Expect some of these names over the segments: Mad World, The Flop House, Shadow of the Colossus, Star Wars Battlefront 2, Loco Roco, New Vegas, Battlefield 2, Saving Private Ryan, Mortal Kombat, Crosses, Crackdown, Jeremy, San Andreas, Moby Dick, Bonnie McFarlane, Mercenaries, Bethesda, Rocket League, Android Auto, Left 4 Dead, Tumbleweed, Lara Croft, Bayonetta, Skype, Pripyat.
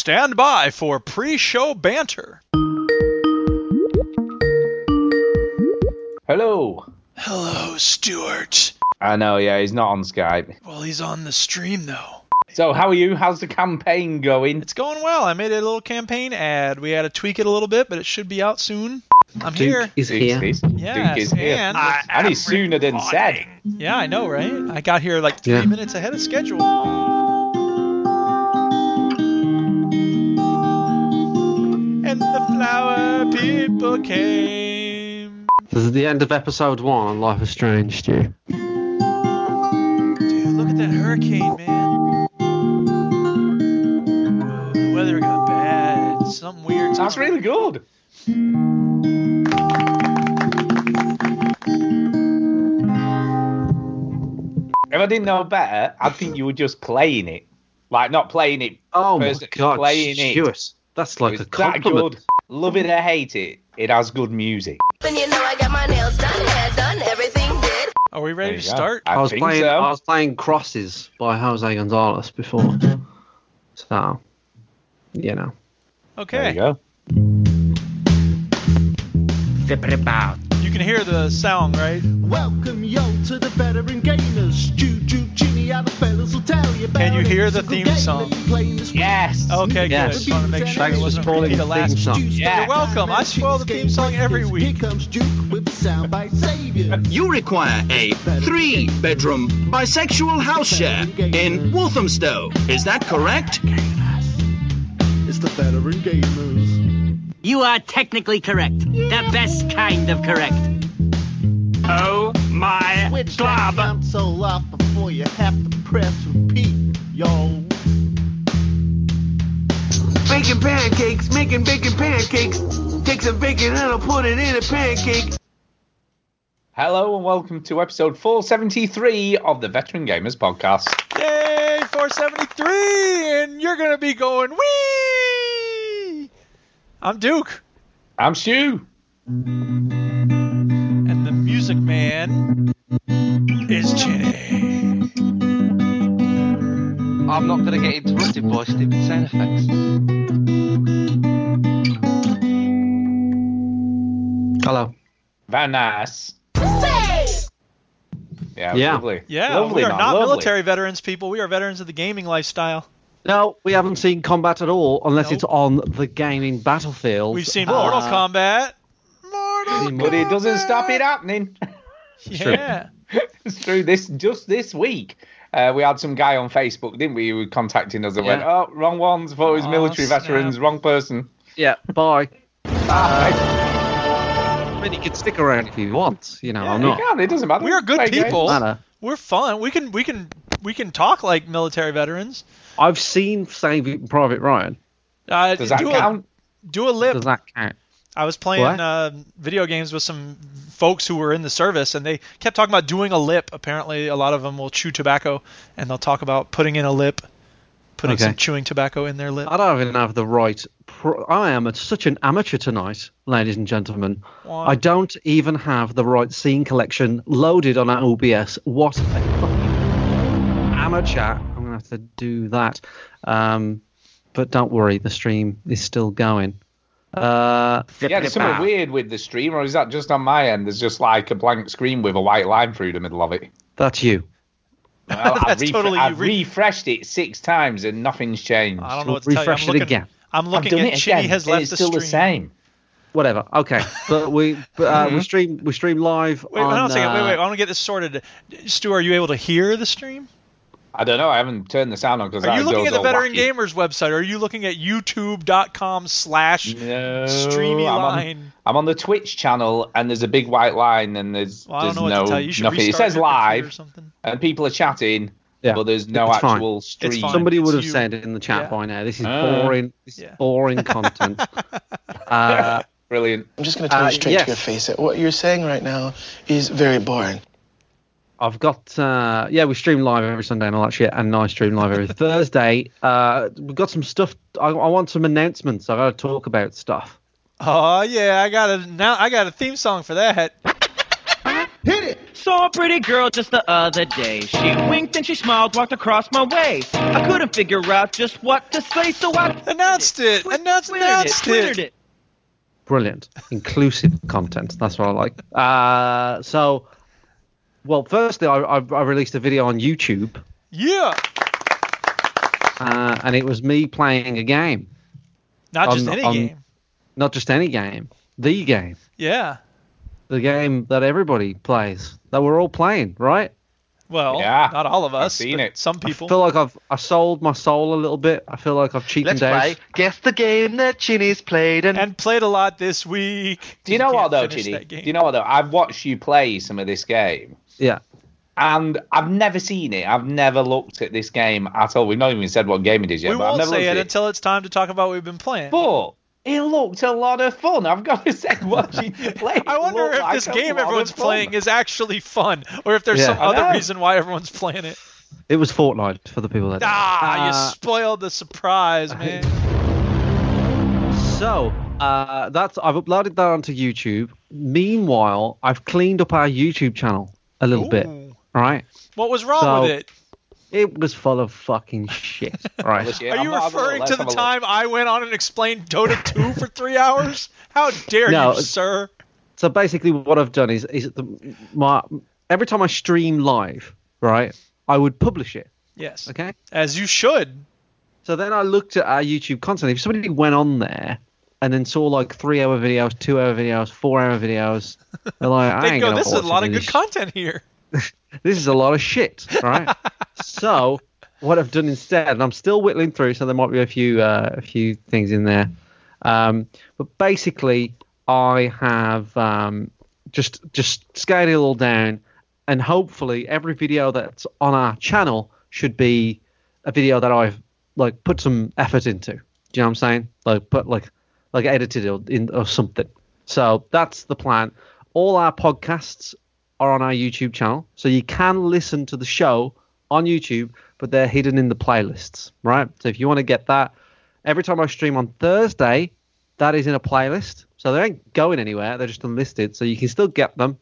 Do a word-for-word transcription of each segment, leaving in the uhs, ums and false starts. Stand by for pre-show banter. Hello. Hello, Stuart. I know, yeah, he's not on Skype. Well, he's on the stream, though. So, how are you? How's the campaign going? It's going well. I made a little campaign ad. We had to tweak it a little bit, but it should be out soon. I'm Duke here. Is here. Yes, Duke is here. And any sooner than said. Yeah, I know, right? I got here like three yeah. minutes ahead of schedule. And the flower people came. This is the end of episode one on Life is Strange, Stu. Dude, look at that hurricane, man. Oh, the weather got bad. Something weird. That's really good. If I didn't know better, I'd think you were just playing it. Like, not playing it. Oh, my God. Playing it. That's like a compliment. That good. Love it or hate it, it has good music. And you know I got my nails done, hair done, everything did. Are we ready to go. Start? I, I was playing. So. I was playing Crosses by Jose Gonzalez before. So, you know. Okay. There you go. You can hear the sound, right? Welcome, yo, to the Veteran Gamers. Juju, Jimmy, other fellas will tell you about. Can you hear the theme song? Yes. Okay, good. Yes. I just want to make sure it wasn't really the last song. Yeah. You're welcome. I spoil the theme song every week. Here comes Duke with the soundbite savior. You require a three-bedroom bisexual house share in Walthamstow. Is that correct? It's the Veteran Gamers. You are technically correct. The best kind of correct. Oh my glob. I'm so loud before you have to press repeat, yo. Making pancakes, making bacon pancakes. Take some bacon and I'll put it in a pancake. Hello and welcome to episode four seventy-three of the Veteran Gamers Podcast. Yay, four seventy-three! And you're going to be going, wee! I'm Duke. I'm Stu. And the music man is Jenny. I'm not going to get interrupted by stupid sound effects. Hello. Very nice. Yeah, yeah. Lovely. Yeah, lovely, we are not lovely. Military veterans, people. We are veterans of the gaming lifestyle. No, we haven't seen combat at all, unless nope. It's on the gaming battlefield. We've seen uh, Mortal Kombat. Mortal But Kombat. It doesn't stop it happening. It's yeah. True. It's true. This Just this week, uh, we had some guy on Facebook, didn't we, who was contacting us and yeah. went, oh, wrong ones, I thought it was oh, military snap. veterans, wrong person. Yeah, bye. Bye. Uh, I mean, you can stick around if you want. You know, yeah, I'm not. You can. It doesn't matter. We're good people. Matter. We're fun. We can... We can... We can talk like military veterans. I've seen Saving Private Ryan. Uh, Does that do count? A, do a lip. Does that count? I was playing uh, video games with some folks who were in the service, and they kept talking about doing a lip. Apparently, a lot of them will chew tobacco, and they'll talk about putting in a lip, putting okay. some chewing tobacco in their lip. I don't even have the right... Pro- I am a, such an amateur tonight, ladies and gentlemen. What? I don't even have the right scene collection loaded on our O B S. What a fucking... Chat. I'm going to have to do that. Um, but don't worry, the stream is still going. Uh, yeah, there's something weird with the stream, or is that just on my end? There's just like a blank screen with a white line through the middle of it. That's you. Well, That's I've, ref- totally I've you. refreshed it six times and nothing's changed. I don't know what to tell you. I'm looking, it again. I'm looking at Chitty has left it's the still stream. The same. Whatever. Okay, but we but, uh, mm-hmm. we stream we stream live. Wait, on, on a second. Uh, wait, wait. I want to get this sorted. Stu, are you able to hear the stream? I don't know. I haven't turned the sound on because I Are you looking at the Veteran wacky. Gamers website? Or are you looking at youtube.com slash streamy line? I'm, I'm on the Twitch channel and there's a big white line and there's, well, there's no nothing. It says live and people are chatting, yeah. but there's no it's actual fine. stream. Somebody it's would have you. said in the chat yeah. by now, this is uh, boring. This is yeah. boring content. uh, Brilliant. I'm just going to tell you straight uh, yes. to your face. It. What you're saying right now is very boring. I've got, uh, yeah, we stream live every Sunday and all that shit, and I stream live every Thursday. Uh, we've got some stuff. I, I want some announcements. I got to talk about stuff. Oh yeah, I got a now. I got a theme song for that. Hit it. Saw a pretty girl just the other day. She winked and she smiled, walked across my way. I couldn't figure out just what to say, so I... Announced it! Twi- announced announced it! Twittered it! Brilliant. Inclusive content. That's what I like. Uh, so, well, firstly, I, I, I released a video on YouTube. Yeah! Uh, and it was me playing a game. Not on, just any on, game. Not just any game. The game. Yeah. The game that everybody plays, that we're all playing, right? Well, yeah, not all of us, I've seen but it. Some people. I feel like I've I sold my soul a little bit. I feel like I've cheapened out. Let's play. Guess the game that Ginny's played. And, and played a lot this week. Do you know what, though, Ginny? Do you know what, though? I've watched you play some of this game. Yeah. And I've never seen it. I've never looked at this game at all. We've not even said what game it is yet. We but won't I've never say it, it until it's time to talk about what we've been playing. But... It looked a lot of fun. I've got to say, watching you play. I wonder if like this game everyone's playing is actually fun, or if there's yeah, some I other know. reason why everyone's playing it. It was Fortnite for the people that. Ah, uh, you spoiled the surprise, man. So uh, that's I've uploaded that onto YouTube. Meanwhile, I've cleaned up our YouTube channel a little Ooh. bit. All right. What was wrong so, with it? It was full of fucking shit. Right. Are I'm you not, referring to the time I went on and explained Dota two for three hours? How dare no, you, sir? So basically what I've done is, is the, my every time I stream live, right, I would publish it. Yes. Okay? As you should. So then I looked at our YouTube content. If somebody went on there and then saw like three-hour videos, two-hour videos, four-hour videos, they're like, I ain't go, this is a lot of good content here. This is a lot of shit, right? So what I've done instead, and I'm still whittling through, so there might be a few uh, a few things in there. Um, but basically, I have um, just just scaled it all down, and hopefully every video that's on our channel should be a video that I've like put some effort into. Do you know what I'm saying? Like put like like edited or in or something. So that's the plan. All our podcasts are on our YouTube channel, so you can listen to the show on YouTube, but they're hidden in the playlists, right? So if you want to get that, every time I stream on Thursday, that is in a playlist. So they ain't going anywhere. They're just unlisted, so you can still get them.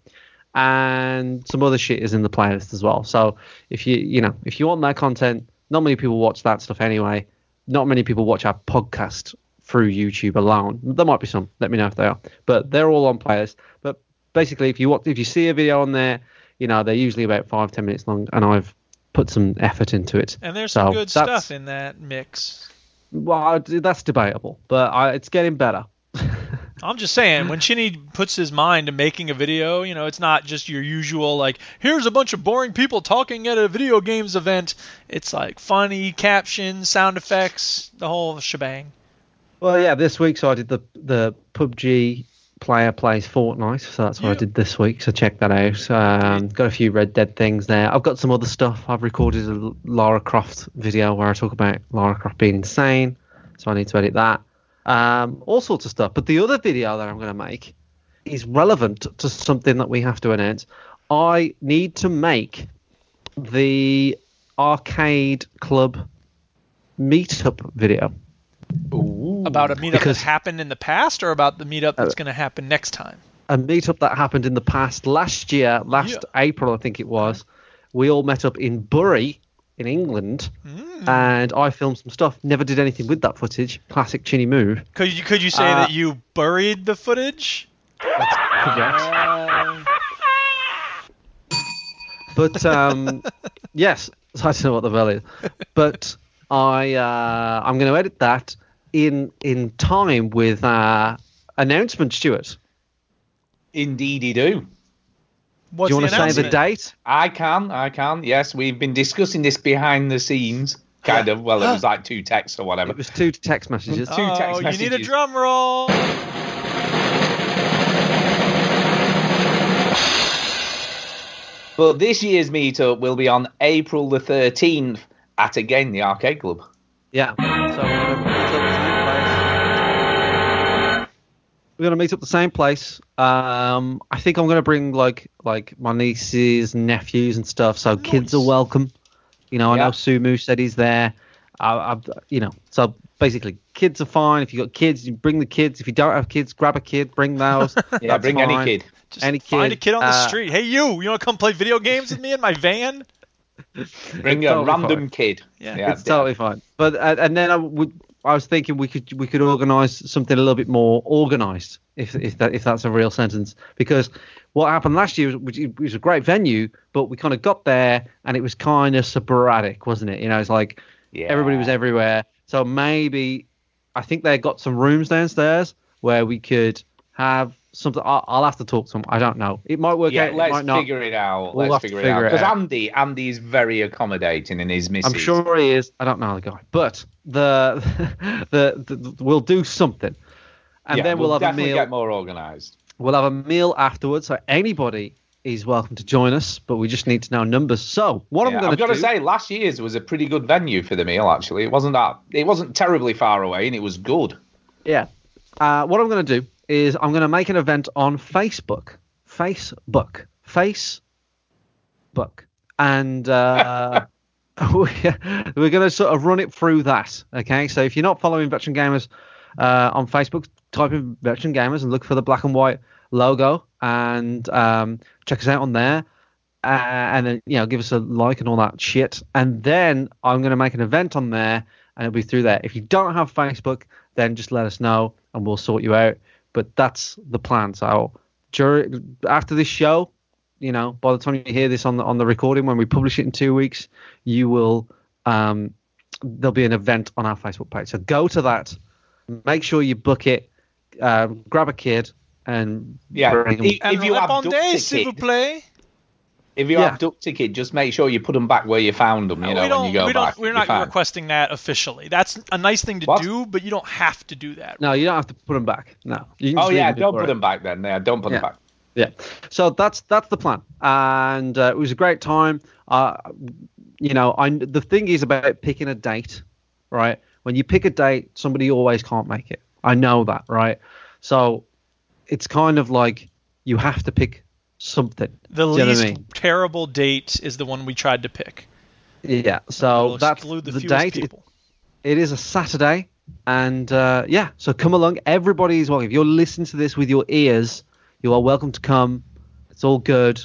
And some other shit is in the playlist as well. So if you, you know, if you want that content, not many people watch that stuff anyway. Not many people watch our podcast through YouTube alone. There might be some. Let me know if they are. But they're all on playlists. But basically, if you watch, if you see a video on there, you know, they're usually about five, ten minutes long, and I've put some effort into it. And there's so some good stuff in that mix. Well, that's debatable, but I, it's getting better. I'm just saying, when Chinny puts his mind to making a video, you know, it's not just your usual, like, here's a bunch of boring people talking at a video games event. It's like funny captions, sound effects, the whole shebang. Well, yeah, this week, so I did the, the P U B G player plays Fortnite, so that's what yeah. I did this week, so check that out. Um, got a few Red Dead things there. I've got some other stuff. I've recorded a Lara Croft video where I talk about Lara Croft being insane, so I need to edit that. Um, all sorts of stuff. But the other video that I'm going to make is relevant to something that we have to announce. I need to make the Arcade Club meetup video. Ooh. About a meetup because that's happened in the past, or about the meetup that's uh, going to happen next time? A meetup that happened in the past last year, last yeah. April, I think it was. We all met up in Bury, in England, mm. and I filmed some stuff. Never did anything with that footage. Classic Chinny move. Could you could you say uh, that you buried the footage? That's correct. Uh... But um, yes, I don't know what the bell is, but. I uh, I'm going to edit that in in time with uh, announcement, Stuart. Indeed, you do. What's do you want to say the date? I can, I can. Yes, we've been discussing this behind the scenes, kind of. Well, it was like two texts or whatever. It was two text messages. Oh, two text messages. You need a drum roll. Well, this year's meetup will be on April the thirteenth. At, again, the Arcade Club. Yeah. So we're going to meet up the same place. We're going to meet up the same place. Um, I think I'm going to bring, like, like my nieces and nephews and stuff, so nice. Kids are welcome. You know, I yeah. know Sumu said he's there. I, I, you know, so basically kids are fine. If you got kids, you bring the kids. If you don't have kids, grab a kid, bring those. Yeah, bring fine. any kid. Just any kid. Find a kid on the uh, street. Hey, you, you want to come play video games with me in my van? Bring a totally random fine. kid. Yeah, yeah it's yeah. totally fine. But uh, and then I would. I was thinking we could we could organise something a little bit more organised, if if that if that's a real sentence. Because what happened last year was, it was a great venue, but we kind of got there and it was kind of sporadic, wasn't it? You know, it's like yeah. everybody was everywhere. So maybe I think they got some rooms downstairs where we could have something. I'll, I'll have to talk to them. I don't know. It might work yeah, out. Let's it might figure not. it out. We'll let's figure, figure it out. Because Andy, Andy is very accommodating in his missus. I'm sure he is. I don't know the guy, but the the, the, the we'll do something, and yeah, then we'll, we'll have a meal. Definitely get more organised. We'll have a meal afterwards. So anybody is welcome to join us, but we just need to know numbers. So what yeah, I'm going to do... I've got to say, last year's was a pretty good venue for the meal. Actually, it wasn't that. It wasn't terribly far away, and it was good. Yeah. Uh, what I'm going to do is I'm going to make an event on Facebook. Facebook. Facebook. And uh, we're going to sort of run it through that, okay? So if you're not following Veteran Gamers uh, on Facebook, type in Veteran Gamers and look for the black and white logo and um, check us out on there. Uh, and then, you know, give us a like and all that shit. And then I'm going to make an event on there and it'll be through there. If you don't have Facebook, then just let us know and we'll sort you out. But that's the plan. So during, after this show, you know, by the time you hear this on the on the recording, when we publish it in two weeks, you will um, there'll be an event on our Facebook page. So go to that. Make sure you book it. Uh, grab a kid and yeah. Bring if, them. If you abduct a kid, if you yeah. abduct a kid, just make sure you put them back where you found them. You no, know, when you go we back. Don't, we're not found. requesting that officially. That's a nice thing to what? do, but you don't have to do that. Right? No, you don't have to put them back. No. You can oh yeah, don't put it. them back then. Yeah, don't put yeah. them back. Yeah, so that's that's the plan, and uh, it was a great time. Uh, you know, I the thing is about picking a date, right? When you pick a date, somebody always can't make it. I know that, right? So it's kind of like you have to pick something. The Do least you know what I mean? terrible date is the one we tried to pick. Yeah, so that's the, the date. It, it is a Saturday, and uh, yeah, so come along. Everybody's welcome. If you're listening to this with your ears, you are welcome to come. It's all good.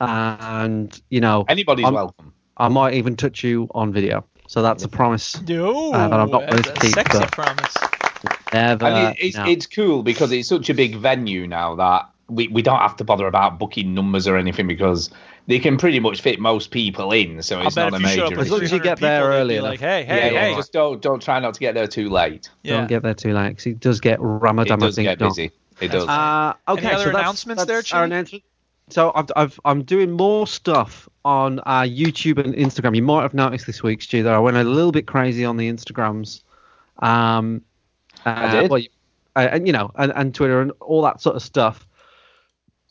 And, you know... Anybody's I'm, welcome. I might even touch you on video. So that's a promise. No, uh, that I'm not going to keep. Sexy but promise. Never. I mean, it's, no. it's cool because it's such a big venue now that we, we don't have to bother about booking numbers or anything because they can pretty much fit most people in. So it's not a major issue. As long as you get there early enough. Like, hey, hey, yeah, hey. Yeah, just don't, don't try not to get there too late. Yeah. Don't get there too late because it does get ramadama. It does get busy. It does. Uh, okay, Any other so that's, announcements that's there, our announcement. So I've, I've, I'm doing more stuff on our YouTube and Instagram. You might have noticed this week, Stu, that I went a little bit crazy on the Instagrams. Um, I did. Uh, well, and, you know, and, and Twitter and all that sort of stuff.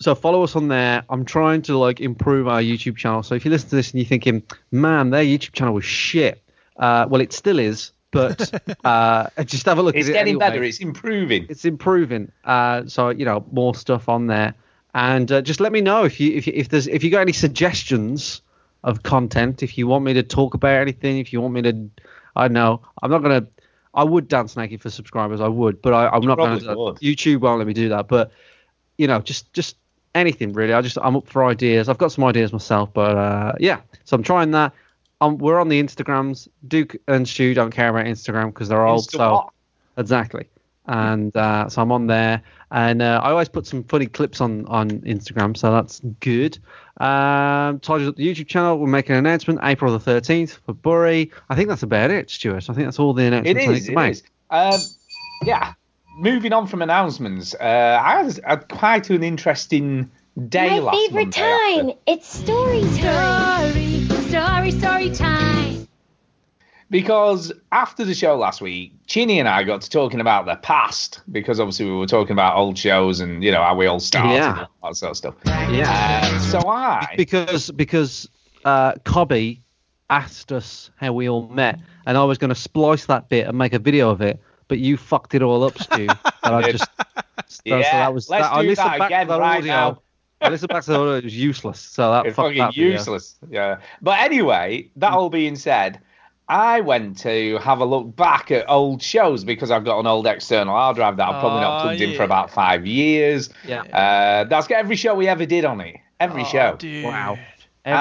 So follow us on there. I'm trying to, like, improve our YouTube channel. So if you listen to this and you're thinking, man, their YouTube channel was shit. Uh, well, it still is. But uh, just have a look at it. It's getting better. It's improving. It's improving. Uh, so, you know, more stuff on there. And uh, just let me know if you if you, if there's if you got any suggestions of content, if you want me to talk about anything, if you want me to, I don't know. I'm not going to, I would dance naked for subscribers. I would, but I, I'm you not going to. YouTube won't let me do that. But, you know, just just anything really. I just, I'm up for ideas. I've got some ideas myself, but uh, yeah. So I'm trying that. Um, we're on the Instagrams. Duke and Stu don't care about Instagram because they're old. Insta so what? Exactly. And uh, so I'm on there. And uh, I always put some funny clips on, on Instagram. So that's good. Um, tidy's up the YouTube channel. We'll make an announcement April the thirteenth for Bury. I think that's about it, Stuart. I think that's all the announcements. It is. It is. Um, yeah. Moving on from announcements. Uh, I had quite an interesting day last Monday. My favorite time. After. It's story time. Story. Story, story time. Because after the show last week, Chinny and I got to talking about the past because obviously we were talking about old shows and, you know, how we all started yeah. and all that sort of stuff. Yeah. Uh, so I because because uh, Cobby asked us how we all met, and I was going to splice that bit and make a video of it, but you fucked it all up, Stu. And I just so, yeah. So that was Let's that. Do I listened that back again to that right audio. Now. I listened back to the audio, it was useless. So that it's fucking that useless. Yeah. But anyway, that all being said, I went to have a look back at old shows because I've got an old external hard drive that I've probably oh, not plugged yeah. in for about five years. Yeah. Uh, that's got every show we ever did on it. Every oh, show. Dude. Wow. Every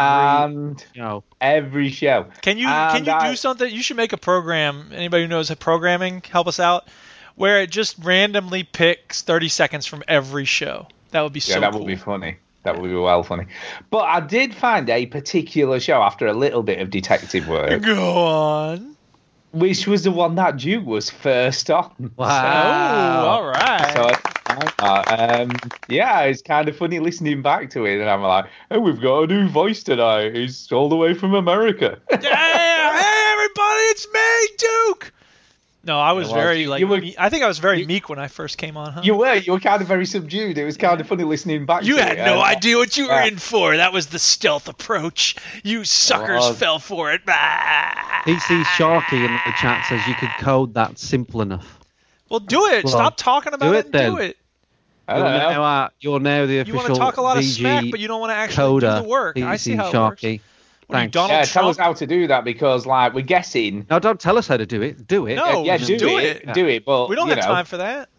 and show. Every show. Can you and can you I, do something? You should make a program. Anybody who knows programming, help us out. Where it just randomly picks thirty seconds from every show. That would be so cool. Yeah, that would cool. be funny. That would be well funny. But I did find a particular show after a little bit of detective work. Go on. Which was the one that Duke was first on. Wow. So, all right. So uh, um, yeah, it's kind of funny listening back to it. And I'm like, oh, we've got a new voice tonight. He's all the way from America. Yeah, hey, everybody, it's me, Duke. No, I was, was very, like, were, me- I think I was very you, meek when I first came on, huh? You were. You were kind of very subdued. It was kind yeah. of funny listening back you to you. You had it. no uh, idea what you were uh, in for. That was the stealth approach. You suckers fell for it. P C Sharky in the chat says you could code that simple enough. Well, do it. Well, Stop talking about do it, it and then. do it. I don't you're, know. Now, uh, you're now the official You want to talk a lot of V G smack, but you don't want to actually coder, do the work. P C I see how it Sharky. Works. Thanks. Donald yeah, Trump. Tell us how to do that because, like, we're guessing. No, don't tell us how to do it. Do it. No, yeah, just do, do it. it. Do it. But we don't have know, time for that.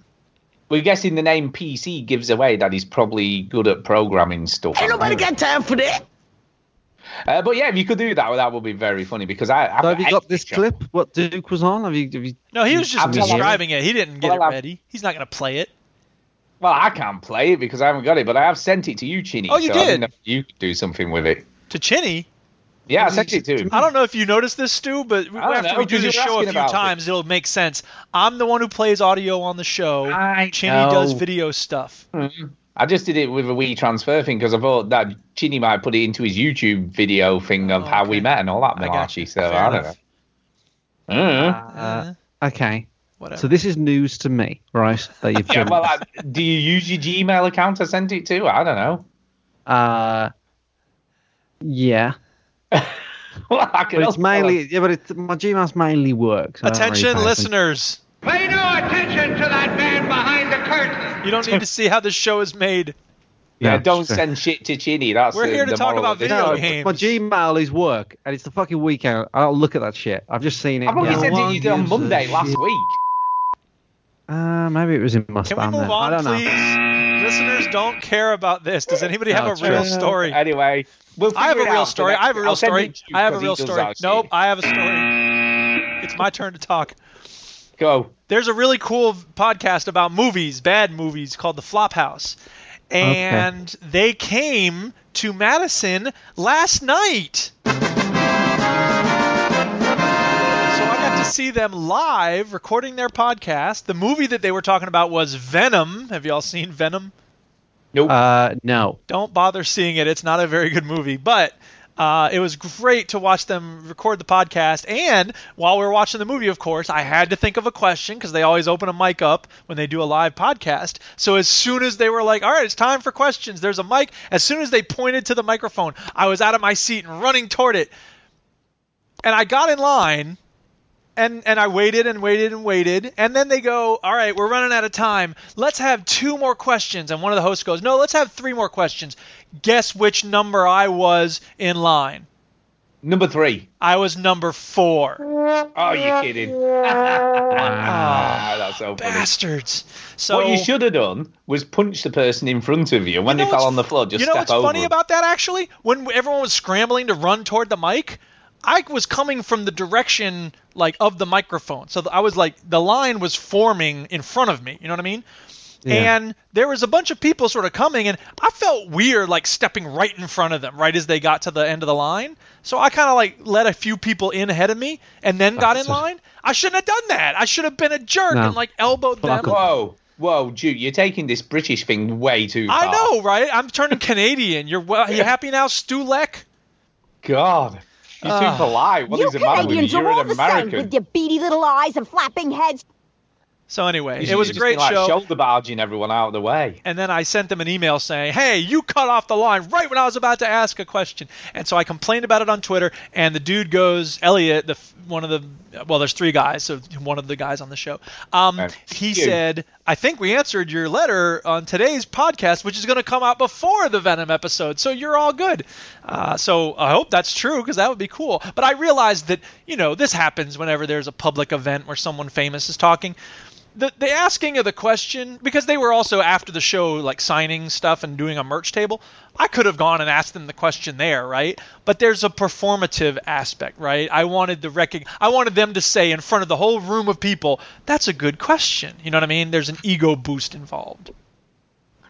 We're guessing the name P C gives away that he's probably good at programming stuff. Ain't nobody got time for that. Uh, but yeah, if you could do that, well, that would be very funny because I. I so have you got this show. clip? What Duke was on? Have you? Have you no, he was just describing it. He didn't get well, it ready. I've... He's not going to play it. Well, I can't play it because I haven't got it, but I have sent it to you, Chinny. Oh, you so did. I didn't know if you could do something with it. To Chinny. Yeah, I sent it to. I don't know if you noticed this, Stu, but after know, we do this show a few times, it. it'll make sense. I'm the one who plays audio on the show. I Chinny know. does video stuff. Mm-hmm. I just did it with a Wii transfer thing because I thought that Chinny might put it into his YouTube video thing of oh, okay. how we met and all that malarkey. So Fair I don't enough. know. Uh, uh, okay. Whatever. So this is news to me, right? That you've yeah, well, I, do you use your Gmail account I sent it to? I don't know. Uh, yeah. well, but it's mainly, yeah, but it's, my Gmail's mainly works. Attention, really listeners! Pay no attention to that man behind the curtain. You don't need to see how the show is made. Yeah, yeah don't sure. send shit to Chinny. That's we're here to talk about video no, games. My Gmail is work, and it's the fucking weekend. I don't look at that shit. I've just seen it. I've only sent it you on Monday last shit. week. Uh, maybe it was in my spam. Can we move then. on, I don't please? Know. Listeners don't care about this. Does anybody have no, a real true. story? Anyway. We'll I have a real story. I have a real story. I have a real story. Nope, I have a story. It's my turn to talk. Go. There's a really cool podcast about movies, bad movies, called The Flop House. And okay. they came to Madison last night. So I got to see them live recording their podcast. The movie that they were talking about was Venom. Have you all seen Venom? Nope. Uh, no. Don't bother seeing it. It's not a very good movie. But uh, it was great to watch them record the podcast. And while we were watching the movie, of course, I had to think of a question because they always open a mic up when they do a live podcast. So as soon as they were like, all right, it's time for questions. There's a mic. As soon as they pointed to the microphone, I was out of my seat and running toward it. And I got in line. And and I waited and waited and waited. And then they go, all right, we're running out of time. Let's have two more questions. And one of the hosts goes, no, let's have three more questions. Guess which number I was in line? Number three. I was number four. Oh, you're kidding. ah, that's so funny. Bastards. So, what you should have done was punch the person in front of you. When you know they fell on the floor, just step over. You know what's over. funny about that, actually? When everyone was scrambling to run toward the mic, I was coming from the direction like of the microphone. So I was like, the line was forming in front of me. You know what I mean? Yeah. And there was a bunch of people sort of coming, and I felt weird like stepping right in front of them right as they got to the end of the line. So I kind of like let a few people in ahead of me and then got in line. I shouldn't have done that. I should have been a jerk no. and like elbowed Fuck them. Whoa. Whoa, Jude, you're taking this British thing way too far. I know, right? I'm turning Canadian. You're well, you happy now, Stulek? God. You're too polite. What you is the matter with you? You're an American. With your beady little eyes and flapping heads. So anyway, you it should, was a great like show. Shoulder barging everyone out of the way. And then I sent them an email saying, hey, you cut off the line right when I was about to ask a question. And so I complained about it on Twitter, and the dude goes, Elliot, the one of the, well, there's three guys, so one of the guys on the show. Um, he you. said, I think we answered your letter on today's podcast, which is going to come out before the Venom episode, so you're all good. Uh, so I hope that's true, because that would be cool. But I realized that, you know, this happens whenever there's a public event where someone famous is talking. The, the asking of the question, because they were also after the show, like signing stuff and doing a merch table, I could have gone and asked them the question there, right? But there's a performative aspect, right? I wanted the rec- I wanted them to say in front of the whole room of people, that's a good question. You know what I mean? There's an ego boost involved.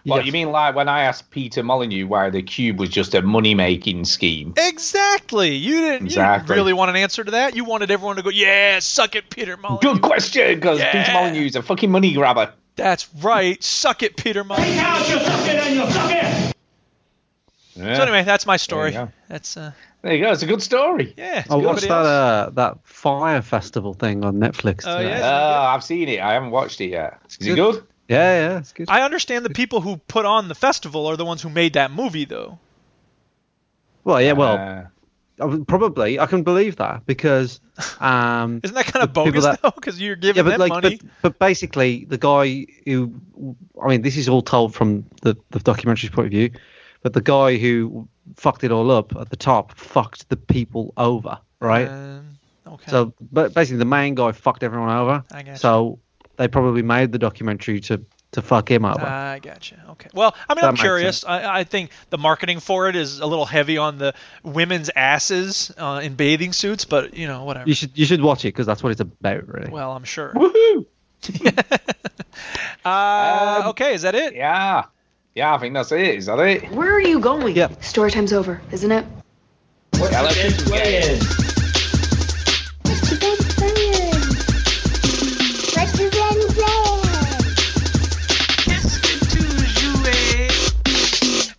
Well, yes. You mean like when I asked Peter Molyneux why the cube was just a money-making scheme? Exactly. You didn't, exactly. you didn't really want an answer to that. You wanted everyone to go, yeah, suck it, Peter Molyneux. Good question, because yeah. Peter Molyneux's a fucking money grabber. That's right. Suck it, Peter Molyneux. Take out your fucking and your fucking. Yeah. So anyway, that's my story. There you go. That's, uh, there you go. It's a good story. Yeah. I watched that uh, that Fire Festival thing on Netflix. Oh, yeah. Oh, I've seen it. I haven't watched it yet. It's Is good. it good? Yeah, yeah, it's good. I understand the people who put on the festival are the ones who made that movie, though. Well, yeah, well, uh, probably. I can believe that, because... Um, isn't that kind of bogus, that, though? Because you're giving yeah, them like, money. But, but basically, the guy who... I mean, this is all told from the, the documentary's point of view, but the guy who fucked it all up at the top fucked the people over, right? Um, okay. So but basically, the main guy fucked everyone over. I guess. So... They probably made the documentary to, to fuck him over. I gotcha. Okay. Well, I mean, that I'm curious. I, I think the marketing for it is a little heavy on the women's asses uh, in bathing suits, but, you know, whatever. You should you should watch it, because that's what it's about, really. Well, I'm sure. Woohoo! uh, um, okay, is that it? Yeah. Yeah, I think that's it. Is that it? Where are you going? Yeah. Story time's over, isn't it? What's Alex's way in?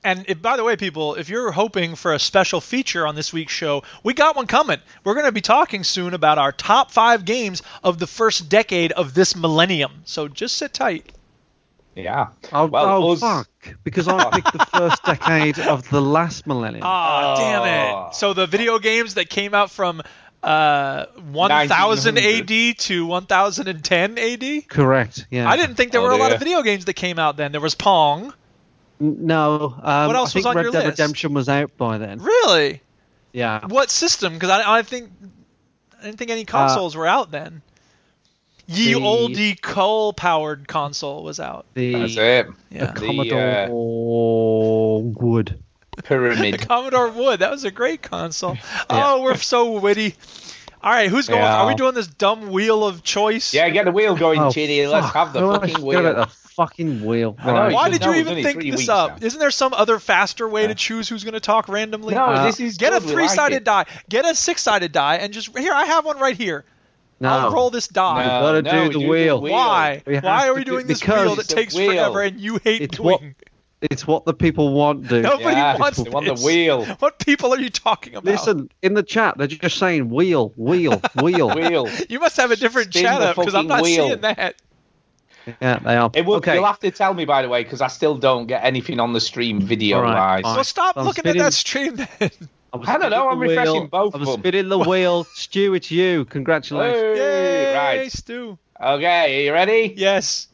And if, by the way, people, if you're hoping for a special feature on this week's show, we got one coming. We're going to be talking soon about our top five games of the first decade of this millennium. So just sit tight. Yeah. Oh, well, oh was... fuck. Because I picked the first decade of the last millennium. Ah, oh, oh. damn it. So the video games that came out from uh, one thousand A D to one thousand ten A D? Correct, yeah. I didn't think there oh, were a dear. lot of video games that came out then. There was Pong. No. Um, what else I think was on Red your Dead list? Redemption was out by then. Really? Yeah. What system? Because I, I think I didn't think any consoles uh, were out then. Ye the, olde coal-powered console was out. The, That's it. Yeah. The Commodore the, uh, Wood. Pyramid. The Commodore Wood. That was a great console. Yeah. Oh, we're so witty. All right, who's going? Yeah. Are we doing this dumb wheel of choice? Yeah, get the wheel going, oh, Chidi. Let's have the oh, fucking wheel. Fucking wheel. Right. Why did you even think this up? Now. Isn't there some other faster way yeah. to choose who's going to talk randomly? No, uh, this is get totally a three-sided like die. Get a six-sided die and just here. I have one right here. No. I'll roll this die. No, We've got to no, do, the, do wheel. the wheel. Why? Why are we doing do, this wheel that takes wheel. forever and you hate it's doing? What, it's what the people want. Do nobody yeah, wants it. They want the wheel. What people are you talking about? Listen, in the chat they're just saying wheel, wheel, wheel, wheel. You must have a different Spin chat up because I'm not wheel. seeing that. Yeah, they are. It will, okay. You'll have to tell me, by the way, because I still don't get anything on the stream video-wise. Right, well, stop I'm looking spinning. at that stream, then. I, I don't know. I'm refreshing wheel. both of them. I'm spinning the wheel. Stu, it's you. Congratulations. Hey, Yay, right. Stu. Okay, are you ready? Yes.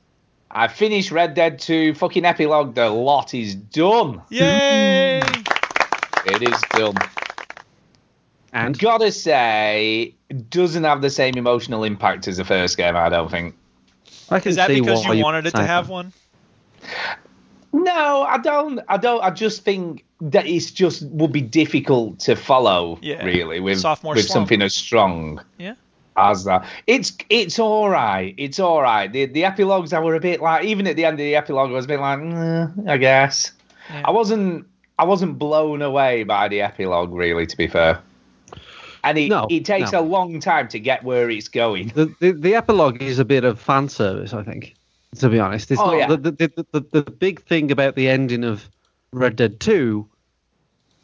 I finished Red Dead two. Fucking epilogue. The lot is done. Yay. It is done. And? Gotta say, doesn't have the same emotional impact as the first game, I don't think. Is that because you wanted it to have one? No, I don't. I don't. I just think that it's just would be difficult to follow, yeah. really, with with something as strong yeah. as that. It's it's all right. It's all right. The the epilogues I were a bit like, even at the end of the epilogue, I was a bit like, mm, I guess. Yeah. I wasn't I wasn't blown away by the epilogue, really, to be fair. And it, no, it takes no. a long time to get where it's going. The, the the epilogue is a bit of fan service, I think, to be honest. It's oh, not, yeah. the, the, the, the, the big thing about the ending of Red Dead two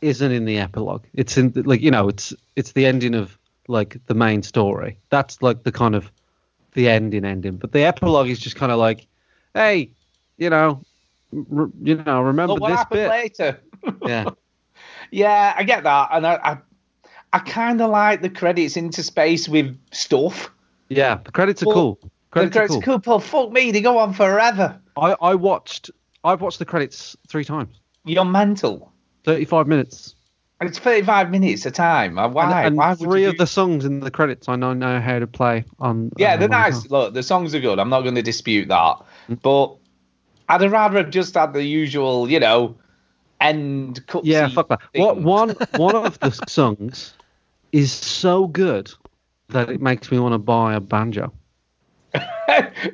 isn't in the epilogue. It's in, like, you know, it's it's the ending of, like, the main story. That's, like, the kind of the ending ending, but the epilogue is just kind of like, hey, you know, re- you know, remember well, what this happened bit later. Yeah, yeah, I get that, and I, I, I kind of like the credits interspaced with stuff. Yeah, the credits are but, cool. Credits the credits are cool. Paul, fuck me, they go on forever. I, I watched, I've watched the credits three times. You're mental. Thirty-five minutes. It's thirty-five minutes a time. Why? And, and Why three of do... the songs in the credits I don't know how to play on. Yeah, they're nice. Time. Look, the songs are good. I'm not going to dispute that. Mm. But I'd rather have just had the usual, you know, end cutscene. Yeah, fuck that. What, one, one of the songs is so good that it makes me want to buy a banjo.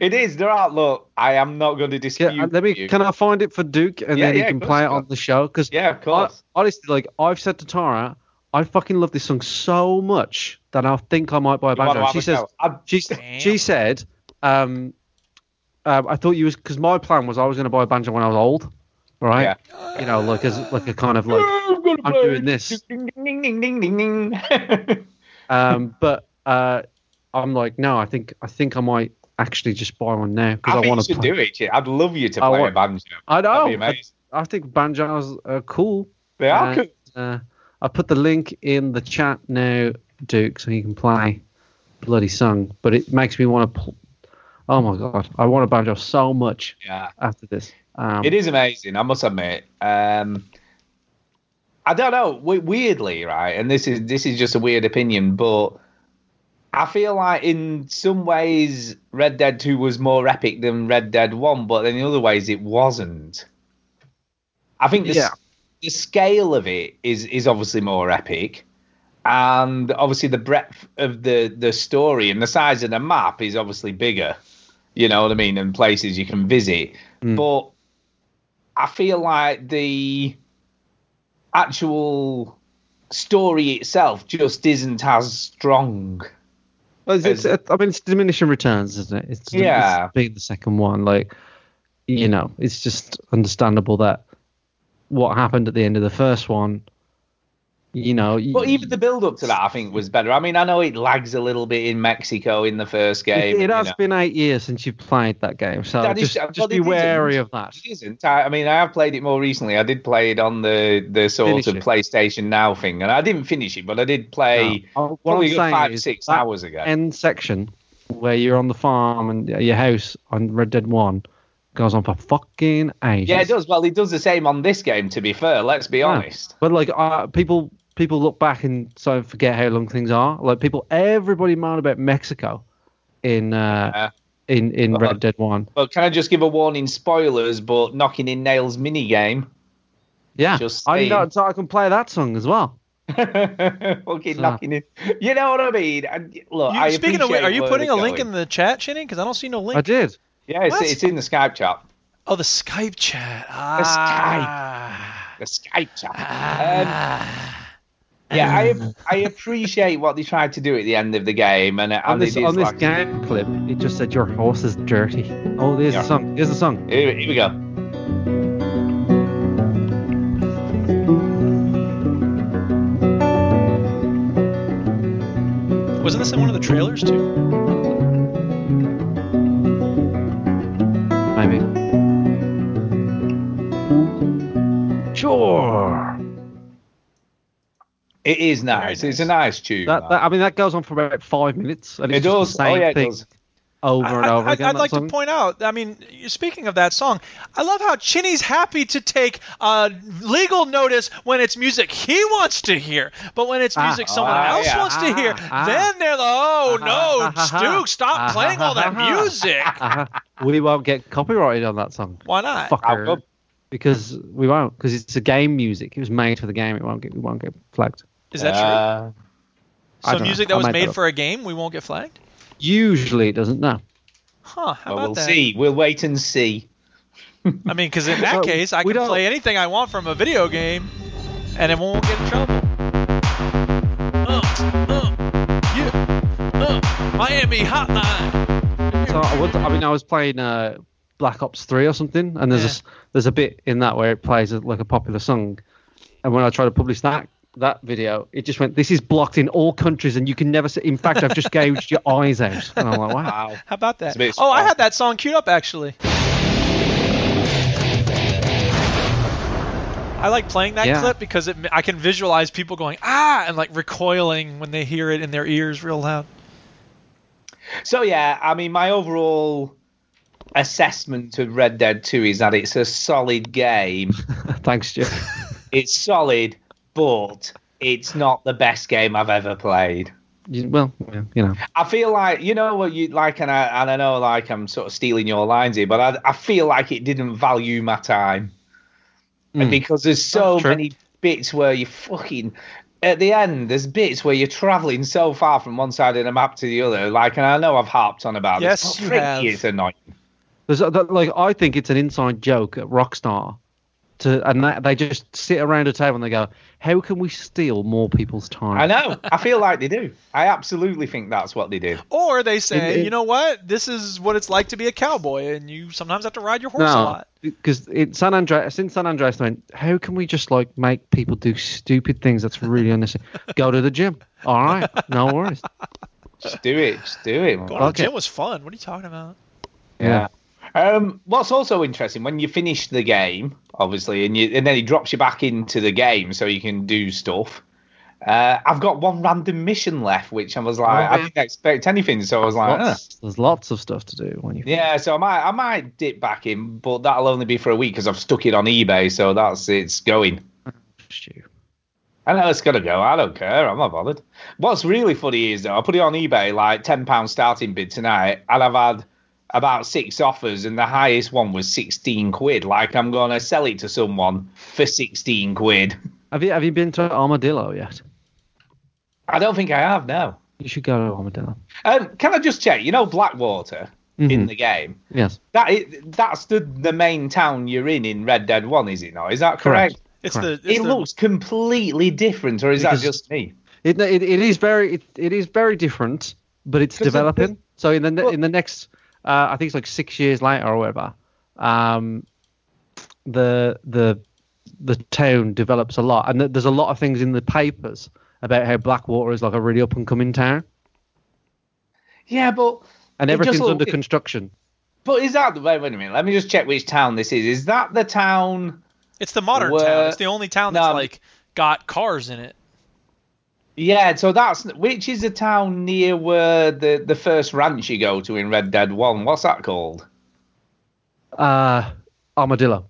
It is. There are. Look, I am not going to dispute. Yeah, let me. You. Can I find it for Duke, and yeah, then he yeah, can play it on the show? Because yeah, of course. I, honestly, like I've said to Tara, I fucking love this song so much that I think I might buy a banjo. She says. She, she said. Um, uh, I thought you was because my plan was I was going to buy a banjo when I was old, right? Yeah. You know, like as like a kind of like I'm, I'm doing this. Ding, ding, ding, ding, ding, ding. um, but uh, I'm like, no, I think I think I might. Actually, just buy one now because I, I want to do it. Yeah. I'd love you to I play want, a banjo. I know. I, I think banjos are cool. They are and, cool. Uh, I put the link in the chat now, Duke, so you can play bloody song. But it makes me want to. Pl- oh my god, I want a banjo so much. Yeah. After this, um, it is amazing. I must admit. Um, I don't know. We- weirdly, right? And this is this is just a weird opinion, but. I feel like in some ways Red Dead two was more epic than Red Dead one, but in other ways it wasn't. I think the, yeah. s- the scale of it is, is obviously more epic, and obviously the breadth of the, the story and the size of the map is obviously bigger, you know what I mean, and places you can visit. Mm. But I feel like the actual story itself just isn't as strong. It's, it's, it's, I mean, it's diminishing returns, isn't it? It's, yeah. It's being the second one, like, you know, it's just understandable that what happened at the end of the first one, you know. But you, even the build-up to that, I think, was better. I mean, I know it lags a little bit in Mexico in the first game. It, it has know. been eight years since you've played that game, so that just, is, just well, be wary of that. It isn't. I, I mean, I have played it more recently. I did play it on the, the sort finish of it. PlayStation Now thing, and I didn't finish it, but I did play no. probably five, six hours ago. End section where you're on the farm and your house on Red Dead one goes on for fucking ages. Yeah, it does. Well, it does the same on this game, to be fair. Let's be yeah. honest. But, like, uh, people... People look back and sort of forget how long things are. Like people, everybody moan about Mexico in uh, yeah. in in but, Red Dead One. But can I just give a warning? Spoilers, but knocking in nails minigame. Yeah, just I know, so I can play that song as well. Fucking okay, so. knocking in. You know what I mean? I, look, you, I speaking of, are you putting a going. link in the chat, Shinny? Because I don't see no link. I did. Yeah, it's, it's in the Skype chat. Oh, the Skype chat. Ah. The Skype. The Skype chat. Ah. Um, Yeah, I I appreciate what they tried to do at the end of the game, and, and on this on this like, game clip, it just said your horse is dirty. Oh, there's yeah. a song. There's a song. Here, here we go. Wasn't this in one of the trailers too? Maybe. Sure. It is nice. nice. It's a nice tune. That, that, I mean, that goes on for about five minutes. And it's it does. The same oh, yeah, it thing does. Over I, and over I, again. I'd like song. to point out, I mean, speaking of that song, I love how Chinny's happy to take uh, legal notice when it's music he wants to hear. But when it's music ah, someone oh, else yeah. wants ah, to hear, ah, then they're like, oh, ah, no, ah, Duke, stop ah, playing ah, all that ah, music. Ah, we won't get copyrighted on that song. Why not? Fucker. Because we won't. Because it's a game music. It was made for the game. It won't get, we won't get flagged. Is that uh, true? So music know. that I was made that for a game, we won't get flagged? Usually it doesn't, no. Huh, how well, about we'll that? We'll see. We'll wait and see. I mean, because in that well, case, I can don't. play anything I want from a video game, and it won't get in trouble. Uh, uh, yeah, uh, Miami Hotline. So I, would, I mean, I was playing uh, Black Ops three or something, and there's, yeah. a, there's a bit in that where it plays a, like a popular song, and when I try to publish that, that video, it just went, this is blocked in all countries and you can never see. In fact, I've just gouged your eyes out. And I'm like, wow. How about that? Oh, I had that song queued up, actually. I like playing that yeah. clip because it, I can visualize people going, ah, and like recoiling when they hear it in their ears real loud. So, yeah, I mean, my overall assessment of Red Dead two is that it's a solid game. Thanks, Jeff. It's solid, but it's not the best game I've ever played. Well, you know, I feel like, you know what you like, and I, and I know like I'm sort of stealing your lines here, but I, I feel like it didn't value my time. Mm. Because there's so many bits where you fucking, at the end, there's bits where you're traveling so far from one side of the map to the other. Like, and I know I've harped on about yes, this, but frick, it's annoying. There's a, like, I think it's an inside joke at Rockstar. To, and that, they just sit around a table and they go, how can we steal more people's time? I know. I feel like they do. I absolutely think that's what they do. Or they say, it, it, you know what? This is what it's like to be a cowboy, and you sometimes have to ride your horse no, a lot. Because in San Andreas, since San Andreas, they went, how can we just like make people do stupid things that's really unnecessary? Go to the gym. All right. No worries. Just do it. Just do it. Going to like the gym it. was fun. What are you talking about? Yeah. yeah. Um, what's also interesting, when you finish the game, obviously, and, you, and then he drops you back into the game so you can do stuff. Uh, I've got one random mission left, which I was like, oh, I didn't expect anything, so I was like, lots, eh. There's lots of stuff to do when you. Yeah, so I might, I might dip back in, but that'll only be for a week because I've stuck it on eBay, so that's it's going. I know it's gonna go. I don't care. I'm not bothered. What's really funny is though, I put it on eBay like ten pound starting bid tonight, and I've had about six offers, and the highest one was sixteen quid. Like, I'm going to sell it to someone for sixteen quid. Have you have you been to Armadillo yet? I don't think I have, no. You should go to Armadillo. Um, can I just check? You know Blackwater mm-hmm. in the game? Yes. That is, that's the, the main town you're in in Red Dead one, is it not? Is that correct? correct? It's correct. The, it's it the... looks completely different, or is because that just me? It, it, it, is very, it, it is very different, but it's developing. It, so in the well, in the next... Uh, I think it's like six years later or whatever. Um, the the the town develops a lot, and th- there's a lot of things in the papers about how Blackwater is like a really up and coming town. Yeah, but and everything's look, under construction. But is that wait, wait a minute? Let me just check which town this is. Is that the town? It's the modern where, town. It's the only town that's no, like got cars in it. Yeah, so that's which is a town near where the, the first ranch you go to in Red Dead one. What's that called? Uh, Armadillo.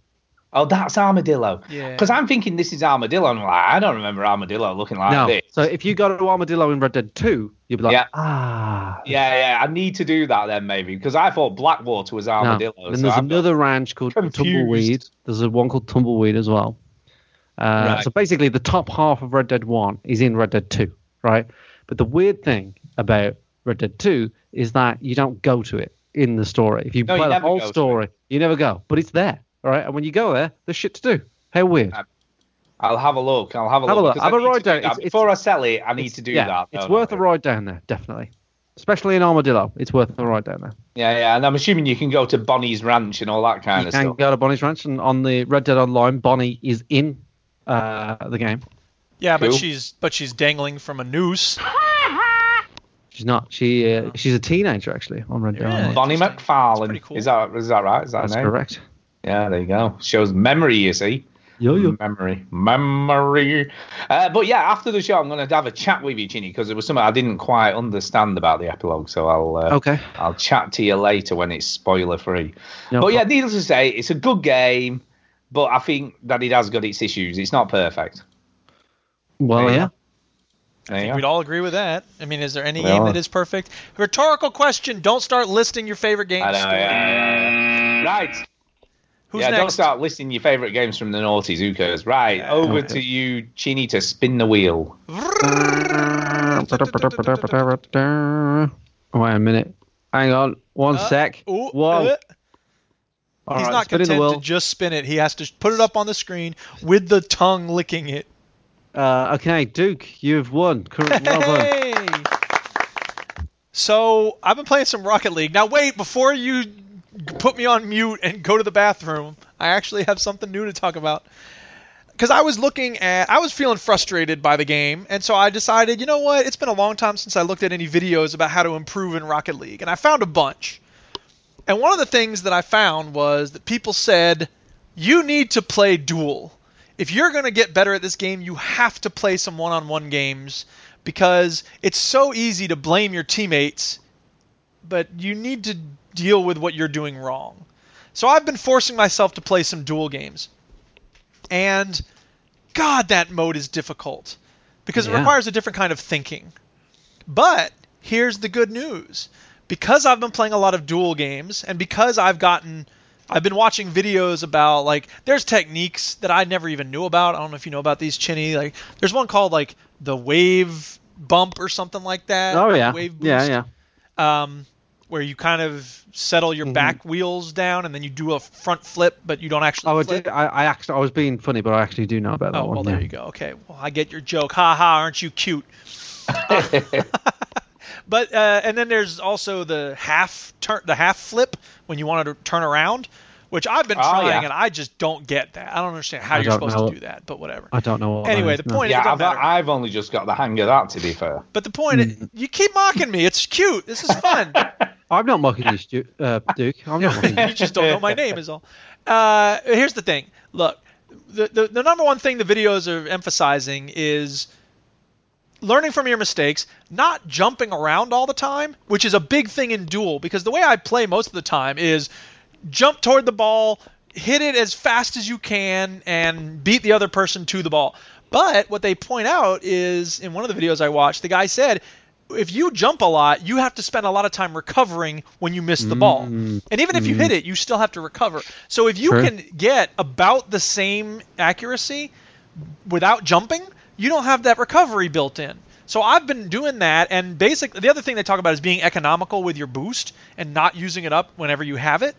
Oh, that's Armadillo. Yeah. Because I'm thinking this is Armadillo, and I'm like, I don't remember Armadillo looking like no. this. So if you go to Armadillo in Red Dead two, you'd be like, yeah. ah. Yeah, yeah, I need to do that then maybe, because I thought Blackwater was Armadillo. No. And so there's I'm another ranch called confused. Tumbleweed. There's one called Tumbleweed as well. Uh, right. So basically the top half of Red Dead one is in Red Dead two, right? But the weird thing about Red Dead two is that you don't go to it in the story. If you no, play you the whole story, you never go. But it's there, all right? And when you go there, there's shit to do. How weird. I'll have a look. I'll have a have look. Have I a ride down. Do it's, Before it's, I sell it, I need to do yeah, that. It's no, worth no, a ride down there, definitely. Especially in Armadillo, it's worth a ride down there. Yeah, yeah, and I'm assuming you can go to Bonnie's Ranch and all that kind you of stuff. You can go to Bonnie's Ranch, and on the Red Dead Online, Bonnie is in Uh, the game. Yeah, cool. but she's but she's dangling from a noose. She's not. She uh, she's a teenager actually on Red Dead. Yeah, Bonnie McFarlane. Cool. Is that is that right? Is that That's her name? Correct. Yeah, there you go. Shows memory, you see. Yo yo. Memory, memory. Uh, but yeah, after the show, I'm going to have a chat with you, Ginny, because it was something I didn't quite understand about the epilogue. So I'll uh, okay. I'll chat to you later when it's spoiler free. No but problem. Yeah, needless to say, it's a good game. But I think that it has got its issues. It's not perfect. Well, yeah. I think we'd all agree with that. I mean, is there any game that is perfect? Rhetorical question. Don't start listing your favorite games. I know, yeah. Right. Who's yeah, next? Don't start listing your favorite games from the noughties. Who cares? Right. Yeah. Over okay. to you, Chini, to spin the wheel. Wait a minute. Hang on. One uh, sec. Ooh, One. Uh, All He's right, not content to just spin it. He has to put it up on the screen with the tongue licking it. Uh, okay, Duke, you've won. Current well done. So I've been playing some Rocket League. Now wait, before you put me on mute and go to the bathroom, I actually have something new to talk about. because I was looking at, I was feeling frustrated by the game, and so I decided, you know what, it's been a long time since I looked at any videos about how to improve in Rocket League, and I found a bunch. And one of the things that I found was that people said, you need to play duel. If you're going to get better at this game, you have to play some one-on-one games, because it's so easy to blame your teammates, but you need to deal with what you're doing wrong. So I've been forcing myself to play some duel games. And, God, that mode is difficult, because yeah. it requires a different kind of thinking. But here's the good news. Because I've been playing a lot of duel games, and because I've gotten... I've been watching videos about, like, there's techniques that I never even knew about. I don't know if you know about these, Chinny. Like, there's one called, like, the wave bump or something like that. Oh, yeah. Wave boost, yeah, yeah. Um, where you kind of settle your mm-hmm. back wheels down, and then you do a front flip, but you don't actually oh, flip. I did. I, I, actually, I was being funny, but I actually do know about that oh, one. Oh, well, yeah. There you go. Okay. Well, I get your joke. Ha ha, aren't you cute? But uh, and then there's also the half turn, the half flip when you want to turn around, which I've been oh, trying, yeah. and I just don't get that. I don't understand how I you're supposed know. to do that, but whatever. I don't know. What anyway, the point no. is, yeah, I've, I've only just got the hang of that, to be fair. But the point is, you keep mocking me. It's cute. This is fun. I'm not mocking you, Stu- uh, Duke. I'm not mocking you. You just don't know my name is all. Uh, here's the thing. Look, the, the the number one thing the videos are emphasizing is learning from your mistakes, not jumping around all the time, which is a big thing in duel, because the way I play most of the time is jump toward the ball, hit it as fast as you can, and beat the other person to the ball. But what they point out is, in one of the videos I watched, the guy said, if you jump a lot, you have to spend a lot of time recovering when you miss the mm-hmm. ball. And even if you hit it, you still have to recover. So if you sure. can get about the same accuracy without jumping, you don't have that recovery built in. So I've been doing that, and basically the other thing they talk about is being economical with your boost and not using it up whenever you have it.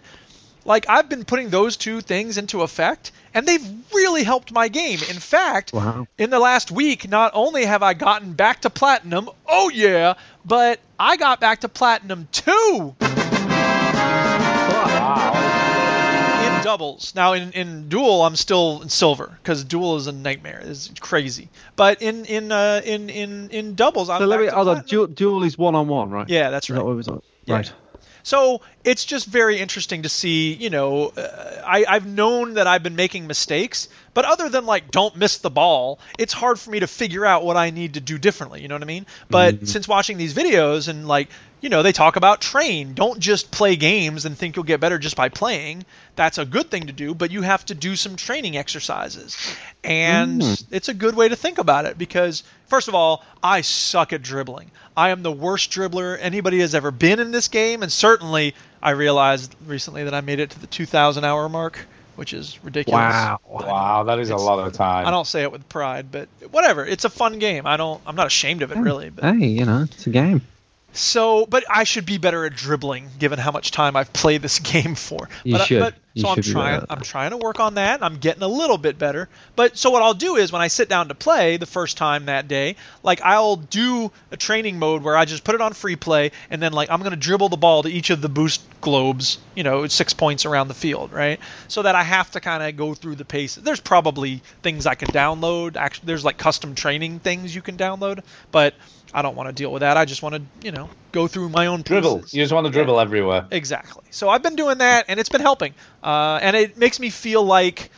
Like, I've been putting those two things into effect, and they've really helped my game. In fact, wow. in the last week, not only have I gotten back to platinum, oh yeah, but I got back to platinum too. Doubles. Now in, in duel I'm still in silver, because duel is a nightmare. It's crazy. But in in uh, in, in in doubles I'm so let me, hold on. Duel, duel is one on one, right? Yeah, that's right. Is that what we thought? Yeah. Right. So it's just very interesting to see. You know, uh, I I've known that I've been making mistakes, but other than like don't miss the ball, it's hard for me to figure out what I need to do differently. You know what I mean? But mm-hmm. since watching these videos and like. You know, they talk about train. Don't just play games and think you'll get better just by playing. That's a good thing to do, but you have to do some training exercises. And mm. it's a good way to think about it because, first of all, I suck at dribbling. I am the worst dribbler anybody has ever been in this game, and certainly I realized recently that I made it to the two thousand hour mark, which is ridiculous. Wow, wow, that is it's, a lot of time. I don't say it with pride, but whatever. It's a fun game. I don't, I'm not ashamed of it, really. But. Hey, you know, it's a game. So, but I should be better at dribbling, given how much time I've played this game for. You but, should. But, you so should I'm trying. I'm trying to work on that. I'm getting a little bit better. But so what I'll do is when I sit down to play the first time that day, like I'll do a training mode where I just put it on free play, and then like I'm gonna dribble the ball to each of the boost globes, you know, six points around the field, right? So that I have to kind of go through the pace. There's probably things I can download. Actually, there's like custom training things you can download, but. I don't want to deal with that. I just want to, you know, go through my own pieces. Dribble. You just want to dribble yeah. everywhere. Exactly. So I've been doing that, and it's been helping. Uh, and it makes me feel like,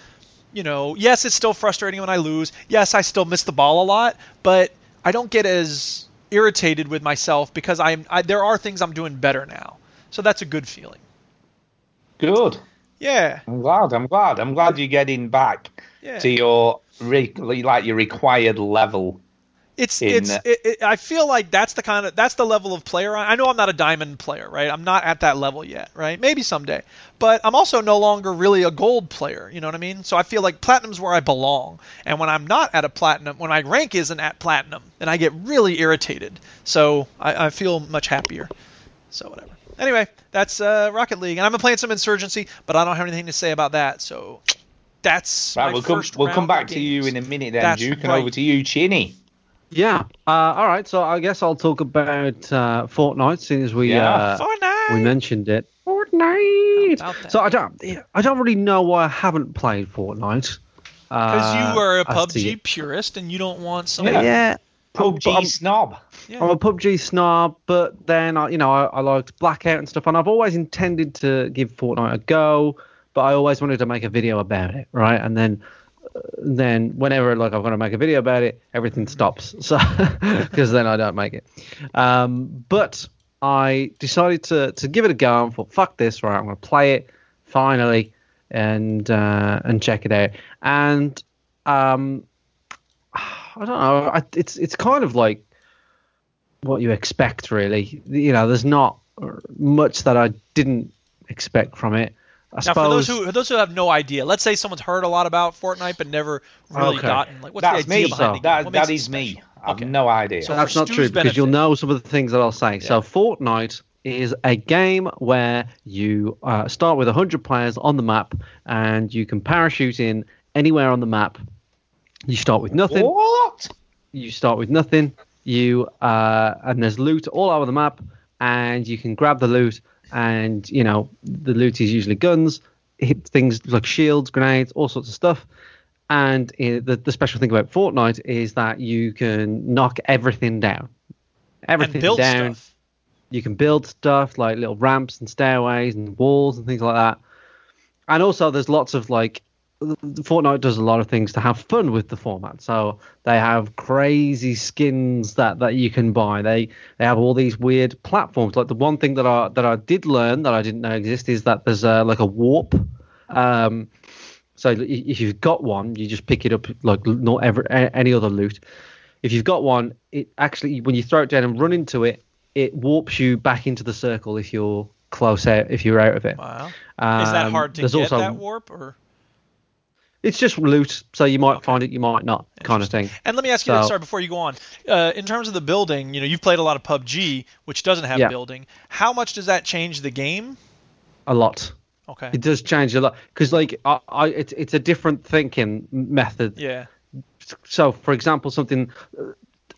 you know, yes, it's still frustrating when I lose. Yes, I still miss the ball a lot, but I don't get as irritated with myself because I'm. I, there are things I'm doing better now. So that's a good feeling. Good. Yeah. I'm glad. I'm glad. I'm glad you're getting back yeah. to your re- like your required level. It's in, it's. It, it, I feel like that's the kind of that's the level of player. I, I know I'm not a diamond player, right? I'm not at that level yet, right? Maybe someday, but I'm also no longer really a gold player. You know what I mean? So I feel like platinum's where I belong. And when I'm not at a platinum, when my rank isn't at platinum, then I get really irritated. So I, I feel much happier. So whatever. Anyway, that's uh, Rocket League, and I've been playing some Insurgency, but I don't have anything to say about that. So that's right. My we'll first come. We'll round come back to you in a minute, then, Duke, and right. over to you, Chinny. Yeah. Uh, all right. So I guess I'll talk about uh, Fortnite, since we yeah. uh, Fortnite. we mentioned it. Fortnite. So I don't I don't really know why I haven't played Fortnite. Uh, Because uh, you are a P U B G purist and you don't want some yeah. yeah. P U B G I'm, snob. Yeah. I'm a P U B G snob, but then I, you know, I, I liked Blackout and stuff, and I've always intended to give Fortnite a go, but I always wanted to make a video about it, right? And then, then whenever like I'm going to make a video about it, everything stops, so because then I don't make it. Um, but I decided to to give it a go and thought, fuck this, right? I'm going to play it finally and uh, and check it out. And um, I don't know, I, it's it's kind of like what you expect, really. You know, there's not much that I didn't expect from it. I now, for those who for those who have no idea, let's say someone's heard a lot about Fortnite but never really okay. gotten like what's that's the idea me. Behind so, that, that is me. I have okay. no idea. So that's not Stu's true benefit. Because you'll know some of the things that I'll say. Yeah. So Fortnite is a game where you uh, start with one hundred players on the map and you can parachute in anywhere on the map. You start with nothing. What? You start with nothing. You uh, and there's loot all over the map and you can grab the loot. And, you know, the loot is usually guns, hit things like shields, grenades, all sorts of stuff. And it, the, the special thing about Fortnite is that you can knock everything down. Everything and build down. Stuff. You can build stuff like little ramps and stairways and walls and things like that. And also there's lots of like Fortnite does a lot of things to have fun with the format. So they have crazy skins that, that you can buy. They they have all these weird platforms. Like the one thing that I that I did learn that I didn't know existed is that there's a, like a warp. Um, so if you've got one, you just pick it up like not ever any other loot. If you've got one, it actually when you throw it down and run into it, it warps you back into the circle if you're close out if you're out of it. Wow, um, is that hard to get also, that warp or? It's just loot, so you might okay. find it, you might not, kind of thing. And let me ask you, so, sorry, before you go on, uh, in terms of the building, you know, you've played a lot of P U B G, which doesn't have yeah. building. How much does that change the game? A lot. Okay. It does change a lot because, like, I, I, it's it's a different thinking method. Yeah. So, for example, something,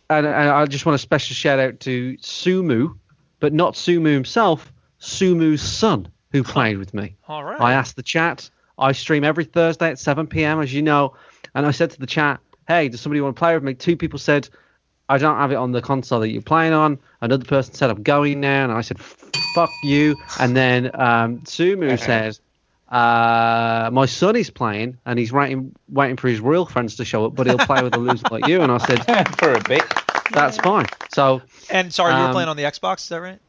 and, and I just want a special shout out to Sumu, but not Sumu himself, Sumu's son, who played with me. All right. I asked the chat. I stream every Thursday at seven p.m, as you know, and I said to the chat, hey, does somebody want to play with me? Two people said, I don't have it on the console that you're playing on. Another person said, I'm going now, and I said, fuck you. And then um, Sumu says, uh, my son is playing, and he's waiting, waiting for his real friends to show up, but he'll play with a loser like you. And I said, for a bit, that's yeah. fine. So, And sorry, um, you were playing on the Xbox, is that right?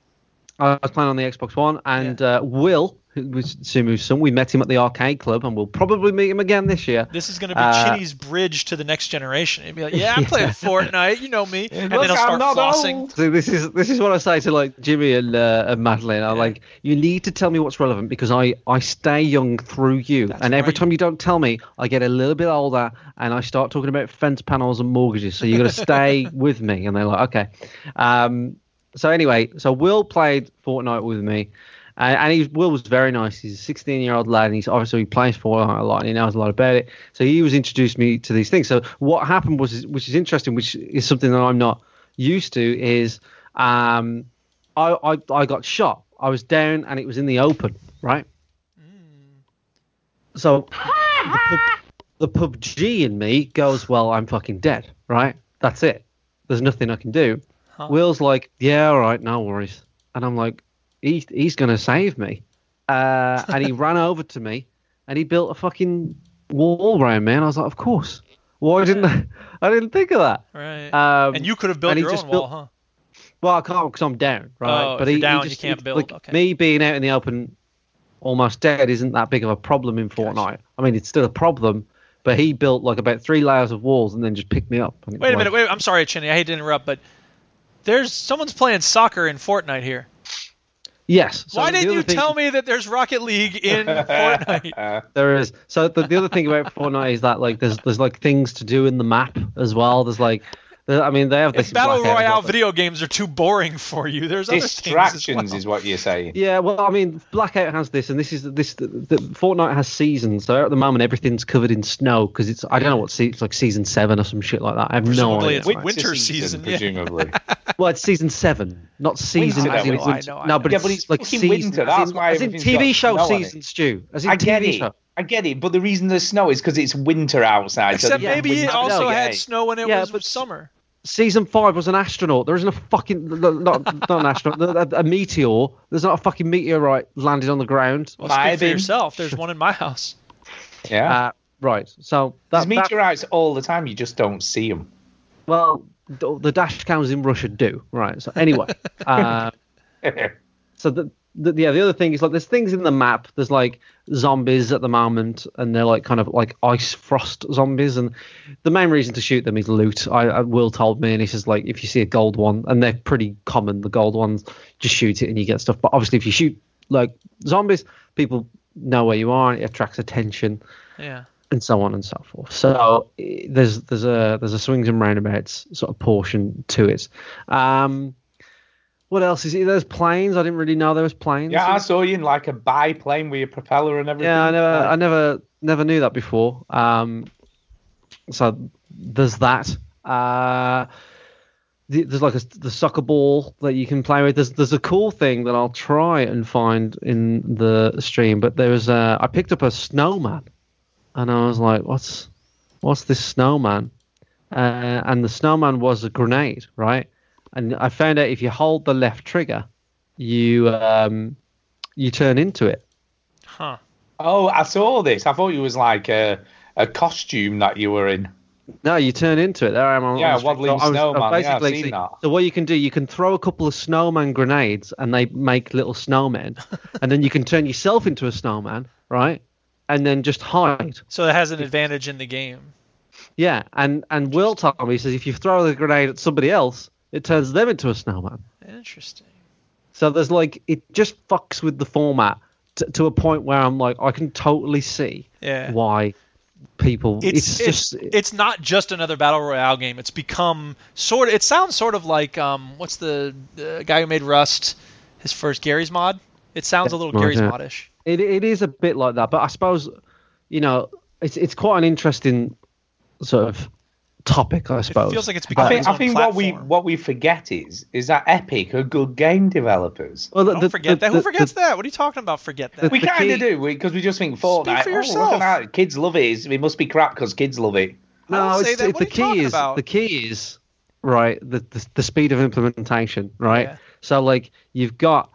I was playing on the Xbox One, and yeah. uh, Will, who was Sumu's son, we met him at the Arcade Club, and we'll probably meet him again this year. This is going to be uh, Chitty's bridge to the next generation. He'd be like, yeah, I play Fortnite, you know me, and look, then I'll start flossing. So this is this is what I say to like Jimmy and, uh, and Madeline. I'm yeah. like, you need to tell me what's relevant because I, I stay young through you, That's and every right. time you don't tell me, I get a little bit older, and I start talking about fence panels and mortgages, so you've got to stay with me. And they're like, okay. Um, So anyway, so Will played Fortnite with me, uh, and he, Will was very nice. He's a sixteen-year-old lad, and he's obviously he plays Fortnite a lot, and he knows a lot about it. So he was introduced me to these things. So what happened was, which is interesting, which is something that I'm not used to, is um, I, I I got shot. I was down, and it was in the open, right? Mm. So the, the P U B G in me goes, well, I'm fucking dead, right? That's it. There's nothing I can do. Huh. Will's like, yeah, all right, no worries. And I'm like, he, he's going to save me. Uh, and he ran over to me, and he built a fucking wall around me. And I was like, of course. Why yeah. didn't I? I didn't think of that. Right. Um, and you could have built your own built, wall, huh? Well, I can't because I'm down, right? Oh, but if he, you're down, he just, you can't build. Like, okay. Me being out in the open almost dead isn't that big of a problem in Fortnite. Gotcha. I mean, it's still a problem. But he built like about three layers of walls and then just picked me up. Wait a like, minute. Wait, I'm sorry, Chinny. I hate to interrupt, but... There's someone's playing soccer in Fortnite here. Yes. So why didn't you thing, tell me that there's Rocket League in Fortnite? There is. So the, the other thing about Fortnite is that like there's there's like things to do in the map as well. There's like there, I mean they have this battle royale video games are too boring for you. There's other distractions things as well. Is what you're saying. Yeah. Well, I mean Blackout has this, and this is this the, the, Fortnite has seasons. So at the moment everything's covered in snow because it's I don't know what se- it's like season seven or some shit like that. I have presumably no idea. It's winter season, season yeah. presumably. Well, it's season seven, not season. Winter, as in, I know, winter. I know, I know. No, but yeah, it's, but it's like season. Winter. That's as in, why as in T V show season, Stu. As in I get T V it. Show. I get it, but the reason there's snow is because it's winter outside. Except so maybe yeah, it also no, had yeah. snow when it yeah, was but summer. Season five was an astronaut. There isn't a fucking not, not an astronaut, a, a meteor. There's not a fucking meteorite landed on the ground. Well, speak for yourself. There's one in my house. Yeah. Uh, right. So that, there's meteorites that, all the time. You just don't see them. Well, the dash cams in Russia do. Right. So anyway. uh, so the. The, yeah, the other thing is, like, there's things in the map. There's, like, zombies at the moment, and they're, like, kind of, like, ice frost zombies. And the main reason to shoot them is loot. I, I Will told me, and he says, like, if you see a gold one, and they're pretty common, the gold ones, just shoot it and you get stuff. But obviously if you shoot, like, zombies, people know where you are, and it attracts attention. Yeah. And so on and so forth. So there's there's a there's a swings and roundabouts sort of portion to it. Um What else is it? There's planes. I didn't really know there was planes. Yeah, I saw you in like a biplane with your propeller and everything. Yeah, I never, I never, never knew that before. Um, so there's that. Uh, there's like a the soccer ball that you can play with. There's there's a cool thing that I'll try and find in the stream. But there was a, I picked up a snowman, and I was like, what's what's this snowman? Uh, and the snowman was a grenade, right? And I found out if you hold the left trigger, you um, you turn into it. Huh. Oh, I saw this. I thought it was like a, a costume that you were in. No, you turn into it. There I am. On yeah, waddling so snowman. Yeah, I've seen so, that. So what you can do, you can throw a couple of snowman grenades, and they make little snowmen. And then you can turn yourself into a snowman, right? And then just hide. So it has an advantage in the game. Yeah, and, and Will told me, he says, if you throw the grenade at somebody else, it turns them into a snowman. Interesting. So there's like, it just fucks with the format t- to a point where I'm like, I can totally see yeah. why people. It's, it's, it's just it, it's not just another battle royale game. It's become sort of. It sounds sort of like um, what's the, the guy who made Rust? His first Gary's Mod. It sounds yeah, a little Gary's yeah. Mod-ish. It it is a bit like that, but I suppose you know it's it's quite an interesting sort of topic, I suppose. It feels like it's become I think, I think what we what we forget is is that Epic are good game developers. Well, the, Don't the, forget the, that. The, Who forgets the, that? What are you talking about? Forget that. The, we kind of do because we, we just think Fortnite. For oh, look at that. Kids love it. It must be crap because kids love it. No, it's, it, the key is about? the key is right the, the the speed of implementation. Right. Yeah. So like you've got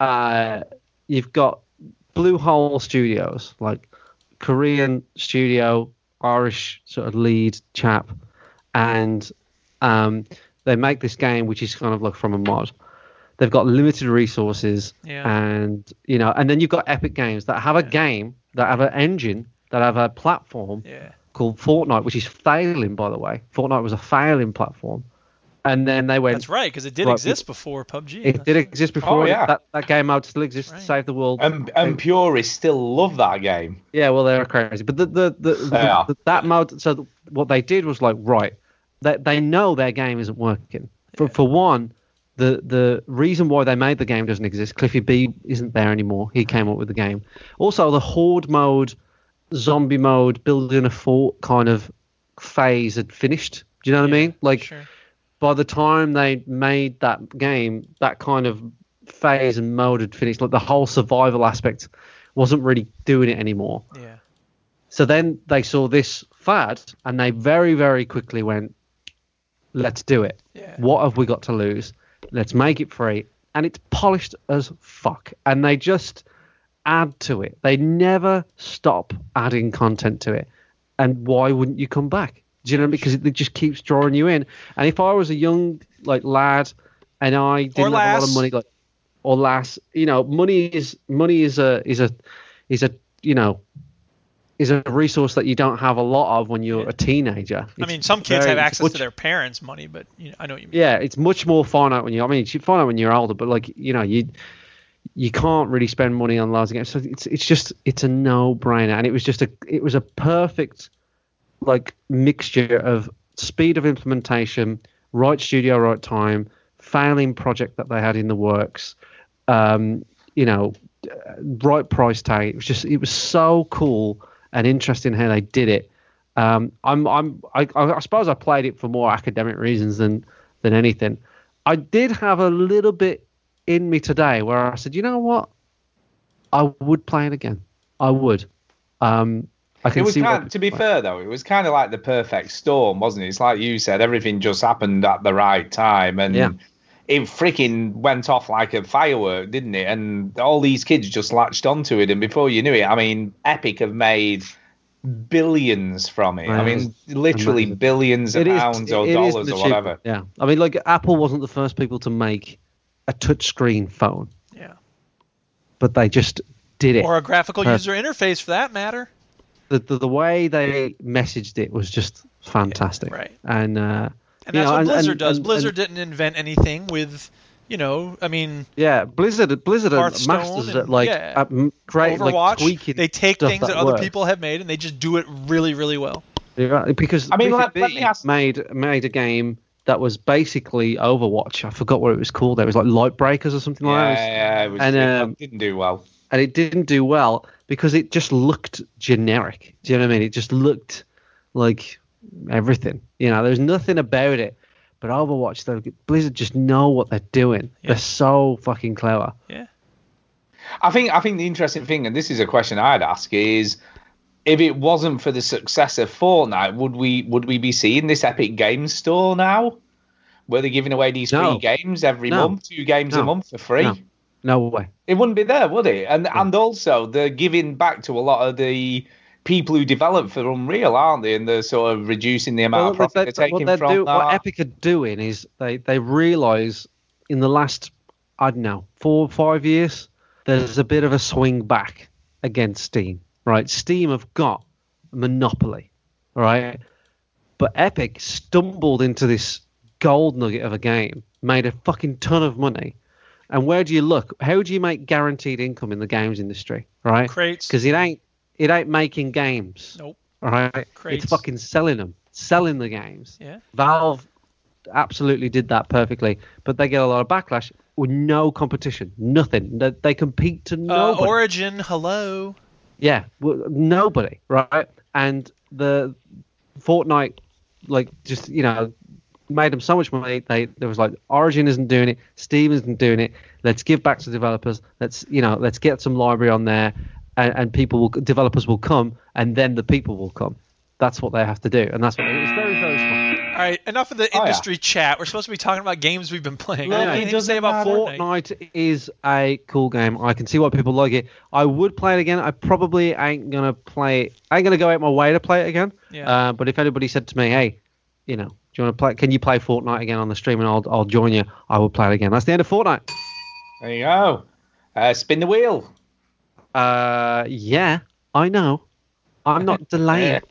uh you've got Bluehole Studios, like Korean studio. Irish sort of lead chap, and um, they make this game which is kind of like from a mod. They've got limited resources, yeah. and you know, and then you've got Epic Games that have a yeah. game, that have an engine, that have a platform yeah. called Fortnite, which is failing, by the way. Fortnite was a failing platform, and then they went. That's right, because it did right, exist it, before P U B G. It did exist before. Oh, yeah. that, that game mode still exists right. to save the world. And, and purists still love that game. Yeah, well, they're crazy, but the the, the, the, the that mode. So what they did was like right, they they know their game isn't working. For yeah. for one, the the reason why they made the game doesn't exist. Cliffy B isn't there anymore. He came up with the game. Also, the horde mode, zombie mode, building a fort kind of phase had finished. Do you know what yeah, I mean? Like. Sure. By the time they made that game, that kind of phase and mode had finished. Like the whole survival aspect wasn't really doing it anymore. Yeah. So then they saw this fad, and they very, very quickly went, "Let's do it. Yeah. What have we got to lose? Let's make it free." And it's polished as fuck. And they just add to it. They never stop adding content to it. And why wouldn't you come back? Do you know, because it just keeps drawing you in. And if I was a young like lad and I didn't have a lot of money, like or lass, you know, money is money is a is a is a you know is a resource that you don't have a lot of when you're yeah. a teenager. It's I mean, some kids very, have access much, to their parents' money, but you know, I know what you mean. Yeah, it's much more finite when you. I mean, you find out when you're older, but like you know, you you can't really spend money on loads of games. So it's it's just it's a no brainer, and it was just a it was a perfect. Like mixture of speed of implementation, right studio, right time, failing project that they had in the works, um, you know, right price tag. It was just, it was so cool and interesting how they did it. Um, I'm, I'm, I, I suppose I played it for more academic reasons than than anything. I did have a little bit in me today where I said, you know what, I would play it again. I would. Um, I can it was see kind of, to be like. fair though, it was kind of like the perfect storm, wasn't it? It's like you said, everything just happened at the right time, and yeah. it freaking went off like a firework, didn't it? And all these kids just latched onto it, and before you knew it, I mean, Epic have made billions from it. Right. I mean, literally Amazing. billions of it pounds is, or dollars or whatever. Yeah, I mean, like Apple wasn't the first people to make a touchscreen phone. Yeah, but they just did it. Or a graphical uh, user interface, for that matter. The, the the way they messaged it was just fantastic. Yeah, right. And uh, and that's know, what Blizzard and, does. And, Blizzard and, didn't invent anything with, you know, I mean. Yeah, Blizzard Blizzard are masters and, at like yeah, at great Overwatch, like tweaking. They take things that, that other work. people have made and they just do it really, really well. Yeah, because I mean, let, let me ask. made made a game that was basically Overwatch. I forgot what it was called. It was like Lightbreakers or something yeah, like that. Yeah, it was, and it um, didn't do well. And it didn't do well because it just looked generic. Do you know what I mean? It just looked like everything. You know, there's nothing about it. But Overwatch, though, Blizzard just know what they're doing. Yeah. They're so fucking clever. Yeah. I think I think the interesting thing, and this is a question I'd ask, is if it wasn't for the success of Fortnite, would we would we be seeing this Epic Games Store now, where they're giving away these no. free games every no. month, two games no. a month for free? No. No way. It wouldn't be there, would it? And yeah. and also, they're giving back to a lot of the people who develop for Unreal, aren't they? And they're sort of reducing the amount well, of profit they, they're taking what from do, that. What Epic are doing is they, they realise in the last, I don't know, four or five years, there's a bit of a swing back against Steam, right? Steam have got a monopoly, right? But Epic stumbled into this gold nugget of a game, made a fucking ton of money. And where do you look? How do you make guaranteed income in the games industry, right? Crates. Because it ain't it ain't making games. Nope. Right? Crates. It's fucking selling them, selling the games. Yeah. Valve absolutely did that perfectly, but they get a lot of backlash with no competition, nothing. They, they compete to nobody. Uh, Origin, hello. Yeah, well, nobody, right? And the Fortnite, like just you know. made them so much money. They there was like Origin isn't doing it, Steam isn't doing it. Let's give back to developers. Let's you know let's get some library on there, and, and people will developers will come, and then the people will come. That's what they have to do, and that's what they, it's very very smart. All right, enough of the industry oh, yeah. chat. We're supposed to be talking about games we've been playing. Well, anyway, it doesn't say about Fortnite. Fortnite is a cool game. I can see why people like it. I would play it again. I probably ain't gonna play. It. I ain't gonna go out my way to play it again. Yeah. Uh, but if anybody said to me, hey, you know. Do you want to play? Can you play Fortnite again on the stream? And I'll I'll join you. I will play it again. That's the end of Fortnite. There you go. Uh, spin the wheel. Uh, yeah, I know. I'm not delaying.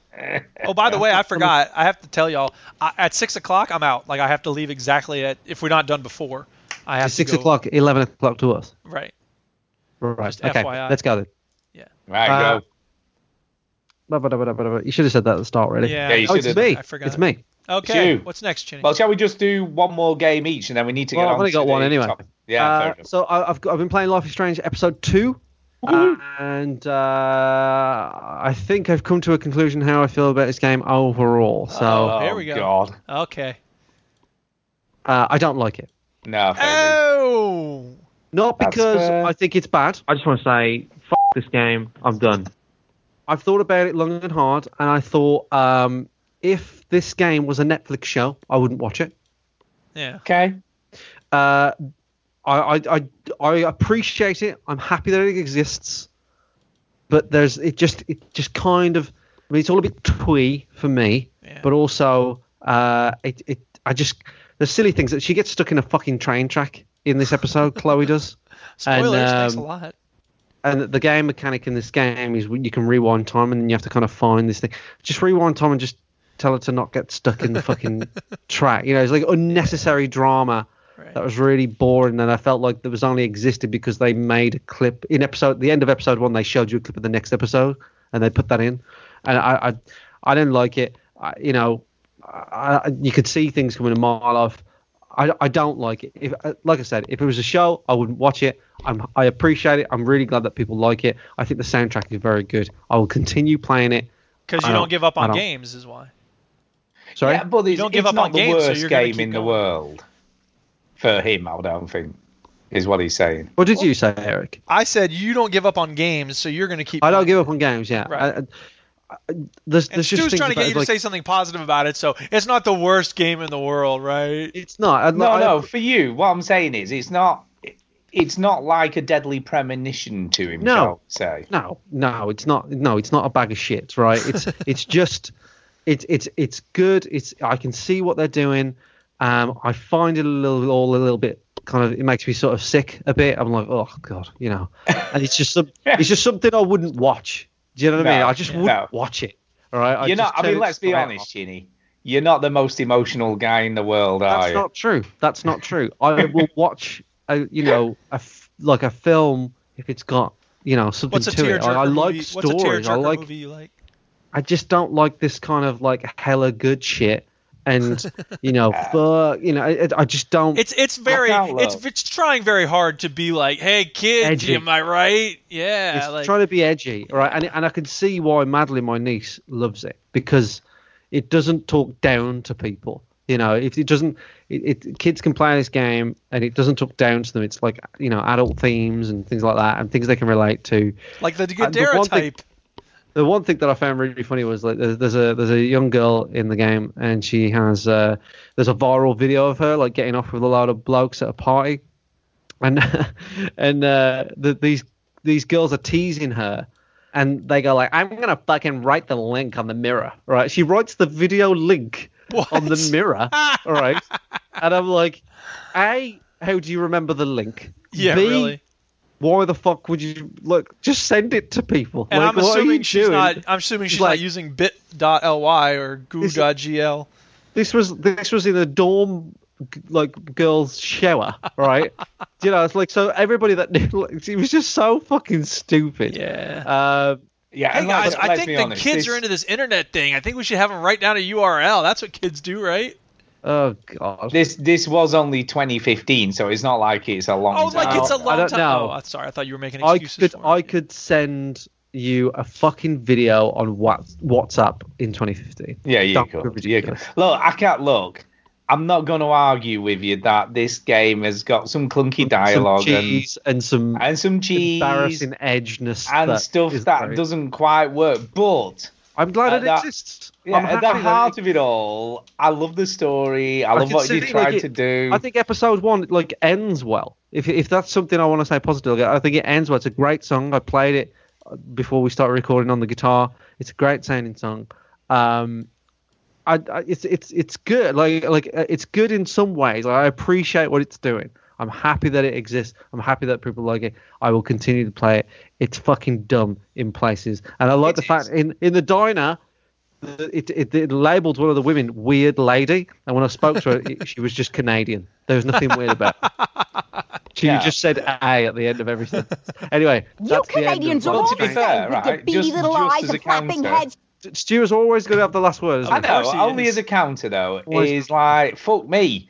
Oh, by the way, I forgot. I have to tell y'all. I, at six o'clock, I'm out. Like I have to leave exactly at if we're not done before. I have to six go. o'clock, eleven o'clock to us. Right. Right. Just okay. F Y I. Let's go then. Yeah. Right. Uh, go. You should have said that at the start, really. Yeah. yeah you oh, it's me. I forgot. It's me. Okay, what's next, Chinny? Well, shall we just do one more game each, and then we need to get well, on I've only got one anyway. Topic. Yeah, uh, so I've I've been playing Life is Strange episode two, uh, and uh, I think I've come to a conclusion how I feel about this game overall. So oh, here we go. God. Okay. Uh, I don't like it. No. Oh. Not That's because fair. I think it's bad. I just want to say, f*** this game. I'm done. I've thought about it long and hard, and I thought, um, if this game was a Netflix show, I wouldn't watch it. Yeah. Okay. Uh, I, I I I appreciate it. I'm happy that it exists, but there's it just it just kind of. I mean, it's all a bit twee for me, yeah. but also uh, it it I just there's silly things that she gets stuck in a fucking train track in this episode. Chloe does. Spoilers. And, um, thanks a lot. And the game mechanic in this game is you can rewind time, and you have to kind of find this thing. Just rewind time and just. Tell her to not get stuck in the fucking track. You know, it's like unnecessary yeah. drama right. that was really boring, and I felt like there was only existed because they made a clip in episode. The end of episode one, they showed you a clip of the next episode, and they put that in. And I, I, I didn't like it. I, you know, I, I, you could see things coming a mile off. I, I don't like it. If, like I said, if it was a show, I wouldn't watch it. I'm, I appreciate it. I'm really glad that people like it. I think the soundtrack is very good. I will continue playing it because you don't, don't give up on games, is why. Sorry? Yeah, but it's, you don't give it's up not on the games, worst so game in going. the world for him, I don't think. is what he's saying. What did you say, Eric? I said you don't give up on games, so you're going to keep... I don't give up on games, yeah. Right. I, I, there's, there's Stu's just trying to get you like, to say something positive about it, so it's not the worst game in the world, right? It's not. I, no, I, no, for you, what I'm saying is it's not... It's not like a deadly premonition to him, no, say. No, no, it's not. No, it's not a bag of shit, right? It's it's just, it's it's it's good. It's I can see what they're doing. Um, I find it a little all a little bit kind of. It makes me sort of sick a bit. I'm like, oh god, you know. And it's just some, it's just something I wouldn't watch. Do you know what no, I mean? I just wouldn't no. watch it. All right. You're not. I mean, let's be honest, Ginny. You're not the most emotional guy in the world, are you? That's not true. That's not true. I will watch. A, you know, a f- like a film, if it's got, you know, something to it. I, I like stories. I like, movie you like. I just don't like this kind of like hella good shit, and you know, fuck, you know, I, I just don't. It's it's very it's it's trying very hard to be like, hey kid, am I right? Yeah, it's like, trying to be edgy, right? And and I can see why Madeline, my niece, loves it because it doesn't talk down to people. You know, if it doesn't, it, it kids can play this game and it doesn't talk down to them. It's like, you know, adult themes and things like that and things they can relate to. Like the Gadara type. The one thing that I found really funny was like there's a there's a young girl in the game and she has uh, there's a viral video of her like getting off with a load of blokes at a party, and and uh, the, these these girls are teasing her. And they go like, I'm gonna fucking write the link on the mirror, right? She writes the video link what? on the mirror, all right? And I'm like, A, how do you remember the link? Yeah, B, really. Why the fuck would you look? Just send it to people. And like, I'm what assuming are you she's doing? not. I'm assuming she's, she's like, not using bit dot l y or goo dot g l. This was this was in a dorm. Like girls shower, right? You know, it's like so everybody that knew, it was just so fucking stupid. Yeah. Uh, yeah. Hey guys, I think the kids are into this internet thing. I think we should have them write down a U R L. That's what kids do, right? Oh god. This this was only twenty fifteen, so it's not like it's a long. Oh, time. like it's a long time. No, oh, sorry, I thought you were making excuses. I could for I could send you a fucking video on what WhatsApp in twenty fifteen. Yeah, you could. you could. Look, I can't look. I'm not going to argue with you that this game has got some clunky dialogue some cheese and, and some and some cheese embarrassing edginess and that stuff that very... doesn't quite work. But I'm glad it that, exists. Yeah, I'm at the heart it... of it all, I love the story. I, I love what you tried like to do. I think episode one like ends well. If if that's something I want to say positively, I think it ends well. It's a great song. I played it before we started recording on the guitar. It's a great sounding song. Um, I, I, it's it's it's good. Like like it's good in some ways. Like, I appreciate what it's doing. I'm happy that it exists. I'm happy that people like it. I will continue to play it. It's fucking dumb in places, and I like it the is. fact in, in the diner, it, it it labeled one of the women weird lady, and when I spoke to her, it, she was just Canadian. There was nothing weird about it. She yeah. just said "a" at the end of everything. Anyway, you Canadians are all the same right? with the beady just, little just eyes and flapping heads. Stu is always going to have the last word. I know, only as a counter, though, always. is like, fuck me.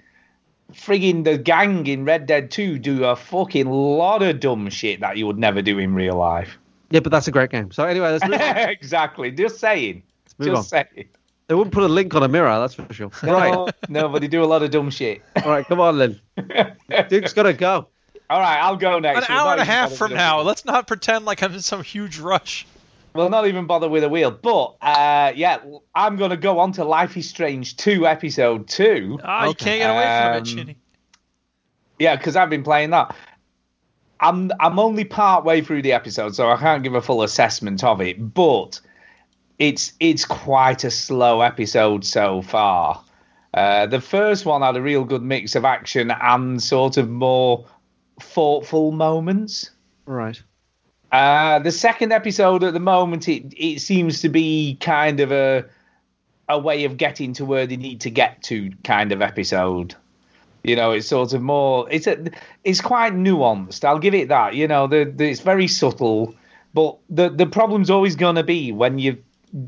Friggin' the gang in Red Dead two do a fucking lot of dumb shit that you would never do in real life. Yeah, but that's a great game. So anyway, let's move on. Exactly, just saying. Let's move just on. saying. They wouldn't put a link on a mirror, that's for sure. Right. No, no, but they do a lot of dumb shit. All right, come on, Lynn. Duke's got to go. All right, I'll go next. An hour and a half from now. Let's not pretend like I'm in some huge rush. Well, not even bother with a wheel. But, uh, yeah, I'm going to go on to Life is Strange two, Episode two. Ah, oh, okay. You can't get away from um, it, Chinny. Yeah, because I've been playing that. I'm I'm only part way through the episode, so I can't give a full assessment of it. But it's, it's quite a slow episode so far. Uh, the first one had a real good mix of action and sort of more thoughtful moments. Right. Uh, the second episode at the moment, it, it seems to be kind of a a way of getting to where they need to get to kind of episode. You know, it's sort of more, it's a, it's quite nuanced. I'll give it that. You know, the, the, it's very subtle, but the, the problem's always going to be when you're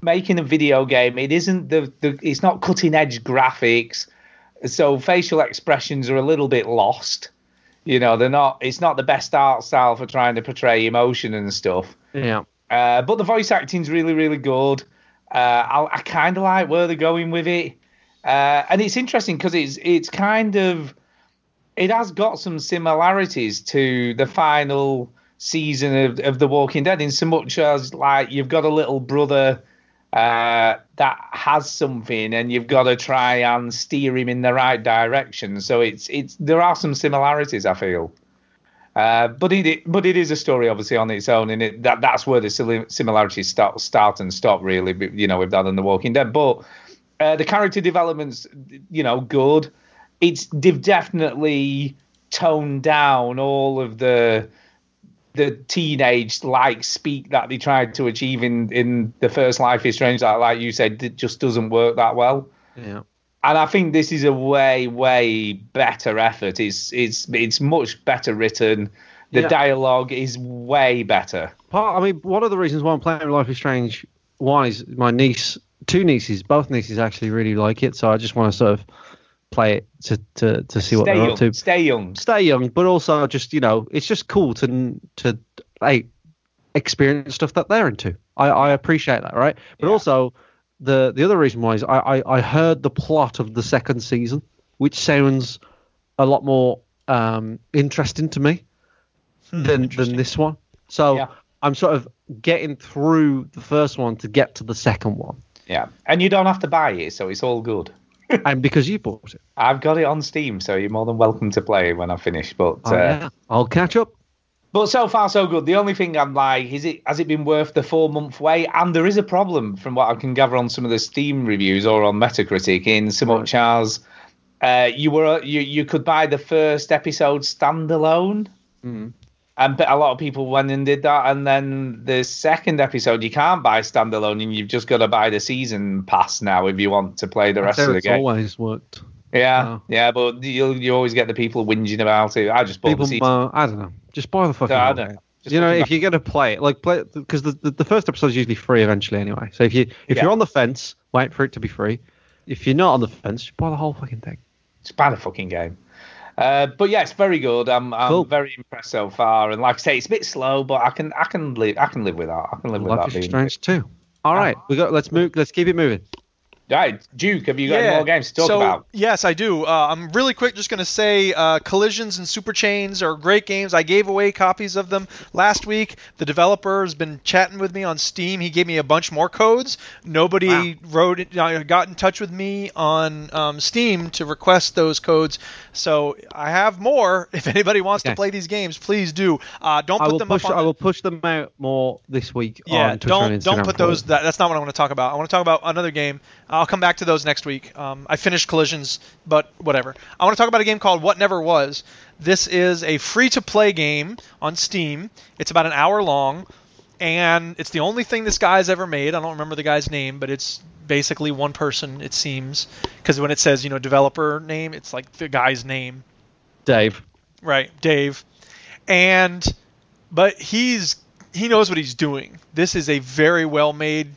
making a video game, it isn't the, the it's not cutting edge graphics. So facial expressions are a little bit lost. You know, they're not. It's not the best art style for trying to portray emotion and stuff. Yeah. Uh, but the voice acting's really, really good. Uh, I, I kind of like where they're going with it, uh, and it's interesting because it's it's kind of it has got some similarities to the final season of, of The Walking Dead, in so much as like you've got a little brother uh, that has something and you've got to try and steer him in the right direction. So it's it's there are some similarities, I feel. Uh, but it, it but it is a story obviously on its own, and it, that that's where the similarities start start and stop really, you know, with that and The Walking Dead. But uh, the character development's, you know, good. It's they've definitely toned down all of the the teenage like speak that they tried to achieve in, in the first Life is Strange. That, like you said, it just doesn't work that well. Yeah. And I think this is a way, way better effort. It's it's it's much better written. The yeah. dialogue is way better. Part, I mean, one of the reasons why I'm playing Life is Strange one is my niece, two nieces, both nieces actually really like it. So I just want to sort of play it to to, to see what stay they're young, up to. Stay young, stay young, but also just, you know, it's just cool to to like experience stuff that they're into. I, I appreciate that, right? But yeah. also. The the other reason why is I, I, I heard the plot of the second season, which sounds a lot more um, interesting to me hmm, than than this one. So yeah. I'm sort of getting through the first one to get to the second one. Yeah, and you don't have to buy it, so it's all good. And because you bought it. I've got it on Steam, so you're more than welcome to play when I finish. But oh, uh, yeah. I'll catch up. But so far, so good. The only thing I'm like, is it has it been worth the four-month wait? And there is a problem, from what I can gather on some of the Steam reviews or on Metacritic, in so much as uh, you were you, you could buy the first episode standalone. Mm. And a lot of people went and did that. And then the second episode, you can't buy standalone, and you've just got to buy the season pass now if you want to play the rest of the it's game. It's always worked. Yeah, wow. yeah, but you you always get the people whinging about it. I just bought people, the season. Uh, I don't know. Just buy the fucking. No, I don't know. You know, if you're gonna play it, like play because the, the the first episode is usually free eventually anyway. So if you if yeah. you're on the fence, wait for it to be free. If you're not on the fence, just buy the whole fucking thing. Just buy the fucking game. Uh, but yeah, it's very good. I'm I'm cool. very impressed so far. And like I say, it's a bit slow, but I can I can live I can live with that. I can live with Life that. Life is Strange too. All right, oh. we got. Let's move. Let's keep it moving. Right, Duke, have you got yeah. any more games to talk so, about? Yes, I do. Uh, I'm really quick just going to say uh, Collisions and Super Chains are great games. I gave away copies of them last week. The developer has been chatting with me on Steam. He gave me a bunch more codes. Nobody wow. wrote it, got in touch with me on um, Steam to request those codes. So I have more. If anybody wants okay. to play these games, please do. Uh, don't put them push, up on I will the... push them out more this week yeah, on Twitter don't, and Instagram. Don't put those... That, that's not what I want to talk about. I want to talk about another game. Uh, I'll come back to those next week. Um, I finished Collisions, but whatever. I want to talk about a game called What Never Was. This is a free-to-play game on Steam. It's about an hour long, and it's the only thing this guy's ever made. I don't remember the guy's name, but it's basically one person, it seems, because when it says, you know, developer name, it's like the guy's name. Dave. Right, Dave. And but he's he knows what he's doing. This is a very well-made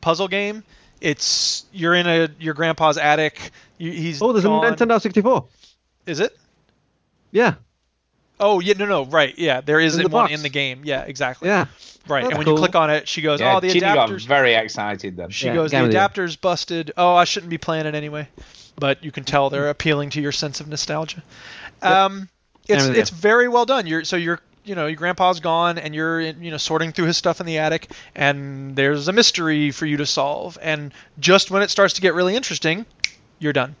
puzzle game. It's you're in a your grandpa's attic. You, he's oh, there's gone. A Nintendo sixty-four. Is it? Yeah. Oh yeah, no, no, right, yeah. There is in the one box. In the game. Yeah, exactly. Yeah. Right, that's and when cool. you click on it, she goes, yeah, "Oh, the Chidi adapters." Got very excited then. She yeah, goes, "The adapters busted. Oh, I shouldn't be playing it anyway." But you can tell they're appealing to your sense of nostalgia. Yep. Um, it's it's very well done. You're so you're. You know, your grandpa's gone, and you're, you know, sorting through his stuff in the attic, and there's a mystery for you to solve. And just when it starts to get really interesting, you're done.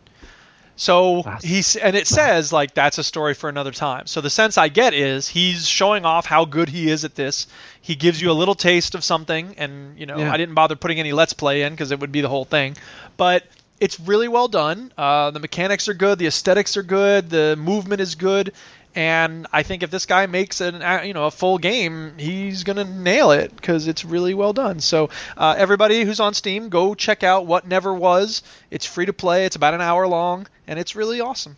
So he's, and it says like that's a story for another time. So the sense I get is he's showing off how good he is at this. He gives you a little taste of something, and you know, yeah. I didn't bother putting any Let's Play in because it would be the whole thing, but. It's really well done. Uh, the mechanics are good. The aesthetics are good. The movement is good. And I think if this guy makes an you know a full game, he's gonna nail it because it's really well done. So uh, everybody who's on Steam, go check out What Never Was. It's free to play. It's about an hour long, and it's really awesome.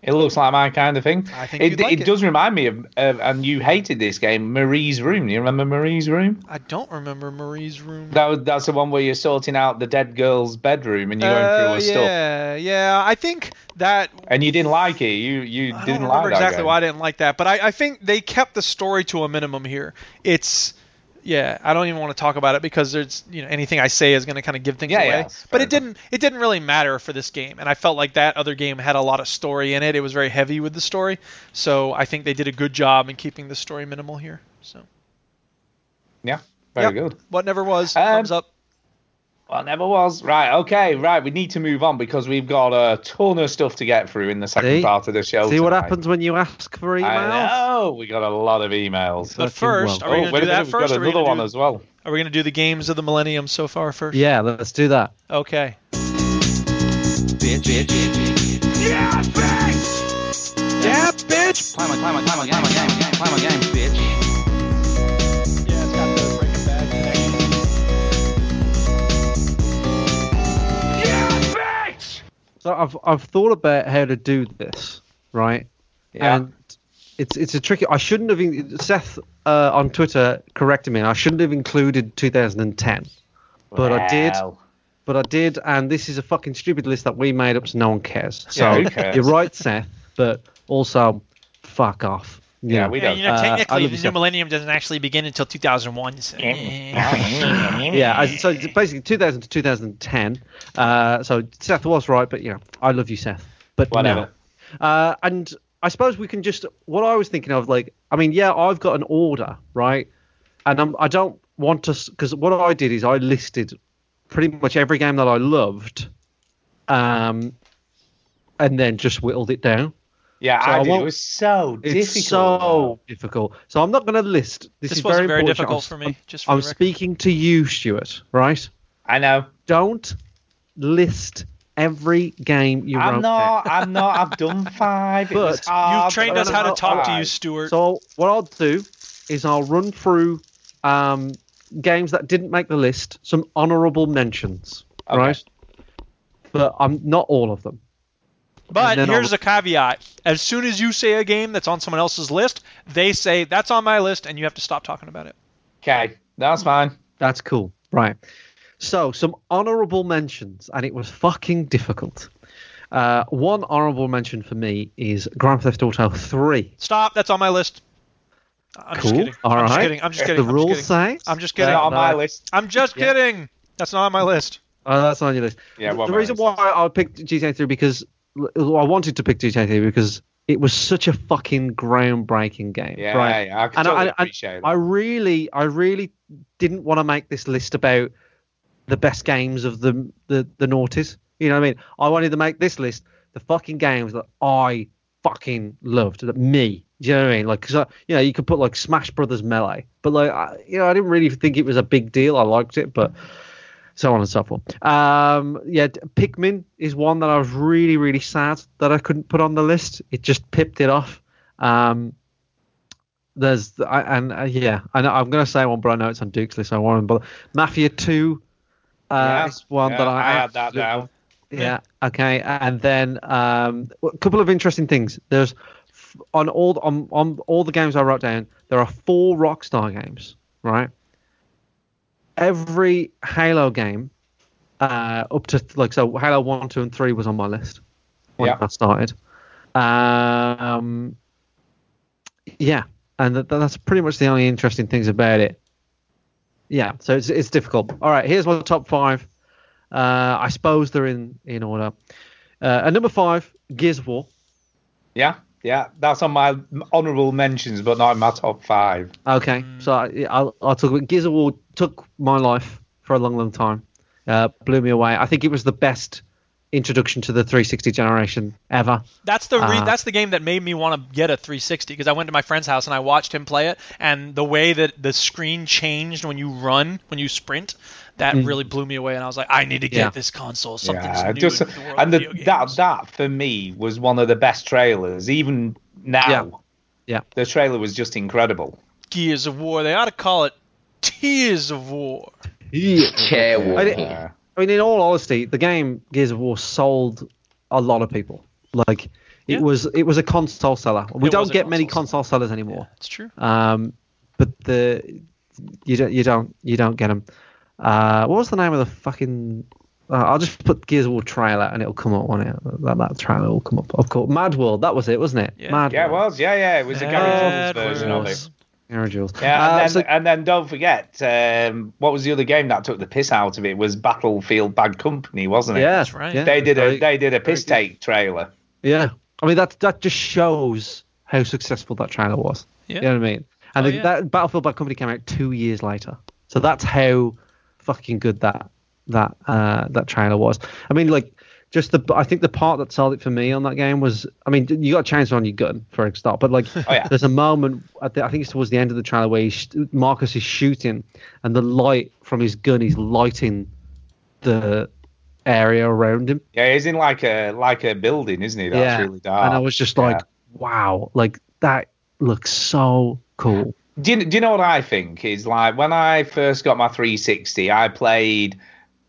It looks like my kind of thing. I think it, like it, it does remind me of, of, and you hated this game, Marie's Room. Do you remember Marie's Room? I don't remember Marie's Room. That was, that's the one where you're sorting out the dead girl's bedroom and you're uh, going through her yeah, stuff. Yeah, yeah. I think that. And you didn't like it. You you I didn't like that. I don't remember exactly game. Why I didn't like that, but I, I think they kept the story to a minimum here. It's. Yeah, I don't even want to talk about it because there's, you know, anything I say is going to kind of give things yeah, away. Yeah, but it didn't it didn't really matter for this game, and I felt like that other game had a lot of story in it. It was very heavy with the story, so I think they did a good job in keeping the story minimal here. So yeah, very yep. good. What never was um, thumbs up. Well, never was. Right, okay, right. We need to move on because we've got a ton of stuff to get through in the second see? part of the show. See tonight. What happens when you ask for emails? Oh, we got a lot of emails. But first, well. are we going to oh, do that we've first? Got another one do, as well. Are we going to do the games of the millennium so far first? Yeah, let's do that. Okay. Bitch, bitch, bitch. Yeah, bitch! Yeah, bitch! Climb on, climb on, climb on, climb on, climb on, climb on, climb on, bitch. So I've I've thought about how to do this, right? Yeah. And it's it's a tricky. I shouldn't have. Seth uh, on Twitter corrected me. I shouldn't have included two thousand ten, but wow. I did. But I did, and this is a fucking stupid list that we made up, so no one cares. So yeah, cares? You're right, Seth. But also, fuck off. Yeah, yeah we don't. You know, technically, uh, the new millennium doesn't actually begin until two thousand one. So. yeah, so it's basically two thousand to two thousand ten. Uh, so Seth was right, but you know, I love you, Seth. But whatever. No. Uh, and I suppose we can just. What I was thinking of, like, I mean, yeah, I've got an order, right? And I'm, I don't want to, because what I did is I listed pretty much every game that I loved, um, and then just whittled it down. Yeah, so I, I did. It was so it's difficult. It's so difficult. So I'm not going to list. This, this is very, very difficult I'm, for me. Just for I'm speaking to you, Stuart, right? I know. Don't list every game you I'm wrote not, down. I'm not. I've done five. But you've trained us how to talk to you, Stuart. So what I'll do is I'll run through um, games that didn't make the list, some honourable mentions, okay. right? But I'm not all of them. But here's a caveat. As soon as you say a game that's on someone else's list, they say, that's on my list, and you have to stop talking about it. Okay. That's fine. That's cool. Right. So, some honorable mentions, and it was fucking difficult. Uh, one honorable mention for me is Grand Theft Auto three. Stop. That's on my list. I'm cool. just kidding. All I'm right. just kidding. I'm just kidding. The I'm rules just kidding. say? I'm just kidding. That's on my list. I'm just yeah. kidding. That's not on my list. Oh, that's not on your list. Yeah, well, the reason why I picked G T A three because... I wanted to pick G T A because it was such a fucking groundbreaking game. Yeah, right? yeah I can totally I, appreciate it. I really, I really didn't want to make this list about the best games of the, the, the noughties. You know what I mean? I wanted to make this list the fucking games that I fucking loved, that me. Do you know what I mean? Like, cause I, you know, you could put like Smash Brothers Melee, but like, I, you know, I didn't really think it was a big deal. I liked it, but. So on and so forth. Um, yeah, Pikmin is one that I was really, really sad that I couldn't put on the list. It just pipped it off. Um, there's I, and uh, yeah, I know, I'm gonna say one, but I know it's on Duke's list. I want to, but Mafia two uh, yeah, is one yeah, that I, I had that down. Yeah, okay, and then um, a couple of interesting things. There's on all on, on all the games I wrote down, there are four Rockstar games, right? Every Halo game, uh, up to like so, Halo one, two, and three was on my list when yeah. I started. Um, yeah, and th- that's pretty much the only interesting things about it. Yeah, so it's it's difficult. All right, here's my top five. Uh, I suppose they're in in order. Uh, at number five, Gears of War. Yeah. Yeah, that's on my honourable mentions, but not in my top five. Okay, so I, I'll, I'll talk about Gears of War. Took my life for a long, long time. Uh, blew me away. I think it was the best introduction to the three sixty generation ever. That's the re- uh, that's the game that made me want to get a three sixty because I went to my friend's house and I watched him play it, and the way that the screen changed when you run, when you sprint. That really blew me away, and I was like, I need to get yeah. this console. Something's yeah, new just, in the world and the, of video games. that that for me was one of the best trailers, even now. Yeah. yeah, the trailer was just incredible. Gears of War. They ought to call it Tears of War. Yeah. I, I mean, in all honesty, the game Gears of War sold a lot of people. Like it yeah. was, it was a console seller. We it don't get console many console seller. sellers anymore. That's yeah, true. Um, but the you don't you don't you don't get them. Uh, what was the name of the fucking? Uh, I'll just put Gears of War trailer and it'll come up on it. That, that trailer will come up. Of course, Mad World. That was it, wasn't it? Yeah, Mad yeah World. it was. Yeah, yeah. It was a Gary Johnson's version of it. Aeroduels. Yeah, and, uh, then, so- and then don't forget, um, what was the other game that took the piss out of it? Was Battlefield Bad Company, wasn't it? Yeah, that's right. Yeah, they did very, a they did a piss take trailer. Yeah, I mean that that just shows how successful that trailer was. Yeah. You know what I mean? And oh, the, yeah. that Battlefield Bad Company came out two years later, so that's how fucking good that that uh, that trailer was. I mean, like. Just the, I think the part that sold it for me on that game was, I mean, you got a chainsaw on your gun for a start, but like, oh, yeah. there's a moment at the, I think it's towards the end of the trailer where sh- Marcus is shooting, and the light from his gun is lighting the area around him. Yeah, he's in like a like a building, isn't he? That's yeah. really dark. And I was just like, yeah. wow, like that looks so cool. Do you, do you know what I think is like when I first got my three sixty, I played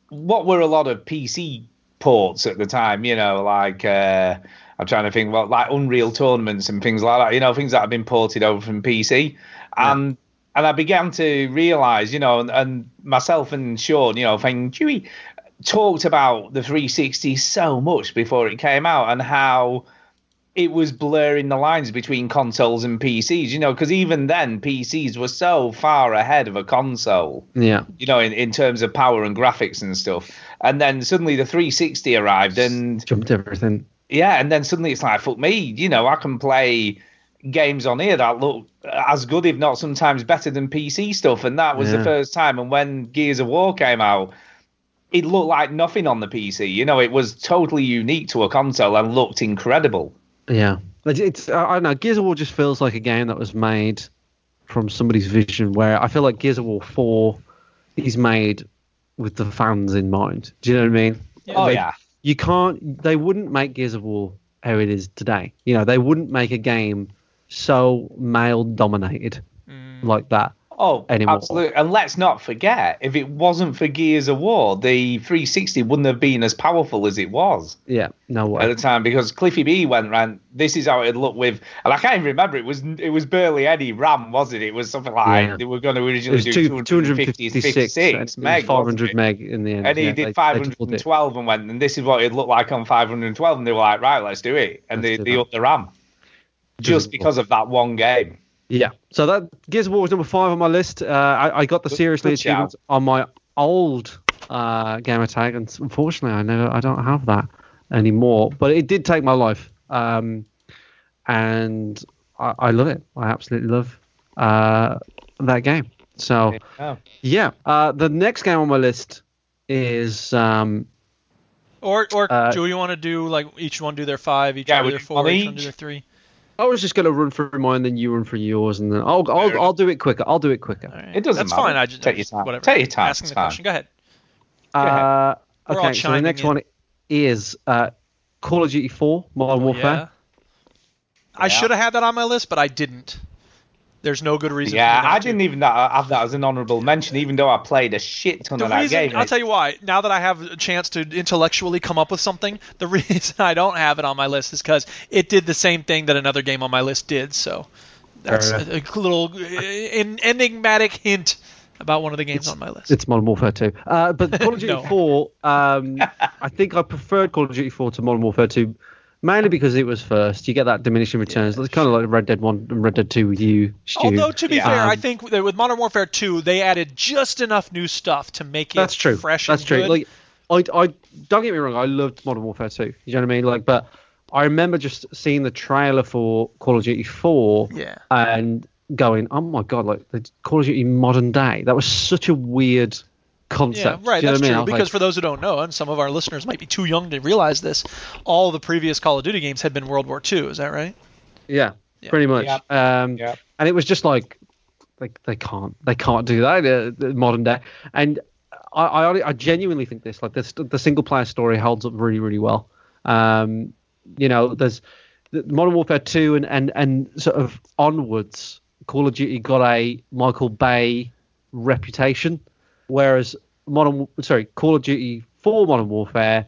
what were a lot of P C ports at the time, you know, like uh, I'm trying to think, well, like Unreal tournaments and things like that, you know, things that have been ported over from P C, yeah. and and I began to realise, you know, and, and myself and Sean, you know, Feng Chui talked about the three sixty so much before it came out and how it was blurring the lines between consoles and P Cs, you know, because even then P Cs were so far ahead of a console, yeah, you know, in, in terms of power and graphics and stuff. And then suddenly the three sixty arrived and jumped everything. Yeah, and then suddenly it's like, fuck me, you know, I can play games on here that look as good, if not sometimes better than P C stuff. And that was yeah. the first time. And when Gears of War came out, it looked like nothing on the P C. You know, it was totally unique to a console and looked incredible. Yeah. It's, I don't know, Gears of War just feels like a game that was made from somebody's vision, where I feel like Gears of War four is made with the fans in mind. Do you know what I mean? Yeah. Oh, they, yeah. You can't... They wouldn't make Gears of War how it is today. You know, they wouldn't make a game so male-dominated mm. like that oh, anymore. Absolutely. And let's not forget, if it wasn't for Gears of War, the three sixty wouldn't have been as powerful as it was. Yeah, no way. At the time, because Cliffy B went round, this is how it'd look with... And I can't even remember, it was it was barely any RAM, was it? It was something like... Yeah. They were going to originally do two, two fifty-six meg. five hundred meg in the end. And he yeah, did they, five twelve they and went, and this is what it'd look like on five twelve. And they were like, right, let's do it. And let's they, they upped the RAM. Just because of that one game. Yeah, so that Gears of War was number five on my list. Uh, I, I got the Seriously achievements on my old uh, gamer tag, and unfortunately, I never, I don't have that anymore. But it did take my life, um, and I, I love it. I absolutely love uh, that game. So, yeah, uh, the next game on my list is. Um, or, or uh, do you want to do like each one do their five, each yeah, one do their four, each one do their three? I was just going to run through mine, then you run through yours, and then I'll I'll, I'll do it quicker. I'll do it quicker. Right. It doesn't That's matter. That's fine. I just take your time. Whatever. Take your time. Asking the time. question. Go ahead. Go ahead. Uh, okay. So the next in. one is uh, Call of Duty four: Modern Warfare. Yeah. I yeah. should have had that on my list, but I didn't. There's no good reason. Yeah, for me I didn't to. even have that as an honorable mention, even though I played a shit ton the of that reason, game. I'll tell you why. Now that I have a chance to intellectually come up with something, the reason I don't have it on my list is because it did the same thing that another game on my list did. So that's a, a little an enigmatic hint about one of the games it's, on my list. It's Modern Warfare two. Uh, but Call of Duty no. four, um, I think I preferred Call of Duty four to Modern Warfare two. Mainly because it was first. You get that diminishing returns. Yeah, it's kind of like Red Dead one and Red Dead two with you, Stu. Although, to be yeah. fair, I think that with Modern Warfare two, they added just enough new stuff to make it that's true. fresh that's and true. good. That's true. Like, I, I, don't get me wrong, I loved Modern Warfare two. You know what I mean? Like, but I remember just seeing the trailer for Call of Duty four yeah. and going, oh my God, like the Call of Duty modern day. That was such a weird... concept. Yeah, right, that's true, because like, for those who don't know, and some of our listeners might be too young to realize this, all the previous Call of Duty games had been World War two, is that right? Yeah, yeah. pretty much. Yep. Um, yep. And it was just like, like they can't, they can't do that uh, modern day. And I, I, I genuinely think this, like this, the single player story holds up really, really well. Um, you know, there's Modern Warfare two and, and, and sort of onwards, Call of Duty got a Michael Bay reputation. Whereas modern, sorry, Call of Duty four Modern Warfare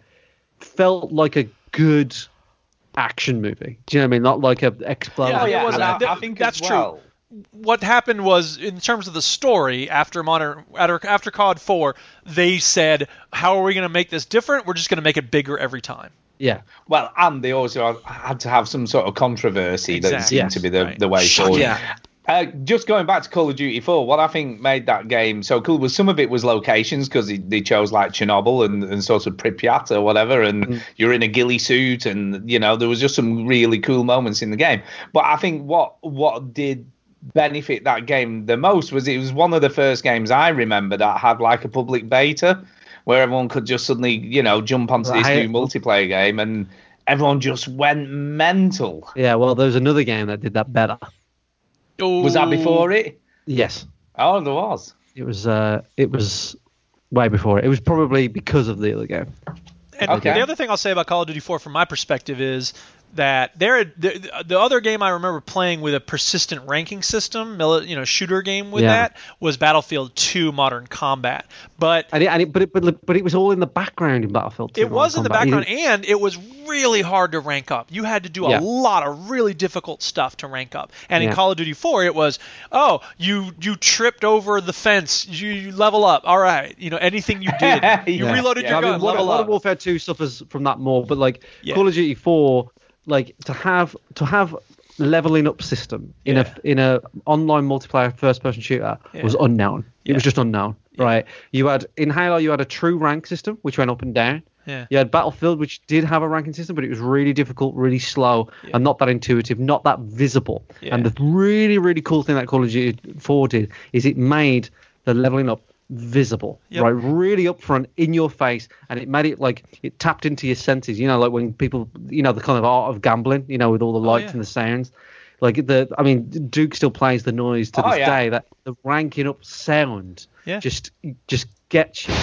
felt like a good action movie. Do you know what I mean? Not like a explosion. Yeah, yeah. It wasn't, I, th- I think that's well. true. What happened was, in terms of the story, after modern, after C O D four, they said, "How are we going to make this different? We're just going to make it bigger every time." Yeah. Well, and they also had to have some sort of controversy exactly. that seemed yes. to be the, right. the way forward. Yeah. Uh, just going back to Call of Duty four, what I think made that game so cool was some of it was locations, because they, they chose like Chernobyl and, and sort of Pripyat or whatever, and mm. you're in a ghillie suit, and you know there was just some really cool moments in the game. But I think what what did benefit that game the most was it was one of the first games I remember that had like a public beta where everyone could just suddenly you know jump onto right. this new multiplayer game, and everyone just went mental. Yeah, well, there's another game that did that better. Ooh. Was that before it? Yes. Oh, there was. It was. Uh, it was way before it. It was probably because of the other game. And okay. The other thing I'll say about Call of Duty four, from my perspective, is that there. The, the other game I remember playing with a persistent ranking system, you know, shooter game with yeah. that was Battlefield two Modern Combat. But and it, and it, but it, but but it was all in the background in Battlefield two. It was in the background, and it was really hard to rank up. You had to do yeah. a lot of really difficult stuff to rank up. And yeah. in Call of Duty four, it was, oh, you you tripped over the fence, you, you level up. All right, you know, anything you did, yeah. you reloaded yeah. your I gun, mean, level up. Modern Warfare two suffers from that more, but like yeah. Call of Duty four. Like to have to have leveling up system in yeah. a in a online multiplayer first person shooter yeah. was unknown. Yeah. It was just unknown, yeah. right? You had in Halo, you had a true rank system which went up and down. Yeah. You had Battlefield, which did have a ranking system, but it was really difficult, really slow, yeah. and not that intuitive, not that visible. Yeah. And the really really cool thing that Call of Duty four did is it made the leveling up visible, yep. right, really up front in your face, and it made it like it tapped into your senses, you know, like when people, you know, the kind of art of gambling, you know, with all the lights oh, yeah. and the sounds, like the I mean Duke still plays the noise to oh, this yeah. day, that the ranking up sound yeah. just just gets you. I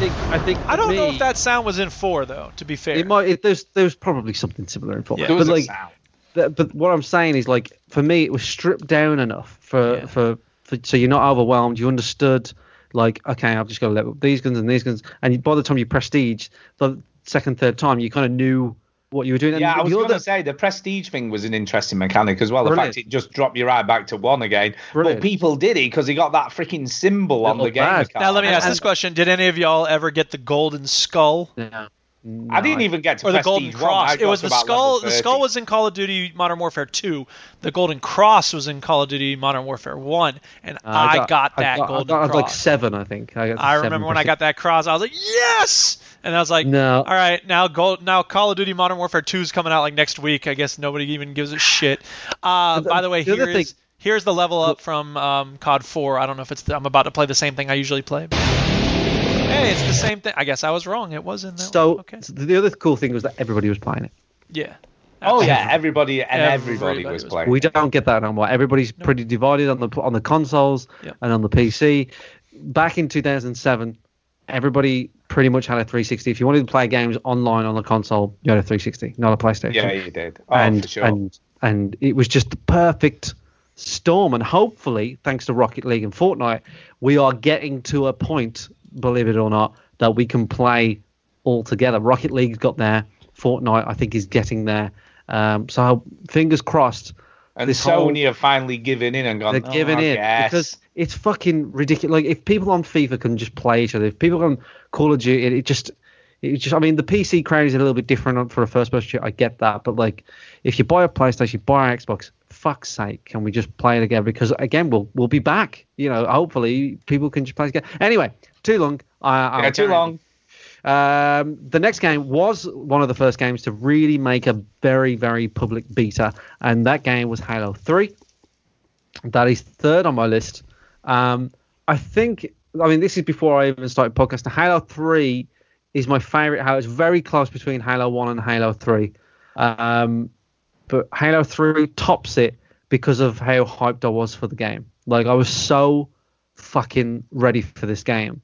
think I think I don't me, know if that sound was in four though, to be fair. It might it, there's there's probably something similar in four. Yeah, there was but, a like, sound. Th- but what I'm saying is, like, for me it was stripped down enough for yeah. for so you're not overwhelmed. You understood, like, okay, I've just got to level up these guns and these guns. And by the time you prestige, the second, third time, you kind of knew what you were doing. Yeah, and I was going to say the prestige thing was an interesting mechanic as well. Brilliant. The fact it just dropped you right back to one again. Brilliant. But people did it because they got that freaking symbol Little on the bad. game. Now let me ask and, this question: did any of y'all ever get the golden skull? Yeah. No, I didn't even get to or the Golden Cross. It was the skull. The skull was in Call of Duty Modern Warfare two. The Golden Cross was in Call of Duty Modern Warfare one, and uh, I, got, I got that I got, Golden I got, Cross. I got like seven, I think. I, got I remember when I got that cross, I was like, yes! And I was like, no. All right, now gold, now Call of Duty Modern Warfare two is coming out like next week. I guess nobody even gives a shit. Uh, the, by the way, the here is, thing, here's the level up from um, C O D four. I don't know if it's. The, I'm about to play the same thing I usually play. Hey, it's the same thing. I guess I was wrong. It wasn't. So, okay. so the other cool thing was that everybody was playing it. Yeah. Absolutely. Oh yeah, everybody and everybody, everybody was playing. We don't get that anymore. Everybody's no. pretty divided on the on the consoles yeah. and on the P C. Back in two thousand seven, everybody pretty much had a three sixty. If you wanted to play games online on the console, you had a three sixty, not a PlayStation. Yeah, you did. Oh, and, for sure. And and it was just the perfect storm. And hopefully, thanks to Rocket League and Fortnite, we are getting to a point, believe it or not, that we can play all together. Rocket League's got there. Fortnite, I think, is getting there. Um, so fingers crossed. And Sony whole, have finally given in and gone, they're giving oh, in yes. because it's fucking ridiculous. Like, if people on FIFA can just play each other, if people on Call of Duty, it, it just, it just. I mean, the P C crowd is a little bit different for a first-person shooter. I get that, but like, if you buy a PlayStation, buy an Xbox, fuck's sake, can we just play it again? Because again, we'll we'll be back. You know, hopefully people can just play it again. Anyway. Too long. I, yeah, too long. Um, the next game was one of the first games to really make a very, very public beta, and that game was Halo three. That is third on my list. Um, I think, I mean, this is before I even started podcasting. Halo three is my favorite. How it's very close between Halo one and Halo three. Um, but Halo three tops it because of how hyped I was for the game. Like, I was so fucking ready for this game.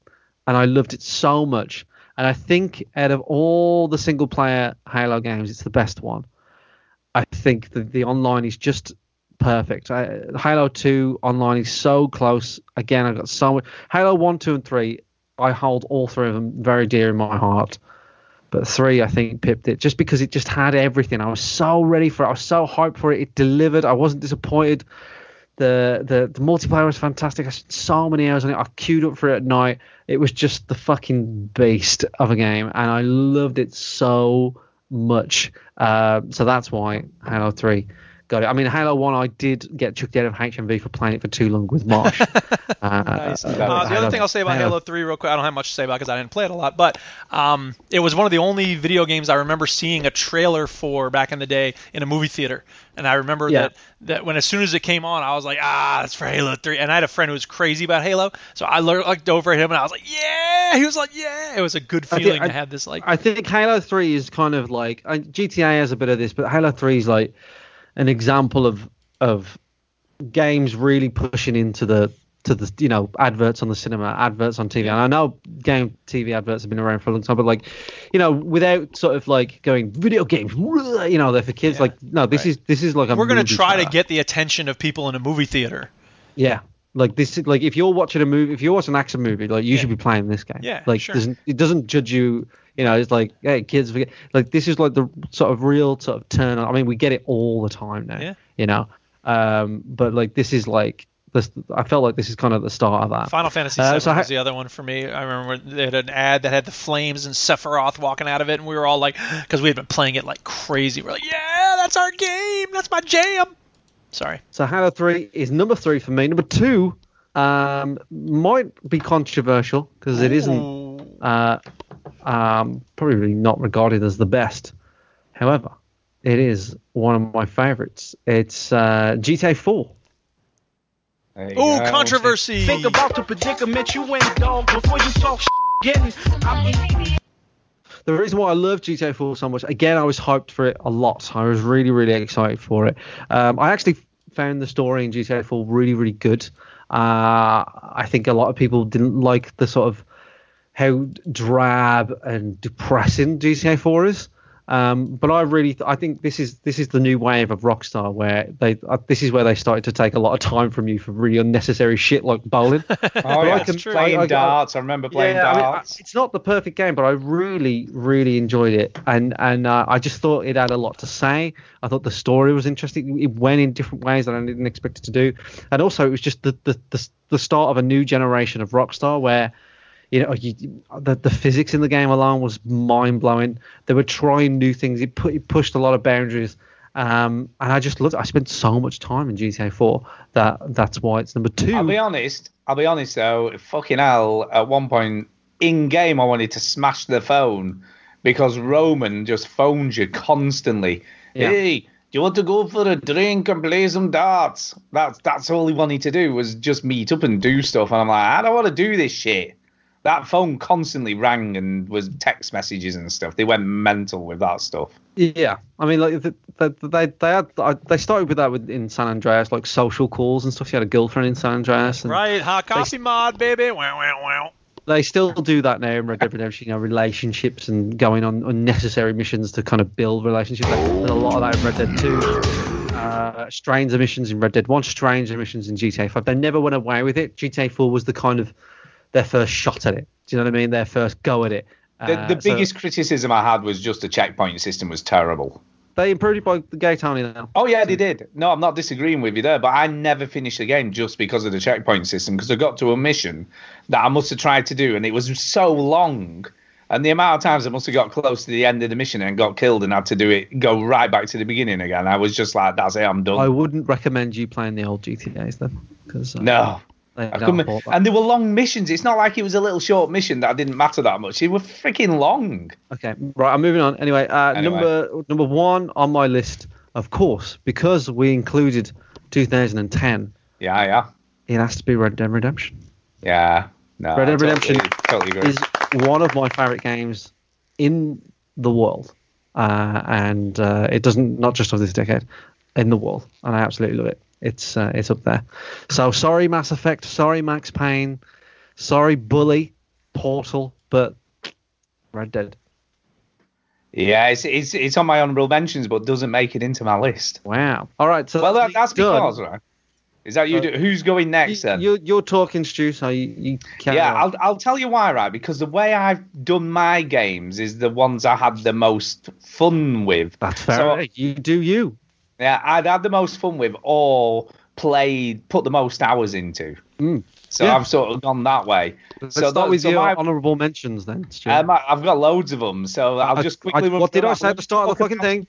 And I loved it so much. And I think out of all the single-player Halo games, it's the best one. I think that the online is just perfect. I, Halo two online is so close. Again, I've got so much. Halo one, two, and three, I hold all three of them very dear in my heart. But three, I think, pipped it just because it just had everything. I was so ready for it. I was so hyped for it. It delivered. I wasn't disappointed. The, the the multiplayer was fantastic. I spent so many hours on it. I queued up for it at night. It was just the fucking beast of a game, and I loved it so much. Uh, so that's why Halo three got it. I mean, Halo one, I did get chucked out of H M V for playing it for too long with Marsh. uh, nice. uh, uh, the other thing I'll say about Halo three real quick, I don't have much to say about it because I didn't play it a lot, but um, it was one of the only video games I remember seeing a trailer for back in the day in a movie theater. And I remember yeah. that, that when as soon as it came on, I was like, ah, that's for Halo three. And I had a friend who was crazy about Halo, so I looked over at him and I was like, yeah! He was like, yeah! It was a good feeling think, to I, have this. Like, I think Halo three is kind of like, uh, G T A has a bit of this, but Halo three is like an example of of games really pushing into the to the you know adverts on the cinema, adverts on T V. And I know game T V adverts have been around for a long time, but like you know without sort of like going video games, you know they're for kids. Yeah. Like no, this right. is this is like a we're gonna try star. to get the attention of people in a movie theater. Yeah. Like this, like if you're watching a movie, if you're watching an action movie, like you yeah. should be playing this game. Yeah, like sure. doesn't, it doesn't judge you. You know, it's like, hey, kids, forget. Like this is like the sort of real sort of turn on. I mean, we get it all the time now. Yeah. You know, um, but like this is like this. I felt like this is kind of the start of that. Final Fantasy uh, seven so was I, the other one for me. I remember they had an ad that had the flames and Sephiroth walking out of it, and we were all like, because we had been playing it like crazy. We're like, yeah, that's our game. That's my jam. Sorry. So Halo three is number three for me. Number two um, might be controversial because it isn't uh, um, probably not regarded as the best. However, it is one of my favorites. It's uh, G T A four. Ooh, controversy. Think about the predicament you in, dog, before you talk sh- getting. I'm- The reason why I love G T A four so much, again, I was hyped for it a lot. I was really, really excited for it. Um, I actually found the story in G T A four really, really good. Uh, I think a lot of people didn't like the sort of how drab and depressing G T A four is. Um, but I really, th- I think this is this is the new wave of Rockstar, where they uh, this is where they started to take a lot of time from you for really unnecessary shit like bowling. oh, yeah, can, true. Playing I, I, darts, I remember playing yeah, darts. I mean, I, it's not the perfect game, but I really, really enjoyed it, and and uh, I just thought it had a lot to say. I thought the story was interesting. It went in different ways that I didn't expect it to do, and also it was just the the the, the start of a new generation of Rockstar where. You know, you, the, the physics in the game alone was mind blowing. They were trying new things. It, put, it pushed a lot of boundaries, um, and I just loved it. I spent so much time in G T A four that that's why it's number two. I'll be honest. I'll be honest though. Fucking hell! At one point in game, I wanted to smash the phone because Roman just phones you constantly. Yeah. Hey. Do you want to go for a drink and play some darts? That's that's all he wanted to do was just meet up and do stuff. And I'm like, I don't want to do this shit. That phone constantly rang and was text messages and stuff. They went mental with that stuff. Yeah, I mean, like they they they, had, they started with that with, in San Andreas, like social calls and stuff. You had a girlfriend in San Andreas, and right? Hot coffee they, mod, baby. Wow, wow, wow. They still do that now in Red Dead Redemption. You know, relationships and going on unnecessary missions to kind of build relationships. Like, there's a lot of that in Red Dead two. Uh, strange missions in Red Dead one, strange missions in G T A five. They never went away with it. G T A four was the kind of their first shot at it. Do you know what I mean? Their first go at it. Uh, the the so biggest criticism I had was just the checkpoint system was terrible. They improved it by the gay Tony now. Oh, yeah, they did. No, I'm not disagreeing with you there, but I never finished the game just because of the checkpoint system, because I got to a mission that I must have tried to do, and it was so long. And the amount of times I must have got close to the end of the mission and got killed and had to do it, go right back to the beginning again. I was just like, that's it, I'm done. I wouldn't recommend you playing the old G T As, then. Cause, uh, no. I and there were long missions. It's not like it was a little short mission that didn't matter that much. It was freaking long. Okay, right. I'm moving on. Anyway, uh, anyway, number number one on my list, of course, because we included two thousand ten. Yeah, yeah. It has to be Red Dead Redemption. Yeah, no. Red Dead totally, Redemption totally agree. Is one of my favorite games in the world, uh, and uh, it doesn't not just of this decade, in the world, and I absolutely love it. It's uh, it's up there. So sorry, Mass Effect. Sorry, Max Payne. Sorry, Bully, Portal, but Red Dead. Yeah, it's it's it's on my honorable mentions, but doesn't make it into my list. Wow. All right. So well, that, that's done. Because right? Is that you? Uh, do, who's going next? You, then you're you're talking, Stu. So you, you can't. Yeah, I'll I'll tell you why, right? Because the way I've done my games is the ones I had the most fun with. That's fair. So, you do you. Yeah, I'd had the most fun with or played, put the most hours into. Mm. So yeah. I've sort of gone that way. Let's so start that, with so your my, honourable mentions then, Stuart. Um, I've got loads of them, so I'll I, just quickly... I, what did I say at the start of the fucking thing?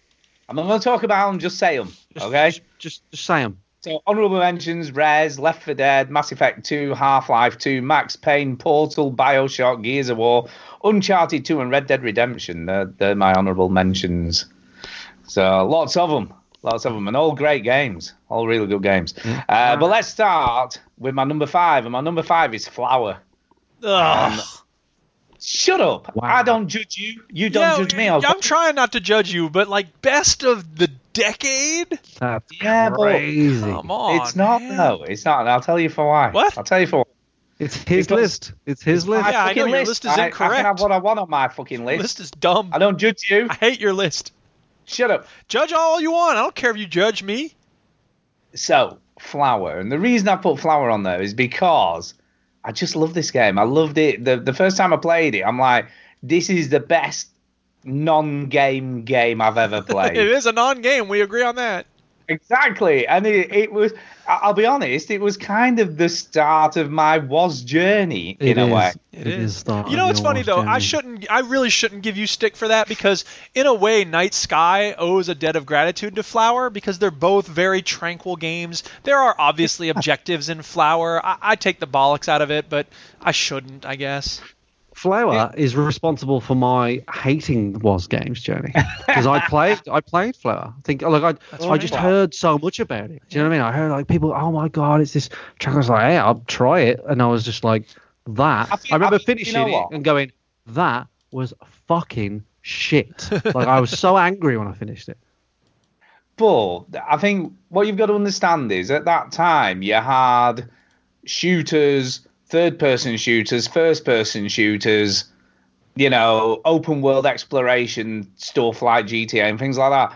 I'm not going to talk about them, just say them, just, okay? Just, just, just say them. So, honourable mentions, Rares, Left four Dead, Mass Effect two, Half-Life two, Max Payne, Portal, Bioshock, Gears of War, Uncharted two, and Red Dead Redemption. They're, they're my honourable mentions. So, lots of them. Lots of them. And all great games. All really good games. Mm. Uh, but let's start with my number five. And my number five is Flower. Ugh. Um, Shut up. Wow. I don't judge you. You don't yeah, judge me. I'll I'm trying not to judge you, but like best of the decade? That's yeah, crazy. But come on. It's not, man. though. It's not. And I'll tell you for why. What? I'll tell you for why. It's his because list. It's his list. Yeah, I know your list, list is incorrect. I, I can have what I want on my fucking list. Your list is dumb. I don't judge you. I hate your list. Shut up. Judge all you want. I don't care if you judge me. So, Flower. And the reason I put Flower on there is because I just love this game. I loved it. The the first time I played it, I'm like, this is the best non-game game I've ever played. It is a non-game. We agree on that. Exactly. And it, it was, I'll be honest, it was kind of the start of my was journey in a way. It is. You know what's funny, though? I shouldn't, I really shouldn't give you stick for that because, in a way, Night Sky owes a debt of gratitude to Flower because they're both very tranquil games. There are obviously objectives in Flower. I, I take the bollocks out of it, but I shouldn't, I guess. Flower is responsible for my hating was games, Johnny, because I played I played Flower. I think like I That's I just wow. heard so much about it. Do you know what I mean? I heard like people, oh my god, it's this track. I was like, hey, I'll try it, and I was just like that. I, feel, I remember I mean, finishing you know it what? and going, that was fucking shit. Like I was so angry when I finished it. But I think what you've got to understand is at that time you had shooters, third-person shooters, first-person shooters, you know, open-world exploration stuff like G T A and things like that.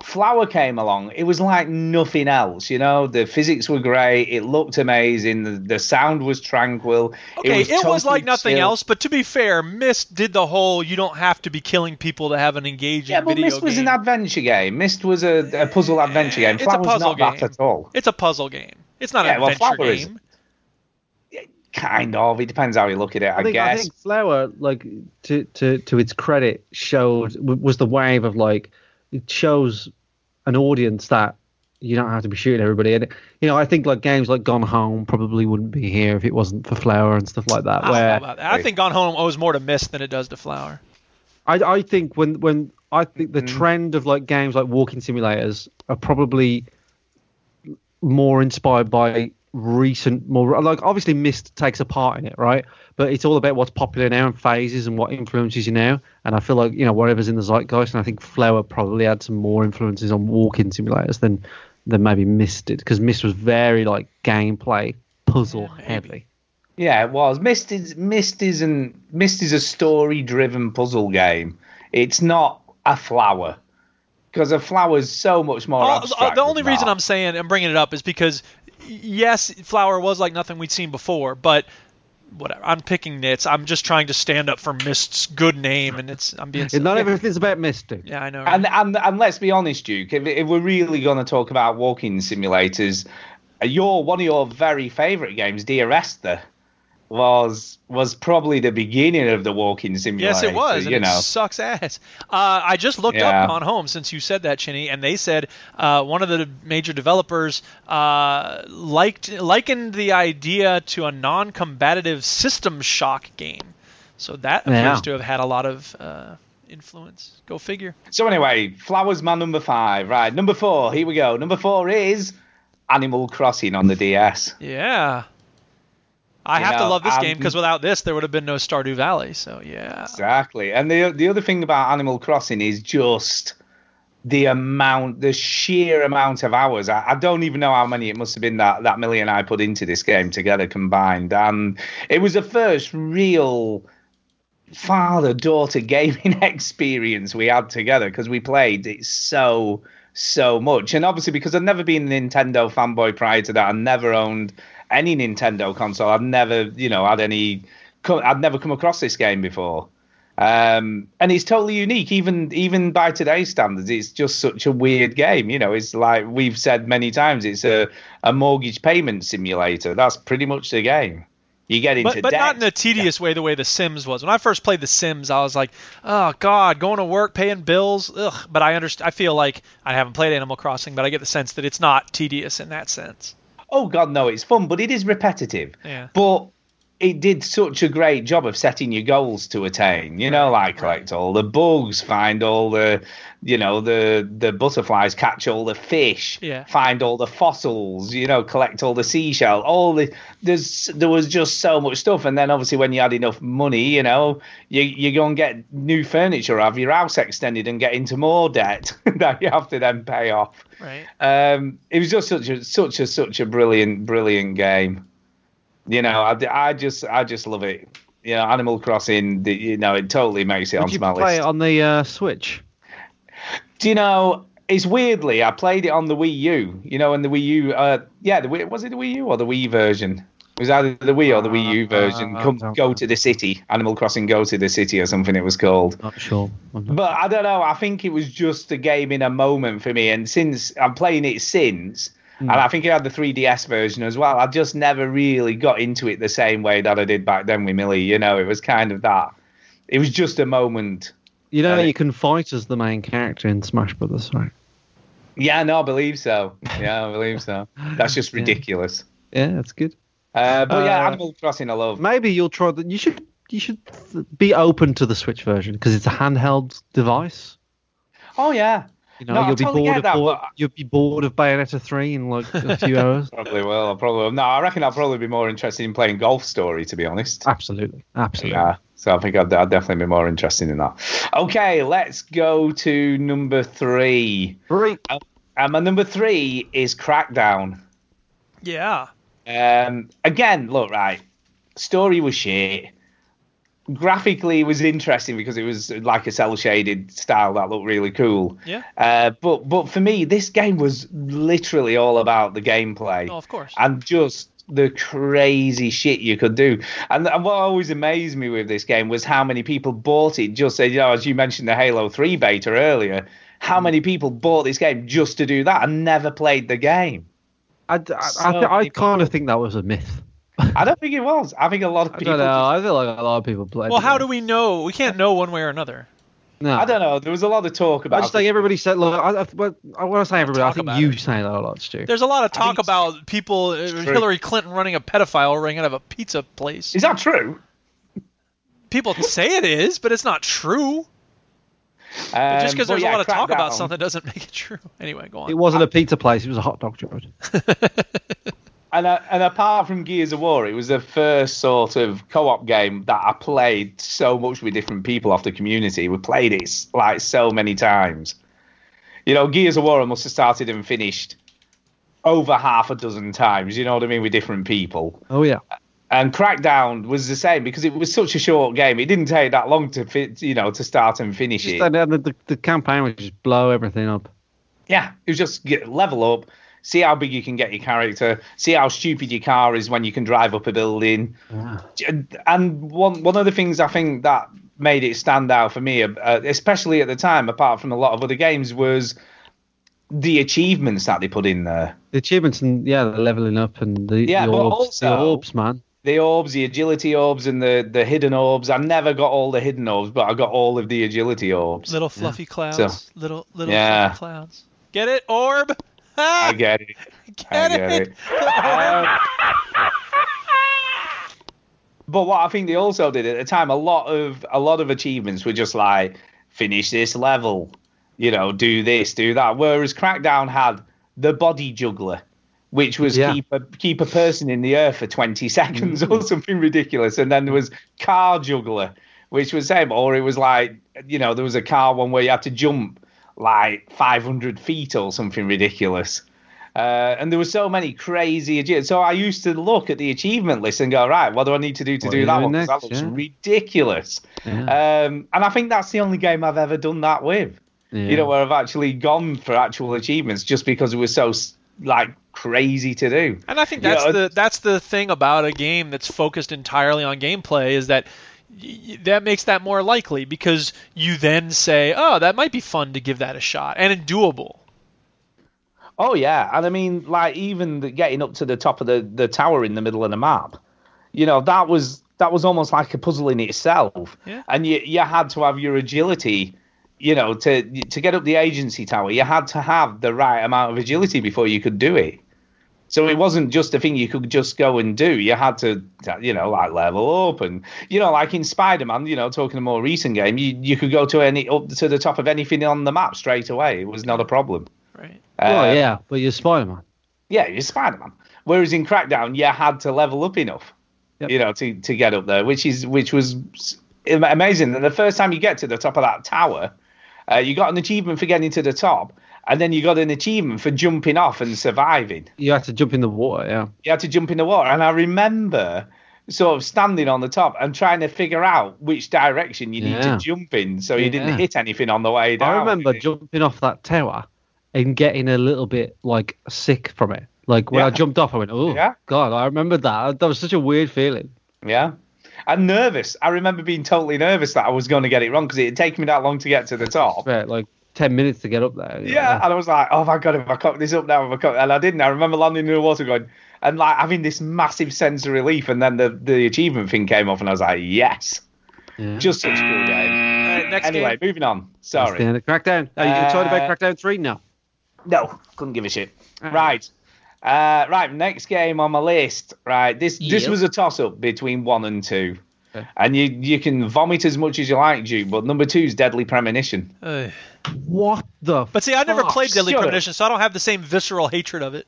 Flower came along. It was like nothing else, you know. The physics were great. It looked amazing. The, the sound was tranquil. Okay, it was, it totally was like nothing chill. else, but to be fair, Myst did the whole you don't have to be killing people to have an engaging video game. Yeah, but Myst game. was an adventure game. Myst was a, a puzzle adventure game. It's Flower's a puzzle not game. that at all. It's a puzzle game. It's not yeah, an adventure well, game. Is, Kind of. It depends how you look at it, I, I think, guess. I think Flower, like, to, to, to its credit, showed was the wave of, like, it shows an audience that you don't have to be shooting everybody. And, you know, I think, like, games like Gone Home probably wouldn't be here if it wasn't for Flower and stuff like that. I, where, that. I think Gone Home owes more to Myst than it does to Flower. I, I think when, when I think the mm. trend of, like, games like walking simulators are probably more inspired by recent more like obviously Myst takes a part in it, right? But it's all about what's popular now and phases and what influences you now. And I feel like, you know, whatever's in the zeitgeist, and I think Flower probably had some more influences on walking simulators than than maybe Myst did, because Myst was very like gameplay puzzle heavy. Yeah, it was. Myst is Myst isn't Myst is a story driven puzzle game. It's not a Flower. Because a Flower's so much more uh, abstract. The only reason I'm saying I'm bringing it up is because yes, Flower was like nothing we'd seen before, but whatever. I'm picking nits. I'm just trying to stand up for Mist's good name, and it's I'm being. Not everything's about Myst, dude. Yeah, I know. Right? And, and and let's be honest, Duke. If, if we're really going to talk about walking simulators, your one of your very favourite games, Dear Esther, was was probably the beginning of the walking simulator. Yes, it was. You and know, it sucks ass. Uh, I just looked yeah. up Gone Home since you said that, Chinny, and they said uh, one of the major developers uh, liked likened the idea to a non-combative System Shock game. So that appears yeah. to have had a lot of uh, influence. Go figure. So anyway, Flower's my number five. Right, number four. Here we go. Number four is Animal Crossing on the D S. Yeah. I you have know, to love this um, game because without this, there would have been no Stardew Valley. So, yeah. Exactly. And the the other thing about Animal Crossing is just the amount, the sheer amount of hours. I, I don't even know how many it must have been that, that Millie and I put into this game together combined. And it was the first real father-daughter gaming experience we had together because we played it so, so much. And obviously, because I'd never been a Nintendo fanboy prior to that, I never owned any Nintendo console. I've never, you know, had any. I've never come across this game before, um, and it's totally unique. Even even by today's standards, it's just such a weird game. You know, it's like we've said many times, it's a, a mortgage payment simulator. That's pretty much the game. You get into but, but debt. Not in a tedious yeah. way, the way The Sims was. When I first played The Sims, I was like, oh, God, going to work, paying bills. Ugh. But I underst- I feel like I haven't played Animal Crossing, but I get the sense that it's not tedious in that sense. Oh, God, no, it's fun, but it is repetitive. Yeah. But it did such a great job of setting your goals to attain. You know, like collect all the bugs, find all the, you know, the the butterflies, catch all the fish, yeah. find all the fossils, you know, collect all the seashell, all the, there's, there was just so much stuff. And then obviously when you had enough money, you know, you, you go and get new furniture, have your house extended and get into more debt that you have to then pay off. Right. Um, it was just such a, such a, such a brilliant, brilliant game. You know, I, I just I just love it. You know, Animal Crossing. The, you know, it totally makes it Would onto my list. Did you play it on the uh, Switch? Do you know? It's weirdly I played it on the Wii U. You know, and the Wii U. Uh, yeah, the Wii, was it the Wii U or the Wii version? It was either the Wii or the Wii U version. Uh, Come go know. to the city, Animal Crossing. Go to the city or something. It was called. Not sure. Not sure. But I don't know. I think it was just a game in a moment for me. And since I'm playing it since. And I think it had the three D S version as well. I just never really got into it the same way that I did back then with Millie. You know, it was kind of that. It was just a moment. You know, that you can fight as the main character in Smash Brothers, right? Yeah, no, I believe so. Yeah, I believe so. That's just ridiculous. Yeah, yeah that's good. Uh, but yeah, uh, Animal Crossing, I love. Maybe you'll try that. You should, you should be open to the Switch version because it's a handheld device. Oh, yeah. You know, no, you'll, be totally bored that, of, but... you'll be bored of Bayonetta three in like a few hours. Probably will. I'll probably will. No, I reckon I'll probably be more interested in playing Golf Story, to be honest. Absolutely. Absolutely. Yeah. So I think I'd, I'd definitely be more interested in that. Okay, let's go to number three. Three. Um, and my number three is Crackdown. Yeah. Um. Again, look, right. Story was shit. Graphically, it was interesting because it was like a cel-shaded style that looked really cool. Yeah. Uh, but but for me, this game was literally all about the gameplay. Oh, of course. And just the crazy shit you could do. And, and what always amazed me with this game was how many people bought it. Just you know, as you mentioned the Halo three beta earlier, how many people bought this game just to do that and never played the game? I, I, so I, th- I kind of think that was a myth. I don't think it was. I think a lot of people... I don't know. Just... I feel like a lot of people played. Well, how do we know? We can't know one way or another. No. I don't know. There was a lot of talk about... I just think everybody said... Look, I, I, I want to say everybody. I think you it. say that a lot, Stu. There's a lot of talk about people... Hillary Clinton running a pedophile ring out of a pizza place. Is that true? People say it is, but it's not true. Um, just because there's yeah, a lot of talk down. about something doesn't make it true. Anyway, go on. It wasn't I, a pizza place. It was a hot dog joint. And, uh, and apart from Gears of War, it was the first sort of co-op game that I played so much with different people off the community. We played it like so many times. You know, Gears of War I must have started and finished over half a dozen times, you know what I mean, with different people. Oh, yeah. And Crackdown was the same because it was such a short game. It didn't take that long to fit, you know, to start and finish just, it. The, the, the campaign would just blow everything up. Yeah, it was just get, level up. See how big you can get your character. See how stupid your car is when you can drive up a building. Yeah. And one one of the things I think that made it stand out for me, uh, especially at the time, apart from a lot of other games, was the achievements that they put in there. The achievements and, yeah, the leveling up and the, yeah, the, orbs, also, the orbs, man. The orbs, the agility orbs and the, the hidden orbs. I never got all the hidden orbs, but I got all of the agility orbs. Little fluffy yeah. clouds. So, little little yeah. fluffy clouds. Get it, orb? I get it. Get I get it. it. Um, but what I think they also did at the time, a lot of a lot of achievements were just like finish this level, you know, do this, do that. Whereas Crackdown had the body juggler, which was yeah. keep a keep a person in the earth for twenty seconds or something ridiculous, and then there was car juggler, which was same, or it was like you know there was a car one where you had to jump like five hundred feet or something ridiculous. Uh, and there were so many crazy achievements. So I used to look at the achievement list and go, right, what do I need to do to what do that one? Because that looks yeah. ridiculous. Yeah. Um, and I think that's the only game I've ever done that with. Yeah. You know, where I've actually gone for actual achievements just because it was so, like, crazy to do. And I think that's you know, the that's the thing about a game that's focused entirely on gameplay is that that makes that more likely because you then say, oh, that might be fun to give that a shot and doable. Oh, yeah. And I mean, like even the, getting up to the top of the, the tower in the middle of the map, you know, that was that was almost like a puzzle in itself. Yeah. And you you had to have your agility, you know, to to get up the agency tower. You had to have the right amount of agility before you could do it. So it wasn't just a thing you could just go and do. You had to, you know, like level up and, you know, like in Spider-Man, you know, talking a more recent game, you, you could go to any up to the top of anything on the map straight away. It was not a problem. Right. Well, um, yeah, but you're Spider-Man. Yeah, you're Spider-Man. Whereas in Crackdown, you had to level up enough, yep. you know, to, to get up there, which is which was amazing. And the first time you get to the top of that tower, uh, you got an achievement for getting to the top. And then you got an achievement for jumping off and surviving. You had to jump in the water, yeah. You had to jump in the water. And I remember sort of standing on the top and trying to figure out which direction you yeah. need to jump in so yeah. you didn't hit anything on the way down. I remember jumping off that tower and getting a little bit, like, sick from it. Like, when yeah. I jumped off, I went, oh, yeah. God, I remember that. That was such a weird feeling. Yeah. I'm nervous. I remember being totally nervous that I was going to get it wrong because it had taken me that long to get to the top. Right, like... ten minutes to get up there. Yeah, yeah, and I was like, oh my God, if I cock this up now, if I cock, and I didn't. I remember landing in the water going, and like having this massive sense of relief, and then the, the achievement thing came off, and I was like, yes, yeah. just such a cool game. Right, next anyway, game. Moving on. Sorry. The end of Crackdown. Are you uh, excited about Crackdown three now? No, couldn't give a shit. Uh, right. Uh, right, next game on my list. Right, this yep. this was a toss-up between one and two. Okay. And you, you can vomit as much as you like, Duke, but number two is Deadly Premonition. Uh, what the But see, I never fuck? played Deadly Shut Premonition, up. so I don't have the same visceral hatred of it.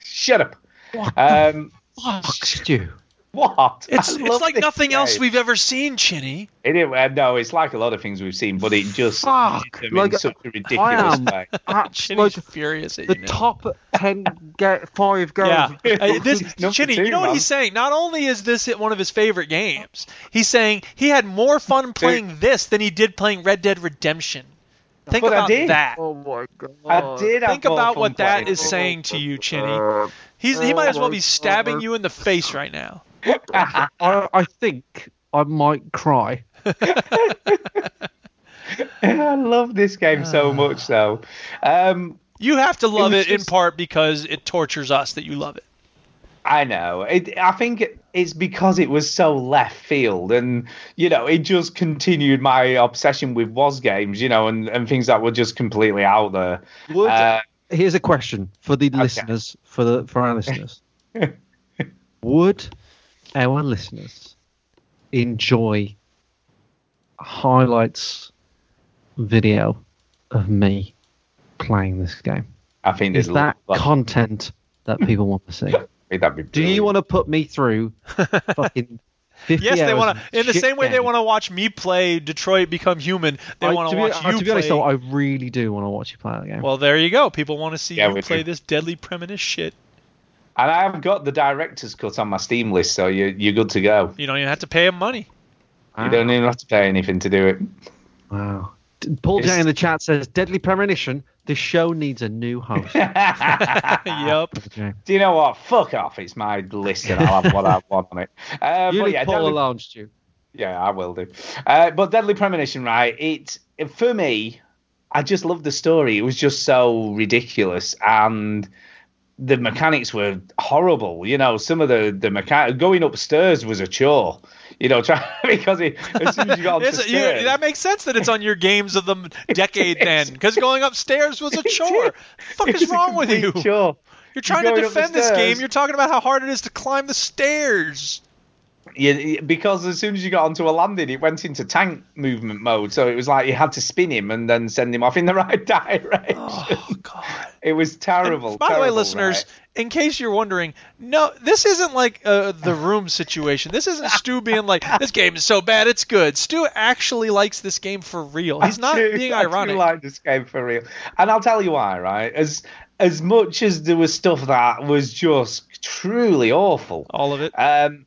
Shut up. What um, the fuck, Stu? What? It's, it's like nothing game. else we've ever seen, Chinny. It, it, no, it's like a lot of things we've seen, but it just... Fuck. It like, in such a ridiculous way. Chinny's like, furious at you The now. top ten, get, five games. Yeah. uh, this, Chinny, two, you know man. what he's saying? Not only is this one of his favorite games, he's saying he had more fun playing this than he did playing Red Dead Redemption. Think but about that. Oh my God. I did. Think about what that is saying to you, Chinny. He's, he might as well be stabbing you in the face right now. I, I think I might cry. I love this game so much, though. Um, you have to love it, it just, in part because it tortures us that you love it. I know. It, I think it, it's because it was so left field, and you know, it just continued my obsession with W A S games, you know, and, and things that were just completely out there. Would, uh, here's a question for the okay. listeners, for the for our listeners. Would our listeners enjoy highlights video of me playing this game? I think there's that content that people want to see. That'd be Do you want to put me through fucking fifty Yes, they want to. In the same way game. they want to watch me play Detroit Become Human, they I, want to, to watch be, you to be play. Honest, I really do want to watch you play that game. Well, there you go. People want to see yeah, you play do. this Deadly Premonition shit. And I haven't got the director's cut on my Steam list, so you're, you're good to go. You don't even have to pay him money. Wow. You don't even have to pay anything to do it. Wow. Paul J in the chat says, Deadly Premonition, the show needs a new host. Yep. Do you know what? Fuck off. It's my list, and I'll have what I want on it. Uh, you but yeah, Paul Deadly... launched you. Yeah, I will do. Uh, but Deadly Premonition, right, it, for me, I just loved the story. It was just so ridiculous, and... the mechanics were horrible, you know. Some of the the mechanics going upstairs was a chore, you know. Try, because it, as soon as you got upstairs, you, that makes sense that it's on your games of the decade then, because going upstairs was a chore. What the fuck is wrong with you? Chore. You're trying you're to defend this game. You're talking about how hard it is to climb the stairs. Yeah, because as soon as you got onto a landing, it went into tank movement mode. So it was like you had to spin him and then send him off in the right direction. Oh, God. It was terrible. And by terrible, the way, listeners, right? in case you're wondering, no, this isn't like uh, the Room situation. This isn't Stu being like, this game is so bad, it's good. Stu actually likes this game for real. He's not do, being I ironic. I like this game for real. And I'll tell you why, right? As as much as there was stuff that was just truly awful. All of it. Um.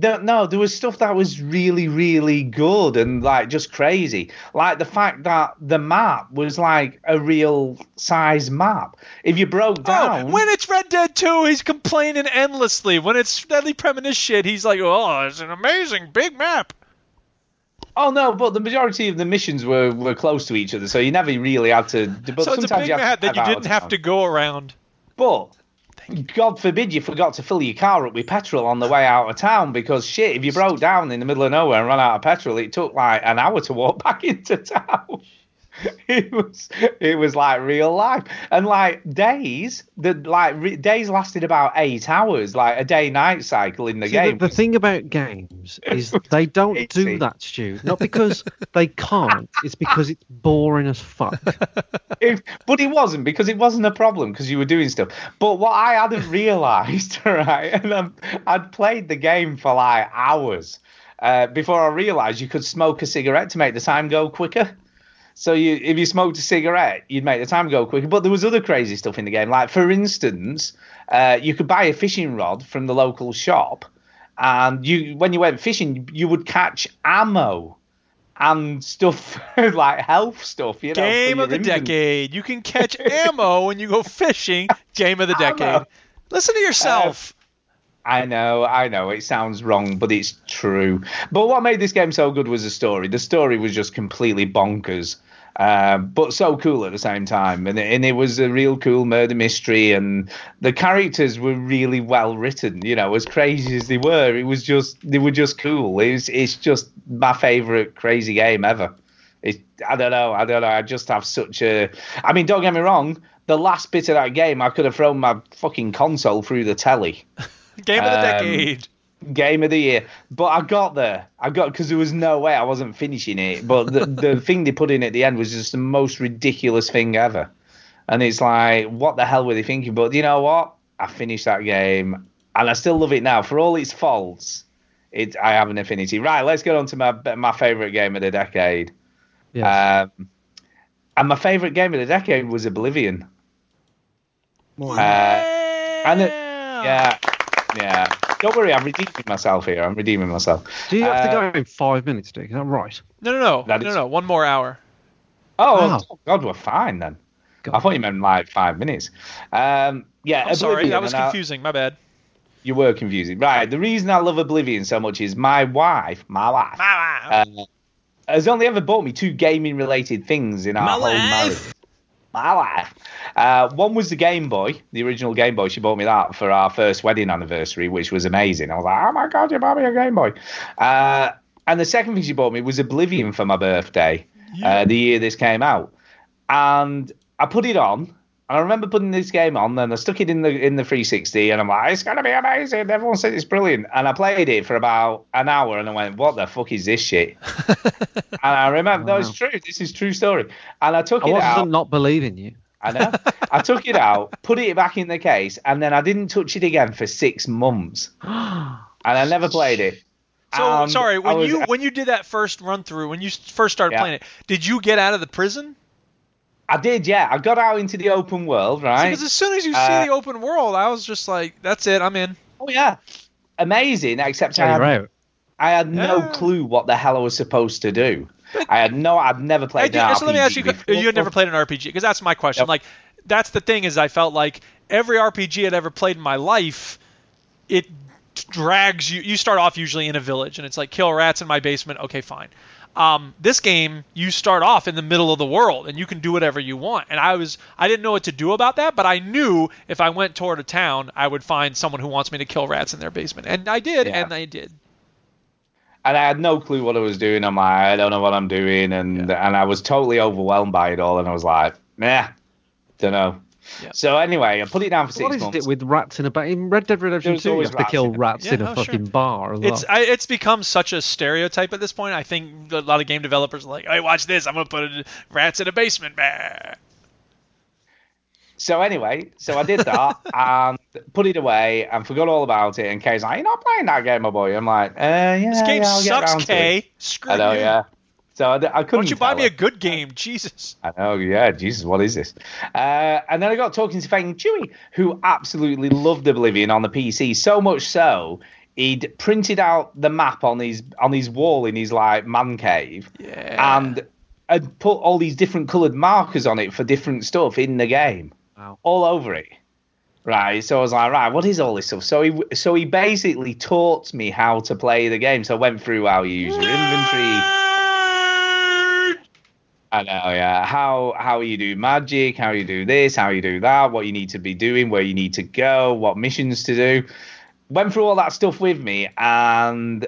No, there was stuff that was really, really good and, like, just crazy. Like, the fact that the map was, like, a real-size map. If you broke down... Oh, when it's Red Dead two, he's complaining endlessly. When it's Deadly Premonition shit, he's like, oh, it's an amazing big map. Oh, no, but the majority of the missions were, were close to each other, so you never really had to... But so it's a big map that you didn't have to go around. But... God forbid you forgot to fill your car up with petrol on the way out of town, because shit, if you broke down in the middle of nowhere and ran out of petrol, it took like an hour to walk back into town. It was it was like real life, and like days that like re- days lasted about eight hours, like a day night cycle in the See, game. The, the thing about games is they don't do that, Stu. Not because they can't; it's because it's boring as fuck. If, but it wasn't, because it wasn't a problem because you were doing stuff. But what I hadn't realised, right, and I'm, I'd played the game for like hours uh, before I realised you could smoke a cigarette to make the time go quicker. So you, if you smoked a cigarette, you'd make the time go quicker. But there was other crazy stuff in the game. Like, for instance, uh, you could buy a fishing rod from the local shop. And you, when you went fishing, you would catch ammo and stuff, like health stuff. You know, game of the inventory. Decade. You can catch ammo when you go fishing. Game of the ammo. Decade. Listen to yourself. Uh, I know, I know, it sounds wrong, but it's true. But what made this game so good was the story. The story was just completely bonkers, uh, but so cool at the same time. And, and it was a real cool murder mystery, and the characters were really well written. You know, as crazy as they were, it was just they were just cool. It was, it's just my favourite crazy game ever. It, I don't know, I don't know. I just have such a... I mean, don't get me wrong, the last bit of that game, I could have thrown my fucking console through the telly. Game of the decade. Um, game of the year. But I got there. I got, because there was no way I wasn't finishing it. But the, the thing they put in at the end was just the most ridiculous thing ever. And it's like, what the hell were they thinking? But you know what? I finished that game. And I still love it now. For all its faults, it I have an affinity. Right, let's get on to my my favourite game of the decade. Yes. Um, and my favourite game of the decade was Oblivion. Wow. Uh, and it, yeah. Yeah, don't worry, I'm redeeming myself here. I'm redeeming myself. Do you have uh, to go in five minutes, Dick? Is that right? No, no, no, that no, is... no, one more hour. Oh, oh. God, we're fine then. God. I thought you meant like five minutes. Um, yeah, I'm sorry, that was confusing. I... My bad. You were confusing, right? The reason I love Oblivion so much is my wife, my wife, my wife. Uh, has only ever bought me two gaming-related things in our my whole life. marriage. My life. Uh, one was the Game Boy, the original Game Boy. She bought me that for our first wedding anniversary, which was amazing. I was like, oh my God, you bought me a Game Boy. Uh, and the second thing she bought me was Oblivion for my birthday, yeah. uh, the year this came out. And I put it on. And I remember putting this game on, and I stuck it in the in the three sixty, and I'm like, it's going to be amazing. Everyone said it's brilliant. And I played it for about an hour, and I went, what the fuck is this shit? And I remember, wow. No, it's true. This is true story. And I took I it out. I wasn't not believing you. I know. I took it out, put it back in the case, and then I didn't touch it again for six months. And I never played it. So, and sorry, when was, you when you did that first run-through, when you first started yeah. playing it, did you get out of the prison? I did, yeah. I got out into the open world, right? Because as soon as you uh, see the open world, I was just like, that's it, I'm in. Oh, yeah. Amazing, except I had, right. I had yeah. no clue what the hell I was supposed to do. But I had no, I'd never played an R P G. So let me ask you, before. You had never played an R P G? Because that's my question. Yep. Like, that's the thing, is I felt like every R P G I'd ever played in my life, it drags you. You start off usually in a village, and it's like, kill rats in my basement, okay, fine. Um, this game, you start off in the middle of the world, and you can do whatever you want. And I was—I didn't know what to do about that, but I knew if I went toward a town, I would find someone who wants me to kill rats in their basement, and I did, yeah. and I did. And I had no clue what I was doing. I'm like, I don't know what I'm doing, and yeah. and I was totally overwhelmed by it all, and I was like, nah, don't know. Yeah. So anyway, I put it down for six months. What is it with rats in a bar? In Red Dead Redemption two, you have to kill rats in a fucking bar. It's I, it's become such a stereotype at this point. I think a lot of game developers are like, hey, watch this, I'm going to put a, rats in a basement. Bah. So anyway, so I did that and put it away and forgot all about it. And Kay's like, you're not playing that game, my boy. I'm like, uh, yeah, this game yeah, I'll sucks, get Kay. It. Screw I know, you. Yeah. So I, I couldn't. Why don't you buy me it. a good game, Jesus? I know, yeah, Jesus, what is this? Uh, and then I got talking to Feng Chewy, who absolutely loved Oblivion on the P C, so much so he'd printed out the map on his on his wall in his like man cave, yeah. and and put all these different coloured markers on it for different stuff in the game, wow. all over it. Right, so I was like, right, what is all this stuff? So he so he basically taught me how to play the game. So I went through how you use your inventory. I know, yeah. How how you do magic, how you do this, how you do that, what you need to be doing, where you need to go, what missions to do. Went through all that stuff with me, and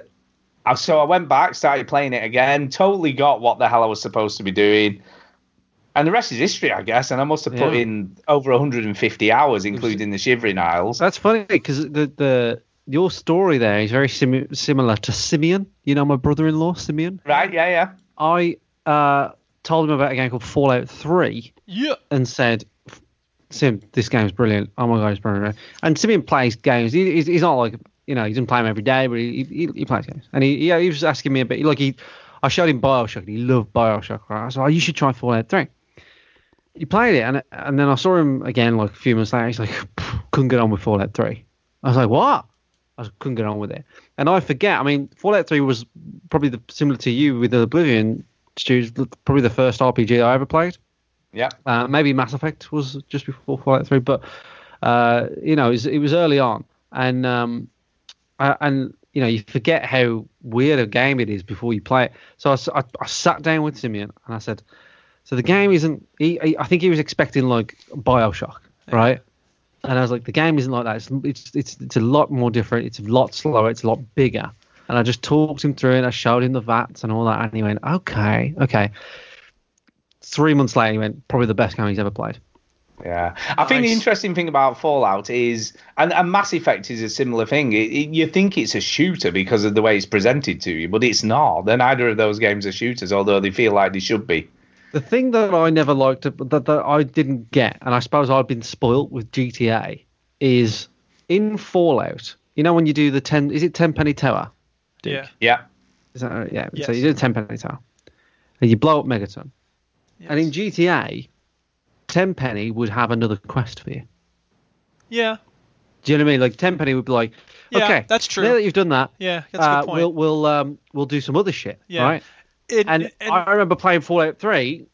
I, so I went back, started playing it again, totally got what the hell I was supposed to be doing. And the rest is history, I guess, and I must have put yeah. in over one hundred fifty hours, including the Shivering Isles. That's funny, because the, the, your story there is very sim- similar to Simeon, you know, my brother-in-law, Simeon. Right, yeah, yeah. I... Uh, told him about a game called Fallout three yeah. and said, Sim, this game's brilliant. Oh my God, it's brilliant. And Simeon plays games. He, he's, he's not like, you know, he doesn't play them every day, but he he, he plays games. And he, yeah, he was asking me a bit. Like he, I showed him Bioshock, and he loved Bioshock. Right? I was like, oh, you should try Fallout three. He played it, and and then I saw him again like a few months later. He's like, couldn't get on with Fallout three. I was like, what? I couldn't get on with it. And I forget, I mean, Fallout three was probably the, similar to you with Oblivion, Stu's probably the first R P G I ever played. Yeah. Uh, maybe Mass Effect was just before Fallout three, but uh, you know, it was, it was early on, and um, I, and you know, you forget how weird a game it is before you play it. So I, I, I sat down with Simeon and I said, so the game isn't. He, he, I think he was expecting like Bioshock, right? Yeah. And I was like, the game isn't like that. It's it's it's it's a lot more different. It's a lot slower. It's a lot bigger. And I just talked him through it. I showed him the V A Ts and all that. And he went, okay, okay. Three months later, he went, probably the best game he's ever played. Yeah. I nice. think the interesting thing about Fallout is, and, and Mass Effect is a similar thing. It, it, you think it's a shooter because of the way it's presented to you, but it's not. They're neither of those games are shooters, although they feel like they should be. The thing that I never liked, that, that I didn't get, and I suppose I've been spoilt with G T A, is in Fallout, you know when you do the ten, is it Tenpenny Tower? Duke. Yeah. Yeah. Is that right? Yeah. Yes. So you do a Tenpenny Tower, and you blow up Megaton. Yes. And in G T A, Tenpenny would have another quest for you. Yeah. Do you know what I mean? Like Tenpenny would be like, yeah, okay, that's true. Now that you've done that, yeah, that's uh, a good point. We'll we'll um we'll do some other shit, yeah. right? It, and it, I remember playing Fallout three,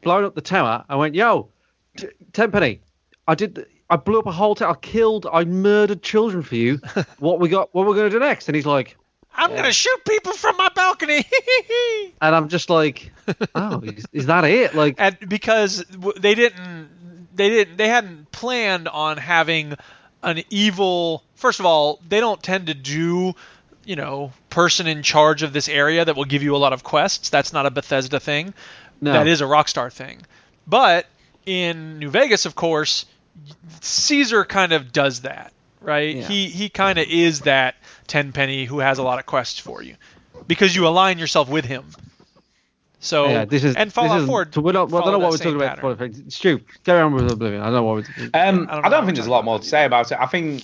blowing up the tower. I went, yo, t- Tenpenny, I did. The, I blew up a whole tower. I killed. I murdered children for you. What we got? What we're gonna do next? And he's like, I'm yeah. going to shoot people from my balcony. And I'm just like, oh, is, is that it? Like, and because they didn't, they didn't, they hadn't planned on having an evil. First of all, they don't tend to do, you know, person in charge of this area that will give you a lot of quests. That's not a Bethesda thing. No. That is a Rockstar thing. But in New Vegas, of course, Caesar kind of does that. Right, yeah. he he kind of is that Tenpenny who has a lot of quests for you, because you align yourself with him. So yeah, this is and Fallout Four. So we don't, I don't know what we're talking pattern. about. Fallout Stu, carry on with Oblivion. I don't know what we're talking about. Um, I don't, I don't think there's a lot more to say about it. I think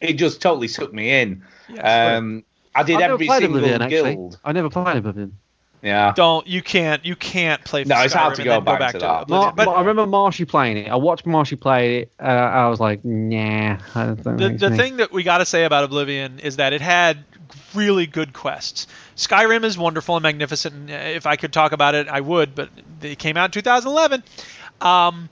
it just totally sucked me in. Yes, um, I did I've every single Oblivion, guild. Actually. I never played Oblivion. Yeah. Don't you can't you can't play. No, Skyrim it's hard to go back, go back to that. To Mar- but I remember Marshy playing it. I watched Marshy play it. Uh, I was like, nah. I don't think the the me. thing that we got to say about Oblivion is that it had really good quests. Skyrim is wonderful and magnificent. And if I could talk about it, I would. But it came out in two thousand eleven. Um,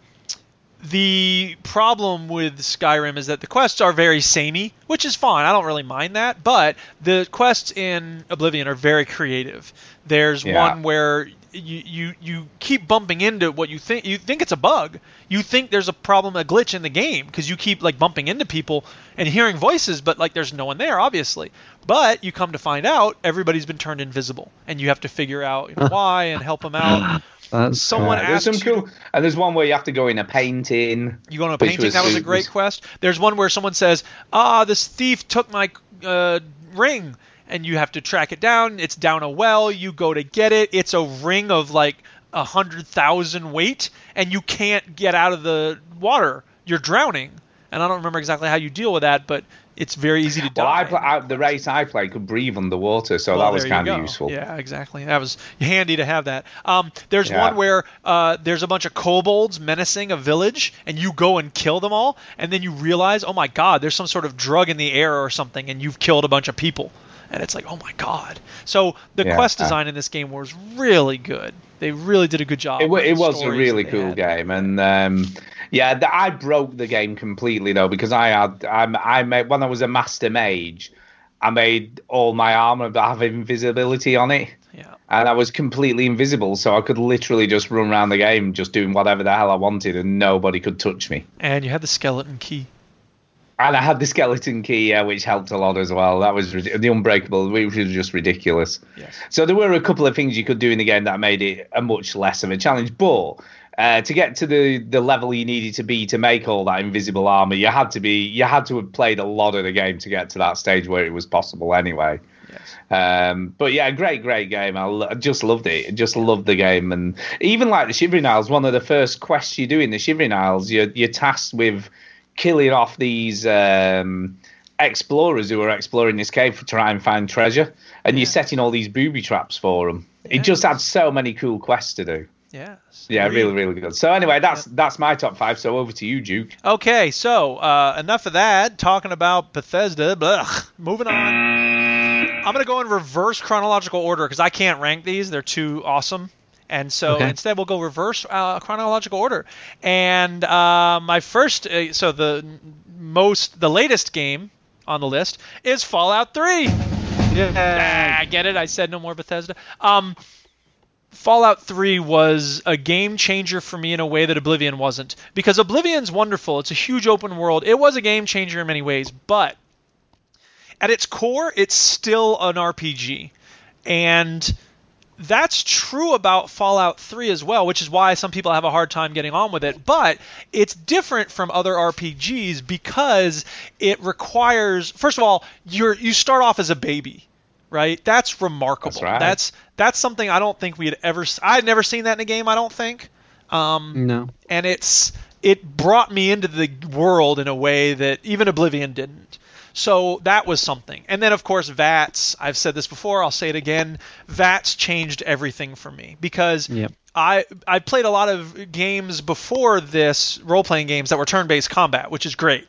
the problem with Skyrim is that the quests are very samey, which is fine. I don't really mind that. But the quests in Oblivion are very creative. There's yeah. one where you, you you keep bumping into what you think you think it's a bug. You think there's a problem, a glitch in the game because you keep like bumping into people and hearing voices, but like there's no one there, obviously. But you come to find out everybody's been turned invisible, and you have to figure out you know, why and help them out. That's Someone cool. There's some cool, and there's one where you have to go in a painting. You go in a painting. Was, that was a great was, quest. There's one where someone says, "Ah, this thief took my uh, ring," and you have to track it down. It's down a well. You go to get it. It's a ring of like a hundred thousand weight, and you can't get out of the water. You're drowning, and I don't remember exactly how you deal with that, but it's very easy to die. Well, I play, I, the race I played could breathe underwater, so well, that was kind of useful. Yeah, exactly. That was handy to have that. Um, there's yeah. one where uh, there's a bunch of kobolds menacing a village, and you go and kill them all, and then you realize, oh my God, there's some sort of drug in the air or something, and you've killed a bunch of people. And it's like, oh my God. So the yeah, quest design uh, in this game was really good. They really did a good job. It, w- it was a really cool had. game. And um, yeah, the, I broke the game completely, though, because I had, I, I made, when I was a master mage, I made all my armor that have invisibility on it. Yeah. And I was completely invisible, so I could literally just run around the game just doing whatever the hell I wanted and nobody could touch me. And you had the skeleton key. And I had the skeleton key, yeah, which helped a lot as well. That was the unbreakable, which was just ridiculous. Yes. So there were a couple of things you could do in the game that made it a much less of a challenge. But uh, to get to the, the level you needed to be to make all that invisible armor, you had to be you had to have played a lot of the game to get to that stage where it was possible anyway. Yes. Um, but yeah, great, great game. I, l- I just loved it. I just loved the game. And even like the Shivering Isles, one of the first quests you do in the Shivering Isles, you're, you're tasked with killing off these um, explorers who are exploring this cave to try and find treasure. And yeah. you're setting all these booby traps for them. Yes. It just had so many cool quests to do. Yes. Yeah, really, really good. So anyway, that's yeah. that's my top five. So over to you, Duke. Okay, so uh, enough of that. Talking about Bethesda. Blah. Moving on. I'm going to go in reverse chronological order because I can't rank these. They're too awesome. And so okay. instead we'll go reverse uh, chronological order. And uh, my first uh, – so the most – the latest game on the list is Fallout three. Yeah. Ah, get it? I said no more Bethesda. Um, Fallout three was a game changer for me in a way that Oblivion wasn't, because Oblivion's wonderful. It's a huge open world. It was a game changer in many ways, but at its core, it's still an R P G. And – that's true about Fallout three as well, which is why some people have a hard time getting on with it. But it's different from other R P Gs because it requires, first of all, you're, you start off as a baby, right? That's remarkable. That's right. That's, that's something I don't think we had ever, I had never seen that in a game, I don't think. Um, no. And it's it brought me into the world in a way that even Oblivion didn't. So that was something. And then, of course, V A T S. I've said this before. I'll say it again. V A T S changed everything for me because yep. I I played a lot of games before this, role-playing games, that were turn-based combat, which is great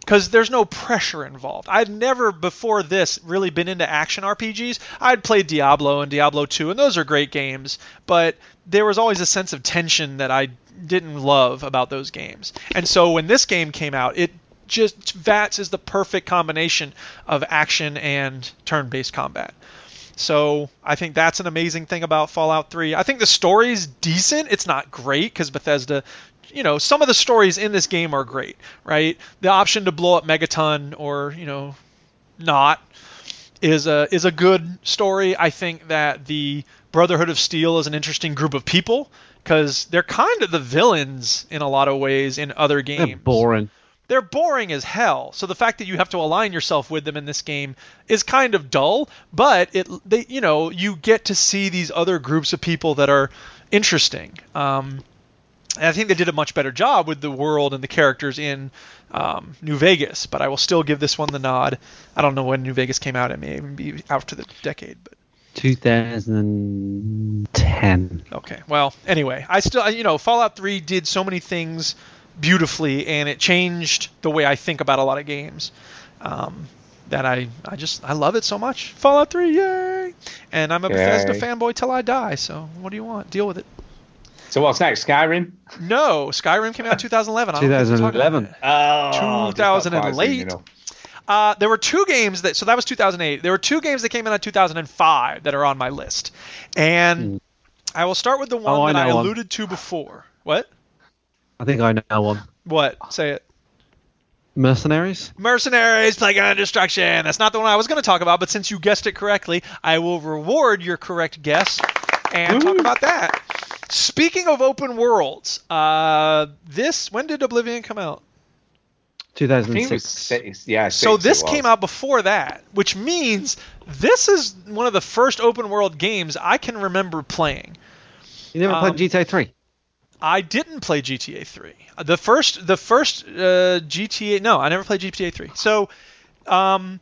because there's no pressure involved. I'd never before this really been into action R P Gs. I'd played Diablo and Diablo two, and those are great games, but there was always a sense of tension that I didn't love about those games. And so when this game came out, it just V A T S is the perfect combination of action and turn-based combat. So I think that's an amazing thing about Fallout three. I think the story's decent. It's not great because Bethesda, you know, some of the stories in this game are great, right? The option to blow up Megaton or, you know, not is a is a good story. I think that the Brotherhood of Steel is an interesting group of people because they're kind of the villains in a lot of ways in other games. They're boring. They're boring as hell. So the fact that you have to align yourself with them in this game is kind of dull, but it, they, you know, you get to see these other groups of people that are interesting. Um, and I think they did a much better job with the world and the characters in um, New Vegas, but I will still give this one the nod. I don't know when New Vegas came out. It may even be out to the decade, but two thousand ten. Okay. Well, anyway, I still, you know, Fallout three did so many things beautifully, and it changed the way I think about a lot of games. Um, that I, I just I love it so much. Fallout three, yay! And I'm a yay. Bethesda fanboy till I die. So what do you want? Deal with it. So what's next? Skyrim? No, Skyrim came out in two thousand eleven. two thousand eleven. Oh, two thousand eight. Uh, there were two games that so that was two thousand eight. There were two games that came out in two thousand five that are on my list, and mm. I will start with the one oh, that I, I alluded one. to before. What? I think I know one. What? Say it. Mercenaries? Mercenaries, Playground Destruction. That's not the one I was going to talk about, but since you guessed it correctly, I will reward your correct guess and Woo-hoo. talk about that. Speaking of open worlds, uh, this when did Oblivion come out? two thousand six. Yeah. So this came out before that, which means this is one of the first open world games I can remember playing. You never um, played G T A three? I didn't play G T A three. The first, the first uh, G T A. No, I never played G T A three. So, um,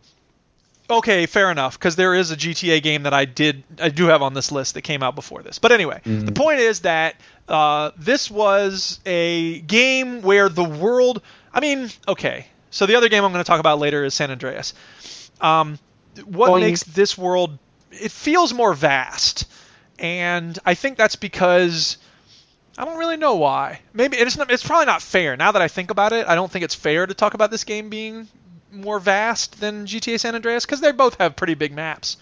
okay, fair enough. Because there is a G T A game that I did, I do have on this list that came out before this. But anyway, mm. the point is that uh, this was a game where the world. I mean, okay. So the other game I'm going to talk about later is San Andreas. Um, what Boing. makes this world? It feels more vast, and I think that's because. I don't really know why. Maybe it's not, it's probably not fair. Now that I think about it, I don't think it's fair to talk about this game being more vast than G T A San Andreas because they both have pretty big maps.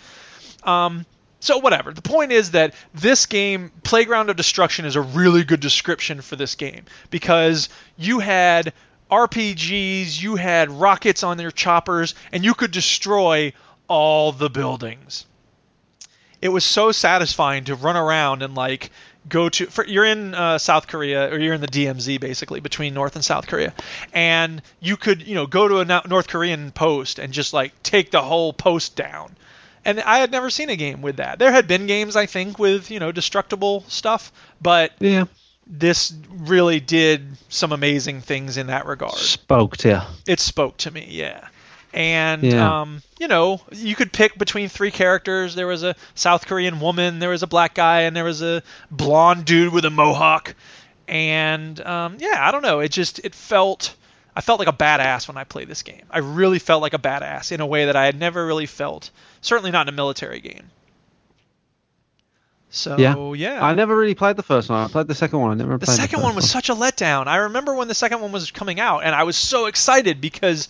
Um, So whatever. The point is that this game, Playground of Destruction, is a really good description for this game. Because you had R P Gs, you had rockets on their choppers, and you could destroy all the buildings. It was so satisfying to run around and, like, go to... For, you're in uh, South Korea, or you're in the D M Z, basically, between North and South Korea. And you could, you know, go to a North Korean post and just, like, take the whole post down. And I had never seen a game with that. There had been games, I think, with, you know, destructible stuff. But yeah, this really did some amazing things in that regard. Spoke to you. It spoke to me, yeah. And, yeah. Um, you know, you could pick between three characters. There was a South Korean woman, there was a black guy, and there was a blonde dude with a mohawk. And, um, yeah, I don't know. It just, it felt... I felt like a badass when I played this game. I really felt like a badass in a way that I had never really felt. Certainly not in a military game. So, yeah. yeah. I never really played the first one. I played the second one. I never played the first one. The second one was such a letdown. I remember when the second one was coming out, and I was so excited because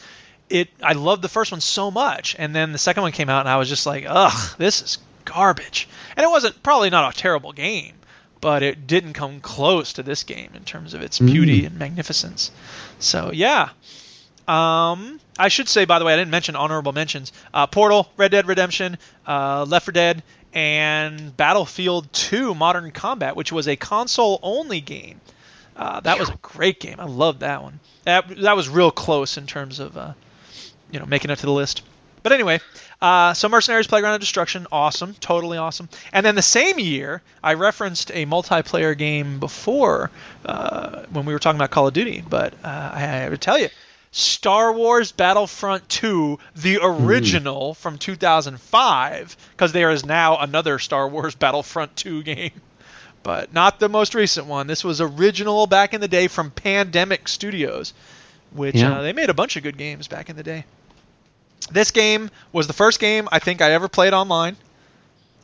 it. I loved the first one so much. And then the second one came out, and I was just like, ugh, this is garbage. And it wasn't probably not a terrible game, but it didn't come close to this game in terms of its beauty mm. and magnificence. So, yeah. Um, I should say, by the way, I didn't mention honorable mentions. Uh, Portal, Red Dead Redemption, uh, Left four Dead, and Battlefield two Modern Combat, which was a console-only game. Uh, that was a great game. I loved that one. That, that was real close in terms of uh, you know, making it to the list. But anyway, uh, so Mercenaries Playground of Destruction, awesome, totally awesome. And then the same year, I referenced a multiplayer game before uh, when we were talking about Call of Duty, but uh, I have to tell you, Star Wars Battlefront two, the original mm. from two thousand five, because there is now another Star Wars Battlefront two game, but not the most recent one. This was original back in the day from Pandemic Studios, which yeah. uh, they made a bunch of good games back in the day. This game was the first game I think I ever played online,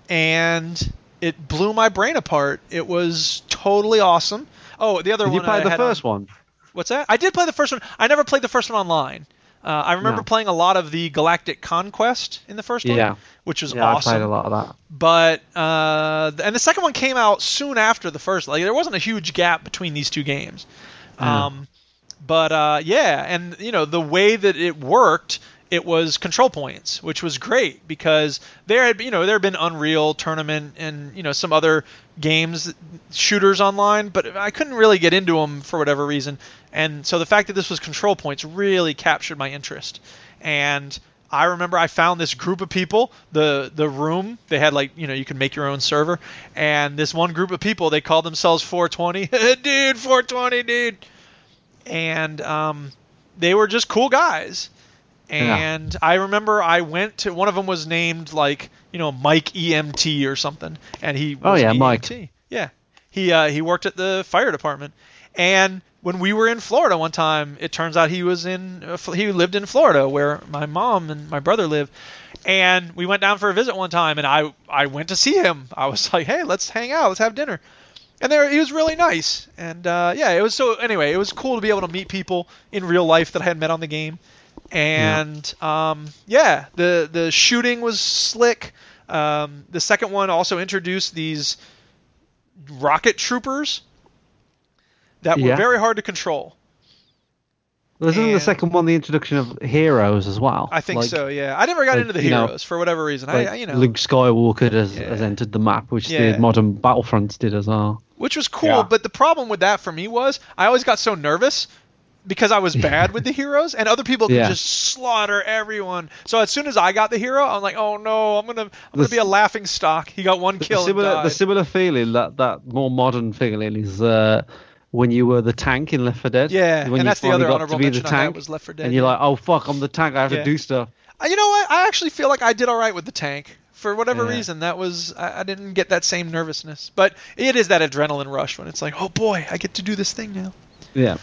and it blew my brain apart. It was totally awesome. Oh, the other did one. You played the first on, one. What's that? I did play the first one. I never played the first one online. Uh, I remember no. playing a lot of the Galactic Conquest in the first one, yeah. which was yeah, awesome. I played a lot of that. But uh, and the second one came out soon after the first. Like there wasn't a huge gap between these two games. Yeah. Um, but uh, yeah, and you know the way that it worked. It was control points, which was great because there had, you know, there had been Unreal Tournament and, you know, some other games, shooters online, but I couldn't really get into them for whatever reason. And so the fact that this was control points really captured my interest. And I remember I found this group of people, the the room, they had like, you know, you could make your own server. And this one group of people, they called themselves four twenty. Dude, four twenty, dude. And um, they were just cool guys. And yeah. I remember I went to one of them was named like you know Mike E M T or something, and he was oh yeah E M T. Mike yeah he uh, he worked at the fire department, and when we were in Florida one time, it turns out he was in uh, he lived in Florida where my mom and my brother live, and we went down for a visit one time, and I I went to see him. I was like, hey, let's hang out, let's have dinner, and there he was really nice, and uh, yeah it was so anyway it was cool to be able to meet people in real life that I had met on the game. And, yeah. um, yeah, the, the shooting was slick. Um, the second one also introduced these rocket troopers that were yeah. very hard to control. Wasn't well, the second one the introduction of heroes as well? I think like, so, yeah. I never got like, into the heroes know, for whatever reason. Like I, you know, Luke Skywalker has, yeah. has entered the map, which yeah. the modern Battlefronts did as well. Which was cool, yeah. but the problem with that for me was I always got so nervous because I was bad with the heroes, and other people could yeah. just slaughter everyone. So as soon as I got the hero, I'm like, oh no, I'm gonna, I'm the, gonna be a laughing stock. He got one the, kill. The similar, and died. The similar feeling, that that more modern feeling, is uh, when you were the tank in Left four Dead. Yeah, when and that's the other honorable mention the tank, I had was Left four Dead. And you're like, oh fuck, I'm the tank. I have yeah. to do stuff. You know what? I actually feel like I did all right with the tank. For whatever yeah. reason, that was I, I didn't get that same nervousness. But it is that adrenaline rush when it's like, oh boy, I get to do this thing now. Yeah.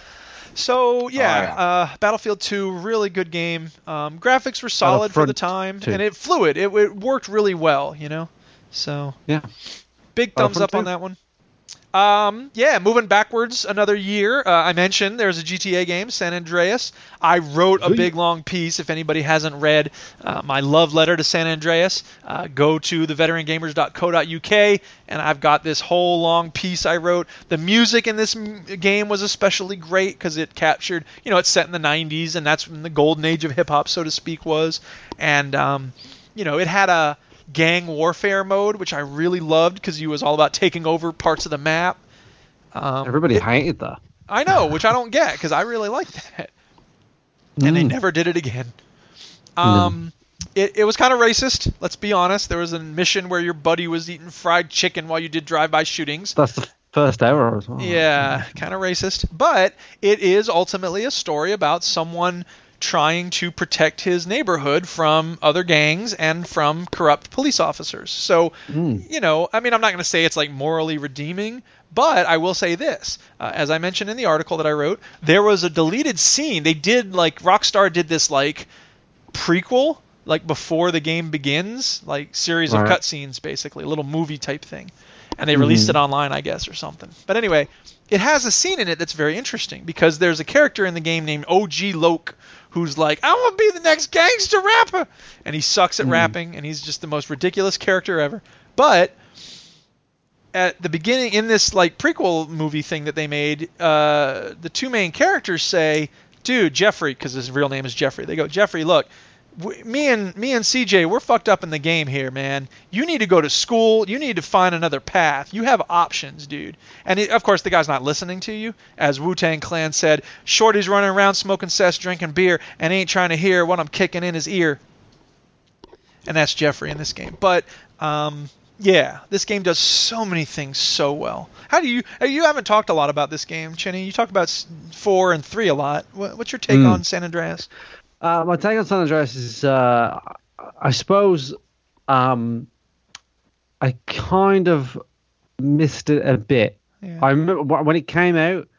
So, yeah, oh, yeah. Uh, Battlefield two, really good game. Um, graphics were solid for the time, two. and it fluid. It, it worked really well, you know? So, yeah. Big thumbs up two. on that one. Um, yeah, moving backwards another year. Uh, I mentioned there's a G T A game, San Andreas. I wrote a big long piece. If anybody hasn't read uh, my love letter to San Andreas, uh, go to the veteran gamers dot co dot U K, and I've got this whole long piece I wrote. The music in this m- game was especially great because it captured, you know, it's set in the nineties, and that's when the golden age of hip-hop, so to speak, was. And, um, you know, it had a gang warfare mode, which I really loved because it was all about taking over parts of the map. Um, Everybody it, hated that. I know, which I don't get because I really liked that. Mm. And they never did it again. Um, mm. it, it was kind of racist, let's be honest. There was a mission where your buddy was eating fried chicken while you did drive-by shootings. That's the first error as well. Yeah, kind of racist. But it is ultimately a story about someone trying to protect his neighborhood from other gangs and from corrupt police officers. So, mm. you know, I mean, I'm not going to say it's like morally redeeming, but I will say this. Uh, as I mentioned in the article that I wrote, there was a deleted scene. They did like, Rockstar did this like prequel, like before the game begins, like series right. of cutscenes, basically, a little movie type thing. And they released mm. it online, I guess, or something. But anyway, it has a scene in it that's very interesting because there's a character in the game named O G Loke who's like, I want to be the next gangster rapper. And he sucks at mm. rapping, and he's just the most ridiculous character ever. But at the beginning, in this like prequel movie thing that they made, uh, the two main characters say, dude, Jeffrey, because his real name is Jeffrey. They go, Jeffrey, look. Me and me and C J, we're fucked up in the game here, man. You need to go to school. You need to find another path. You have options, dude. And it, of course, the guy's not listening to you. As Wu-Tang Clan said, Shorty's running around smoking cess, drinking beer, and ain't trying to hear what I'm kicking in his ear. And that's Jeffrey in this game. But um, yeah, this game does so many things so well. How do you? You haven't talked a lot about this game, Chinny. You talk about four and three a lot. What's your take mm. on San Andreas? Uh, my take on San Andreas is, uh, I suppose, um, I kind of missed it a bit. Yeah. I remember when it came out,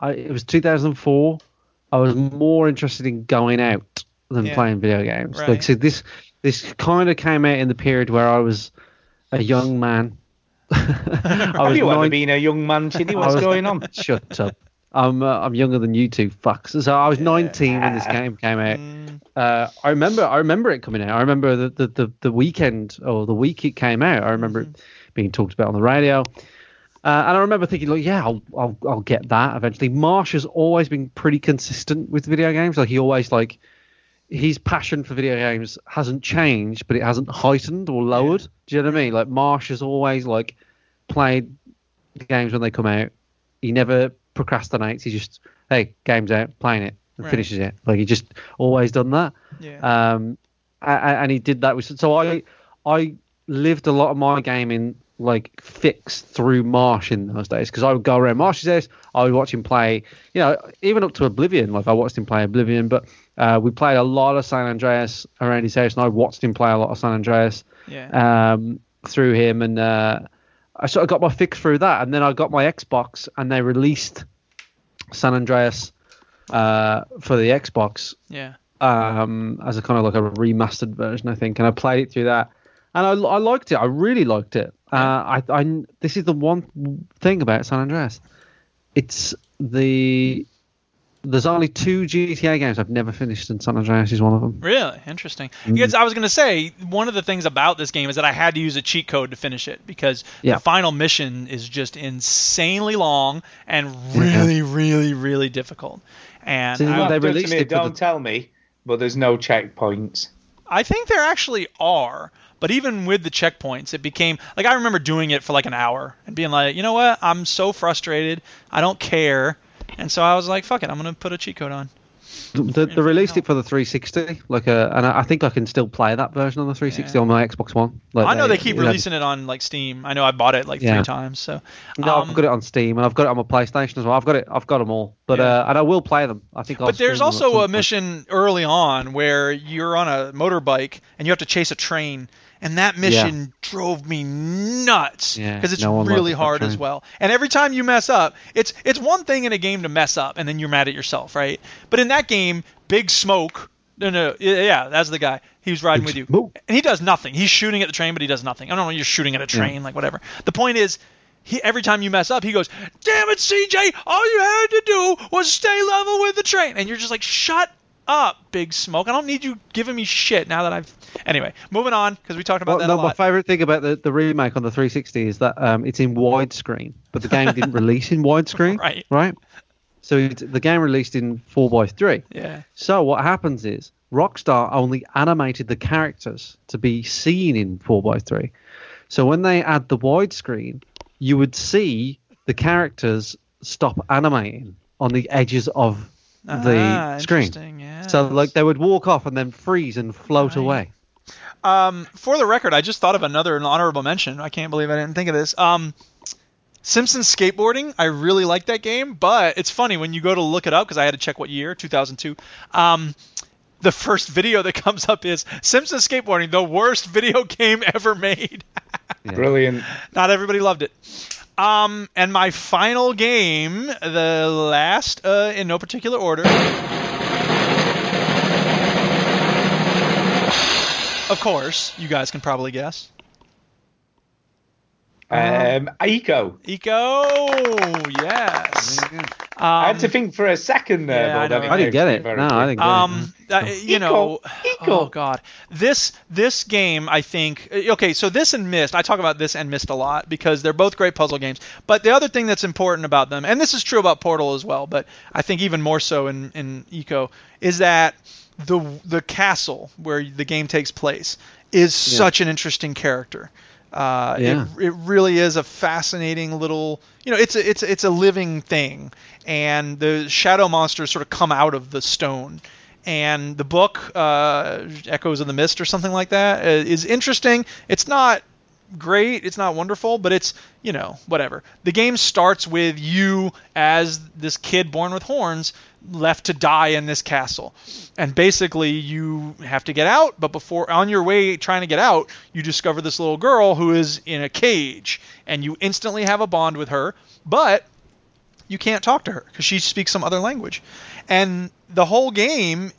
I, it was two thousand four. I was more interested in going out than yeah. playing video games. Right. Like, so this this kind of came out in the period where I was a young man. I was you nine- ever been a young man, Chinny? What's was, going on? Shut up. I'm uh, I'm younger than you two fucks. So I was nineteen when this game came out. Uh, I remember I remember it coming out. I remember the, the, the, the weekend or the week it came out. I remember it being talked about on the radio. Uh, and I remember thinking, like, yeah, I'll, I'll I'll get that eventually. Marsh has always been pretty consistent with video games. Like he always like his passion for video games hasn't changed, but it hasn't heightened or lowered. Yeah. Do you know what I mean? Like Marsh has always like played the games when they come out. He never procrastinates. He just, hey, game's out, playing it, and right. finishes it. Like he just always done that. Yeah. Um, and he did that with. So I, I lived a lot of my gaming like fixed through Marsh in those days because I would go around Marsh's house. I would watch him play. You know, even up to Oblivion. Like I watched him play Oblivion, but uh, we played a lot of San Andreas around his house, and I watched him play a lot of San Andreas. Yeah. Um, through him and. Uh, I sort of got my fix through that, and then I got my Xbox, and they released San Andreas uh, for the Xbox yeah. um, as a kind of like a remastered version, I think. And I played it through that, and I, I liked it. I really liked it. Uh, I, I this is the one thing about San Andreas. It's the there's only two G T A games I've never finished, and San Andreas is one of them. Really? Interesting. Because I was going to say, one of the things about this game is that I had to use a cheat code to finish it, because yeah. the final mission is just insanely long and really, yeah. really, really difficult. And so I, they released me, it don't the... tell me, but there's no checkpoints. I think there actually are. But even with the checkpoints, it became like I remember doing it for like an hour and being like, you know what? I'm so frustrated. I don't care. And so I was like, fuck it, I'm going to put a cheat code on. They the released it for the three sixty, like a, and I think I can still play that version on the three sixty yeah. on my Xbox One. Like I know they, they keep releasing had... it on like Steam. I know I bought it like yeah. three times. So no, um, I've got it on Steam, and I've got it on my PlayStation as well. I've got it, I've got them all, but yeah. uh, and I will play them. I think. I'll but there's also a mission early on where you're on a motorbike and you have to chase a train. And that mission yeah. drove me nuts because yeah, it's no really hard as well. And every time you mess up, it's it's one thing in a game to mess up and then you're mad at yourself, right? But in that game, Big Smoke, no, no, yeah, that's the guy. He was riding Big with you. Smoke. And he does nothing. He's shooting at the train, but he does nothing. I don't know, you're shooting at a train, yeah. like whatever. The point is, He, every time you mess up, he goes, damn it, C J, all you had to do was stay level with the train. And you're just like, shut up, Big Smoke. I don't need you giving me shit now that I've... Anyway, moving on, because we talked about well, that no, a lot. My favorite thing about the, the remake on the three sixty is that um, it's in widescreen, but the game didn't release in widescreen, right? right? So it's, the game released in four by three. Yeah. So what happens is Rockstar only animated the characters to be seen in four by three. So when they add the widescreen... you would see the characters stop animating on the edges of the ah, screen. Yes. So like they would walk off and then freeze and float right. away. Um, for the record, I just thought of another an honorable mention. I can't believe I didn't think of this. Um, Simpsons Skateboarding. I really like that game, but it's funny when you go to look it up, because I had to check what year, two thousand two. Um, the first video that comes up is Simpsons Skateboarding, the worst video game ever made. Yeah. Brilliant. Not everybody loved it. Um, and my final game, the last uh, in no particular order. Of course, you guys can probably guess. Um, Ico. Ico, yes. Um, I had to think for a second there. Yeah, I, know, I didn't get it. No, I didn't get um, it. Um, uh, you Ico, know, Ico. Oh god, this this game. I think okay. So this and Myst. I talk about this and Myst a lot because they're both great puzzle games. But the other thing that's important about them, and this is true about Portal as well, but I think even more so in in Ico, is that the the castle where the game takes place is yeah. such an interesting character. Uh, yeah. it, it really is a fascinating little, you know, it's a, it's, it's a living thing, and the shadow monsters sort of come out of the stone, and the book, uh, Echoes of the Mist or something like that, is interesting. It's not great. It's not wonderful, but it's, you know, whatever. The game starts with you as this kid born with horns left to die in this castle. And basically you have to get out, but before on your way trying to get out, you discover this little girl who is in a cage, and you instantly have a bond with her, but you can't talk to her because she speaks some other language. And the whole game,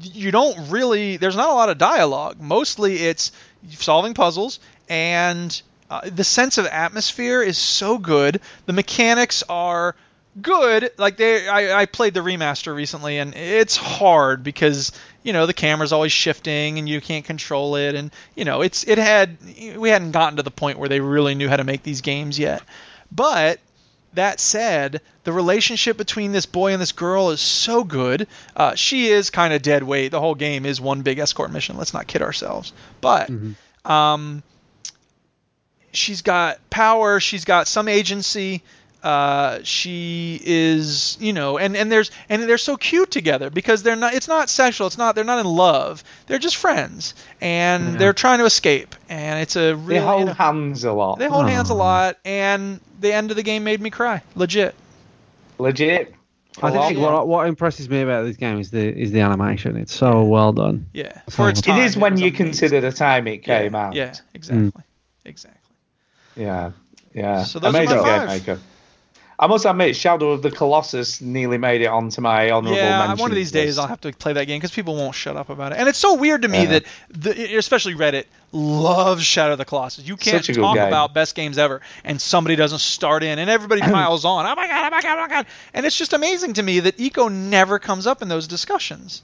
you don't really, there's not a lot of dialogue. Mostly it's solving puzzles, and uh, the sense of atmosphere is so good. The mechanics are good. Like they, I, I played the remaster recently, and it's hard because you know the camera's always shifting, and you can't control it. And you know it's it had we hadn't gotten to the point where they really knew how to make these games yet. But that said, the relationship between this boy and this girl is so good. Uh, she is kind of dead weight. The whole game is one big escort mission. Let's not kid ourselves. But mm-hmm. um. She's got power. She's got some agency. Uh, she is, you know, and, and there's and they're so cute together because they're not. It's not sexual. It's not. They're not in love. They're just friends, and yeah. they're trying to escape. And it's a really, they hold you know, hands a lot. They hold Aww. hands a lot, and the end of the game made me cry. Legit. Legit. I think what, what impresses me about this game is the is the animation. It's so well done. Yeah. For its time, it is when you consider the time it came yeah, out. Yeah. Exactly. Mm. Exactly. Yeah, yeah. So those Amazing are my game maker. I must admit, Shadow of the Colossus nearly made it onto my honorable yeah, mention. Yeah, one of these days I'll have to play that game because people won't shut up about it. And it's so weird to me yeah. that, the, especially Reddit, loves Shadow of the Colossus. You can't talk game. about best games ever, and somebody doesn't start in, and everybody piles on. Oh my god, oh my god, oh my god. And it's just amazing to me that Ico never comes up in those discussions.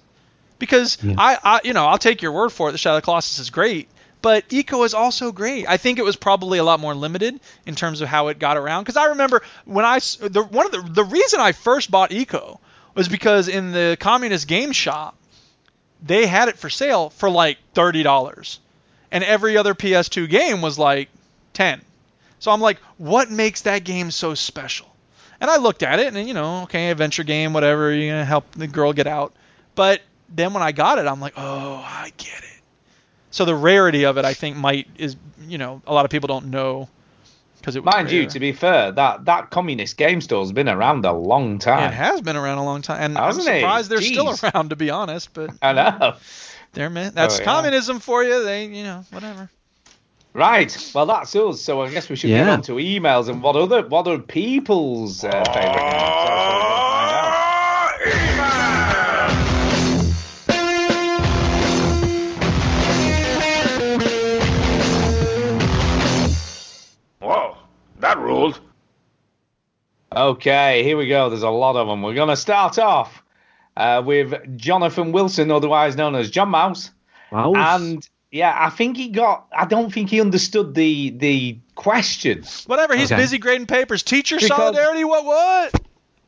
Because, yeah. I, I, you know, I'll take your word for it, the Shadow of the Colossus is great. But Ico is also great. I think it was probably a lot more limited in terms of how it got around. Because I remember when I the one of the the reason I first bought Ico was because in the communist game shop they had it for sale for like thirty dollars, and every other P S two game was like ten. So I'm like, what makes that game so special? And I looked at it, and you know, okay, adventure game, whatever. You're gonna help the girl get out. But then when I got it, I'm like, oh, I get it. So the rarity of it, I think, might is you know a lot of people don't know because it was mind rare. You. To be fair, that that communist game store's been around a long time. It has been around a long time, and Hasn't I'm surprised it? they're Jeez. still around. To be honest, but I know they're that's oh, yeah. communism for you. They you know whatever. Right. Well, that's us. So I guess we should yeah. get on to emails and what other what are people's uh, favorite games. old. Okay, here we go. There's a lot of them. We're going to start off uh, with Jonathan Wilson, otherwise known as John Mouse. Mouse. And yeah, I think he got. I don't think he understood the the question. Whatever. He's okay. busy grading papers. Teacher because, solidarity. What? What?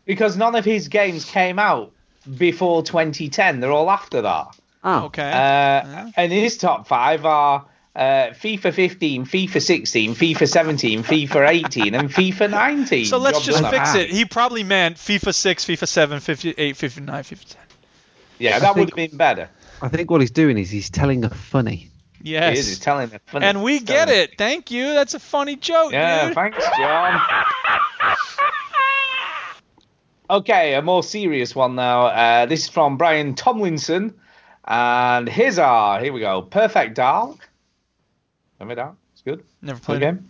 Because none of his games came out before twenty ten. They're all after that. Oh, okay. Uh, yeah. And his top five are uh, FIFA fifteen, FIFA sixteen, FIFA seventeen, FIFA eighteen, and FIFA nineteen. So let's Job just fix it. He probably meant FIFA six, FIFA seven, FIFA eight, FIFA nine, FIFA ten. Yeah, that would have been better. I think what he's doing is he's telling a funny. Yes. He is, he's telling a funny. And we get story. It. Thank you. That's a funny joke, yeah, dude. Thanks, John. Okay, a more serious one now. Uh, this is from Brian Tomlinson. And his are, here we go, Perfect Dark. Remember that? It's good. Never played good game.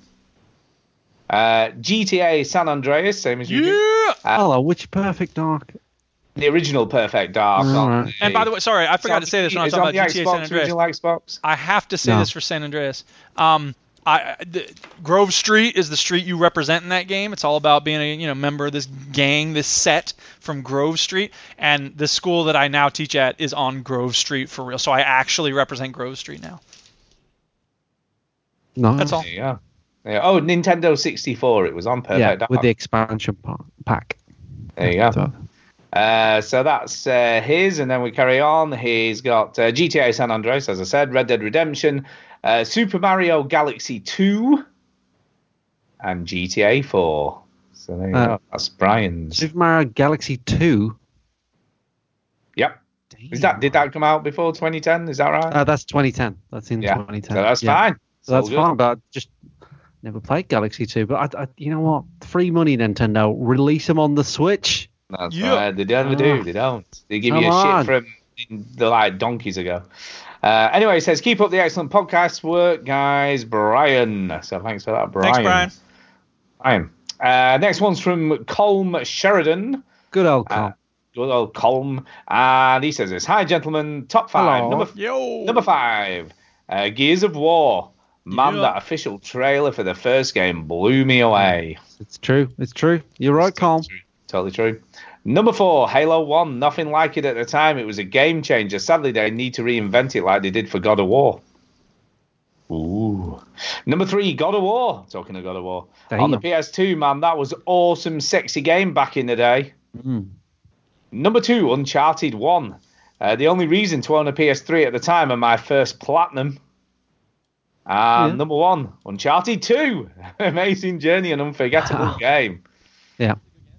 It. Uh, G T A San Andreas, same as you yeah. do. Uh, Hello, which Perfect Dark? The original Perfect Dark. Right. The, and by the way, sorry, I forgot to say this when I was talking about G T A Xbox, San Andreas. Xbox. I have to say no. this for San Andreas. Um, I the, Grove Street is the street you represent in that game. It's all about being a you know member of this gang, this set from Grove Street. And the school that I now teach at is on Grove Street for real. So I actually represent Grove Street now. No, that's all. Yeah. yeah. Oh, Nintendo sixty-four. It was on Perfect yeah, Dark with the expansion pack. There you go. So, Uh, so that's uh, his, and then we carry on. He's got uh, G T A San Andreas, as I said, Red Dead Redemption, uh, Super Mario Galaxy two, and G T A four. So there you uh, go. That's Brian's. Super Mario Galaxy two? Yep. Is that, did that come out before twenty ten? Is that right? Uh, that's twenty ten. That's in yeah. twenty ten. So that's yeah. fine. So that's fine, but I just never played Galaxy two. But I, I, you know what? Free money, Nintendo. Release them on the Switch. That's yep. right. They never do. They don't. They give Come you a on. shit from the like donkeys ago. Uh, anyway, he says, keep up the excellent podcast work, guys. Brian. So thanks for that, Brian. Thanks, Brian. Brian. Uh, next one's from Colm Sheridan. Good old Colm. Uh, good old Colm. And he says this. Hi, gentlemen. Top five. Hello. Number f- Yo. Number five. Uh, Gears of War. Man, yeah. that official trailer for the first game blew me away. It's true. It's true. You're right, Colm. Totally true. Number four, Halo one. Nothing like it at the time. It was a game changer. Sadly, they need to reinvent it like they did for God of War. Ooh. Number three, God of War. Talking of God of War. Damn. On the P S two, man, that was awesome, sexy game back in the day. Mm. Number two, Uncharted one. Uh, the only reason to own a P S three at the time and my first platinum. And yeah. number one, Uncharted two. Amazing journey and unforgettable wow. game. Yeah.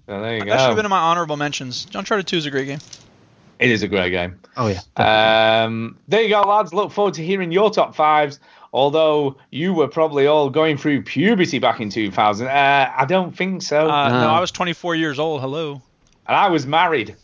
So there you that go. Should have been in my honorable mentions. Uncharted two is a great game. It is a great game. Oh, yeah. Um, there you go, lads. Look forward to hearing your top fives. Although you were probably all going through puberty back in two thousand. Uh, I don't think so. Uh, no. no, I was twenty-four years old. Hello. And I was married.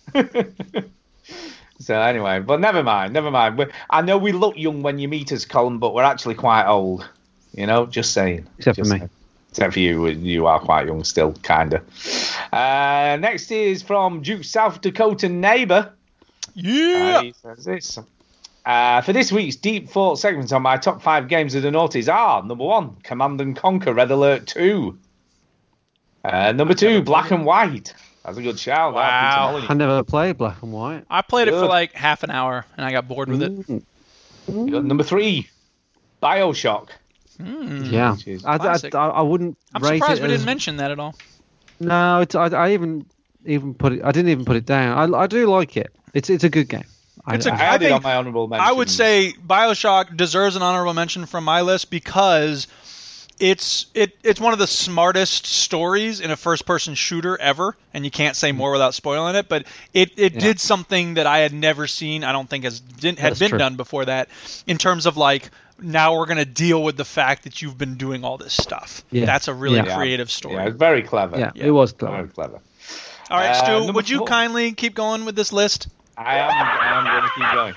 So anyway, but never mind. Never mind. We're, I know we look young when you meet us, Colin, but we're actually quite old. You know, just saying. Except just for me. Saying. Except for you, you are quite young still, kind of. Uh, next is from Duke's South Dakota neighbour. Yeah! Uh, he says this. Uh, for this week's Deep Thought segment on my top five games of the noughties are, number one, Command and Conquer Red Alert two. Uh, number two, Black and White. That's a good shout. Wow. I never played Black and White. I played good. it for like half an hour, and I got bored with mm. it. Mm. Number three, Bioshock. Mm. Yeah, I, I, I wouldn't. I'm rate surprised it we as... didn't mention that at all. No, it's, I, I even even put it. I didn't even put it down. I, I do like it. It's it's a good game. It's I, a, I, I, I think on my honorable mention. I would say BioShock deserves an honorable mention from my list because it's it it's one of the smartest stories in a first-person shooter ever, and you can't say more without spoiling it. But it, it yeah. did something that I had never seen. I don't think has didn't had That's been true. done before that in terms of like. Now we're going to deal with the fact that you've been doing all this stuff. Yeah. That's a really yeah. creative story. Yeah, very clever. Yeah, yeah. It was clever. Very clever. All right, uh, Stu, would you four. kindly keep going with this list? I am, I am going to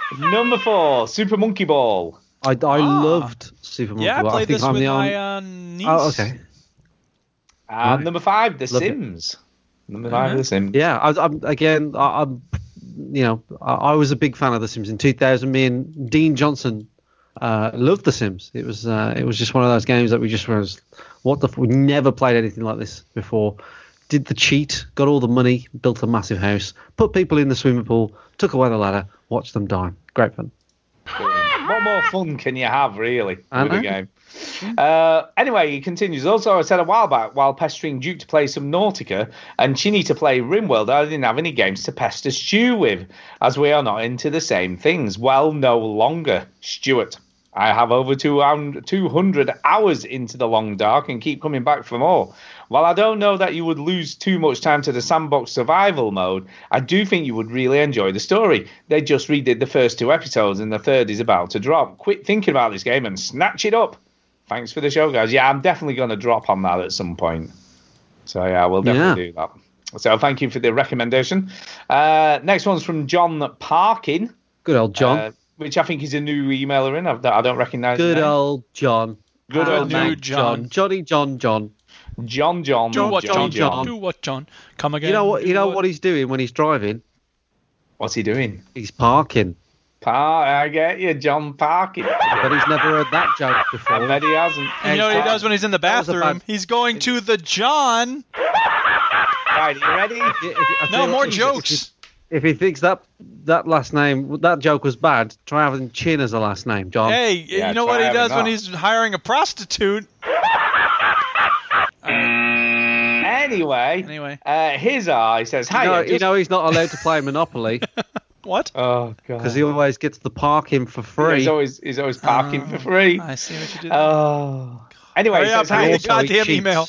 keep going. Number four, Super Monkey Ball. I, I ah. loved Super Monkey yeah, Ball. Yeah, I played I think this I'm with my uh, niece. Oh, okay. Uh, right. Number five, The Love Sims. It. Number five, mm-hmm. The Sims. Yeah, I, I'm, again, I, I'm, you know, I, I was a big fan of The Sims in two thousand. Me and Dean Johnson... Uh, loved The Sims. It was uh, it was just one of those games that we just were, what the f- we never played anything like this before. Did the cheat, got all the money, built a massive house, put people in the swimming pool, took away the ladder, watched them die. Great fun. What more fun can you have, really, with the game? Uh, anyway, he continues. Also, I said a while back, while pestering Duke to play some Nautica and Chinny to play RimWorld, I didn't have any games to pester Stu with, as we are not into the same things. Well, no longer, Stuart. I have over two hundred hours into the long dark and keep coming back for more. While I don't know that you would lose too much time to the sandbox survival mode, I do think you would really enjoy the story. They just redid the first two episodes and the third is about to drop. Quit thinking about this game and snatch it up. Thanks for the show, guys. Yeah, I'm definitely going to drop on that at some point. So, yeah, we'll definitely yeah. do that. So, thank you for the recommendation. Uh, next one's from John Parkin. Good old John. Uh, which I think is a new emailer in that I don't recognise. Good old John. Good old new John. John. Johnny John John. John John. Do what John John. John. Do what John. Come again. You know what? You know what? what he's doing when he's driving. What's he doing? He's parking. Park. I get you, John Parkin. But he's never heard that joke before. I bet he hasn't. You know what he does when he's in the bathroom? He's going to the John. Right, you ready? If, if, no more jokes. If, if, If he thinks that that last name, that joke was bad, try having Chin as a last name, John. Hey, yeah, you know what he does when he's hiring a prostitute? Anyway, anyway. Uh, his eye says, hi. You know, just... you know he's not allowed to play Monopoly. What? Oh, God. Because he always gets the parking for free. Yeah, he's, always, he's always parking oh, for free. I see what you did. Oh. Anyway, he says, hi. Goddamn email.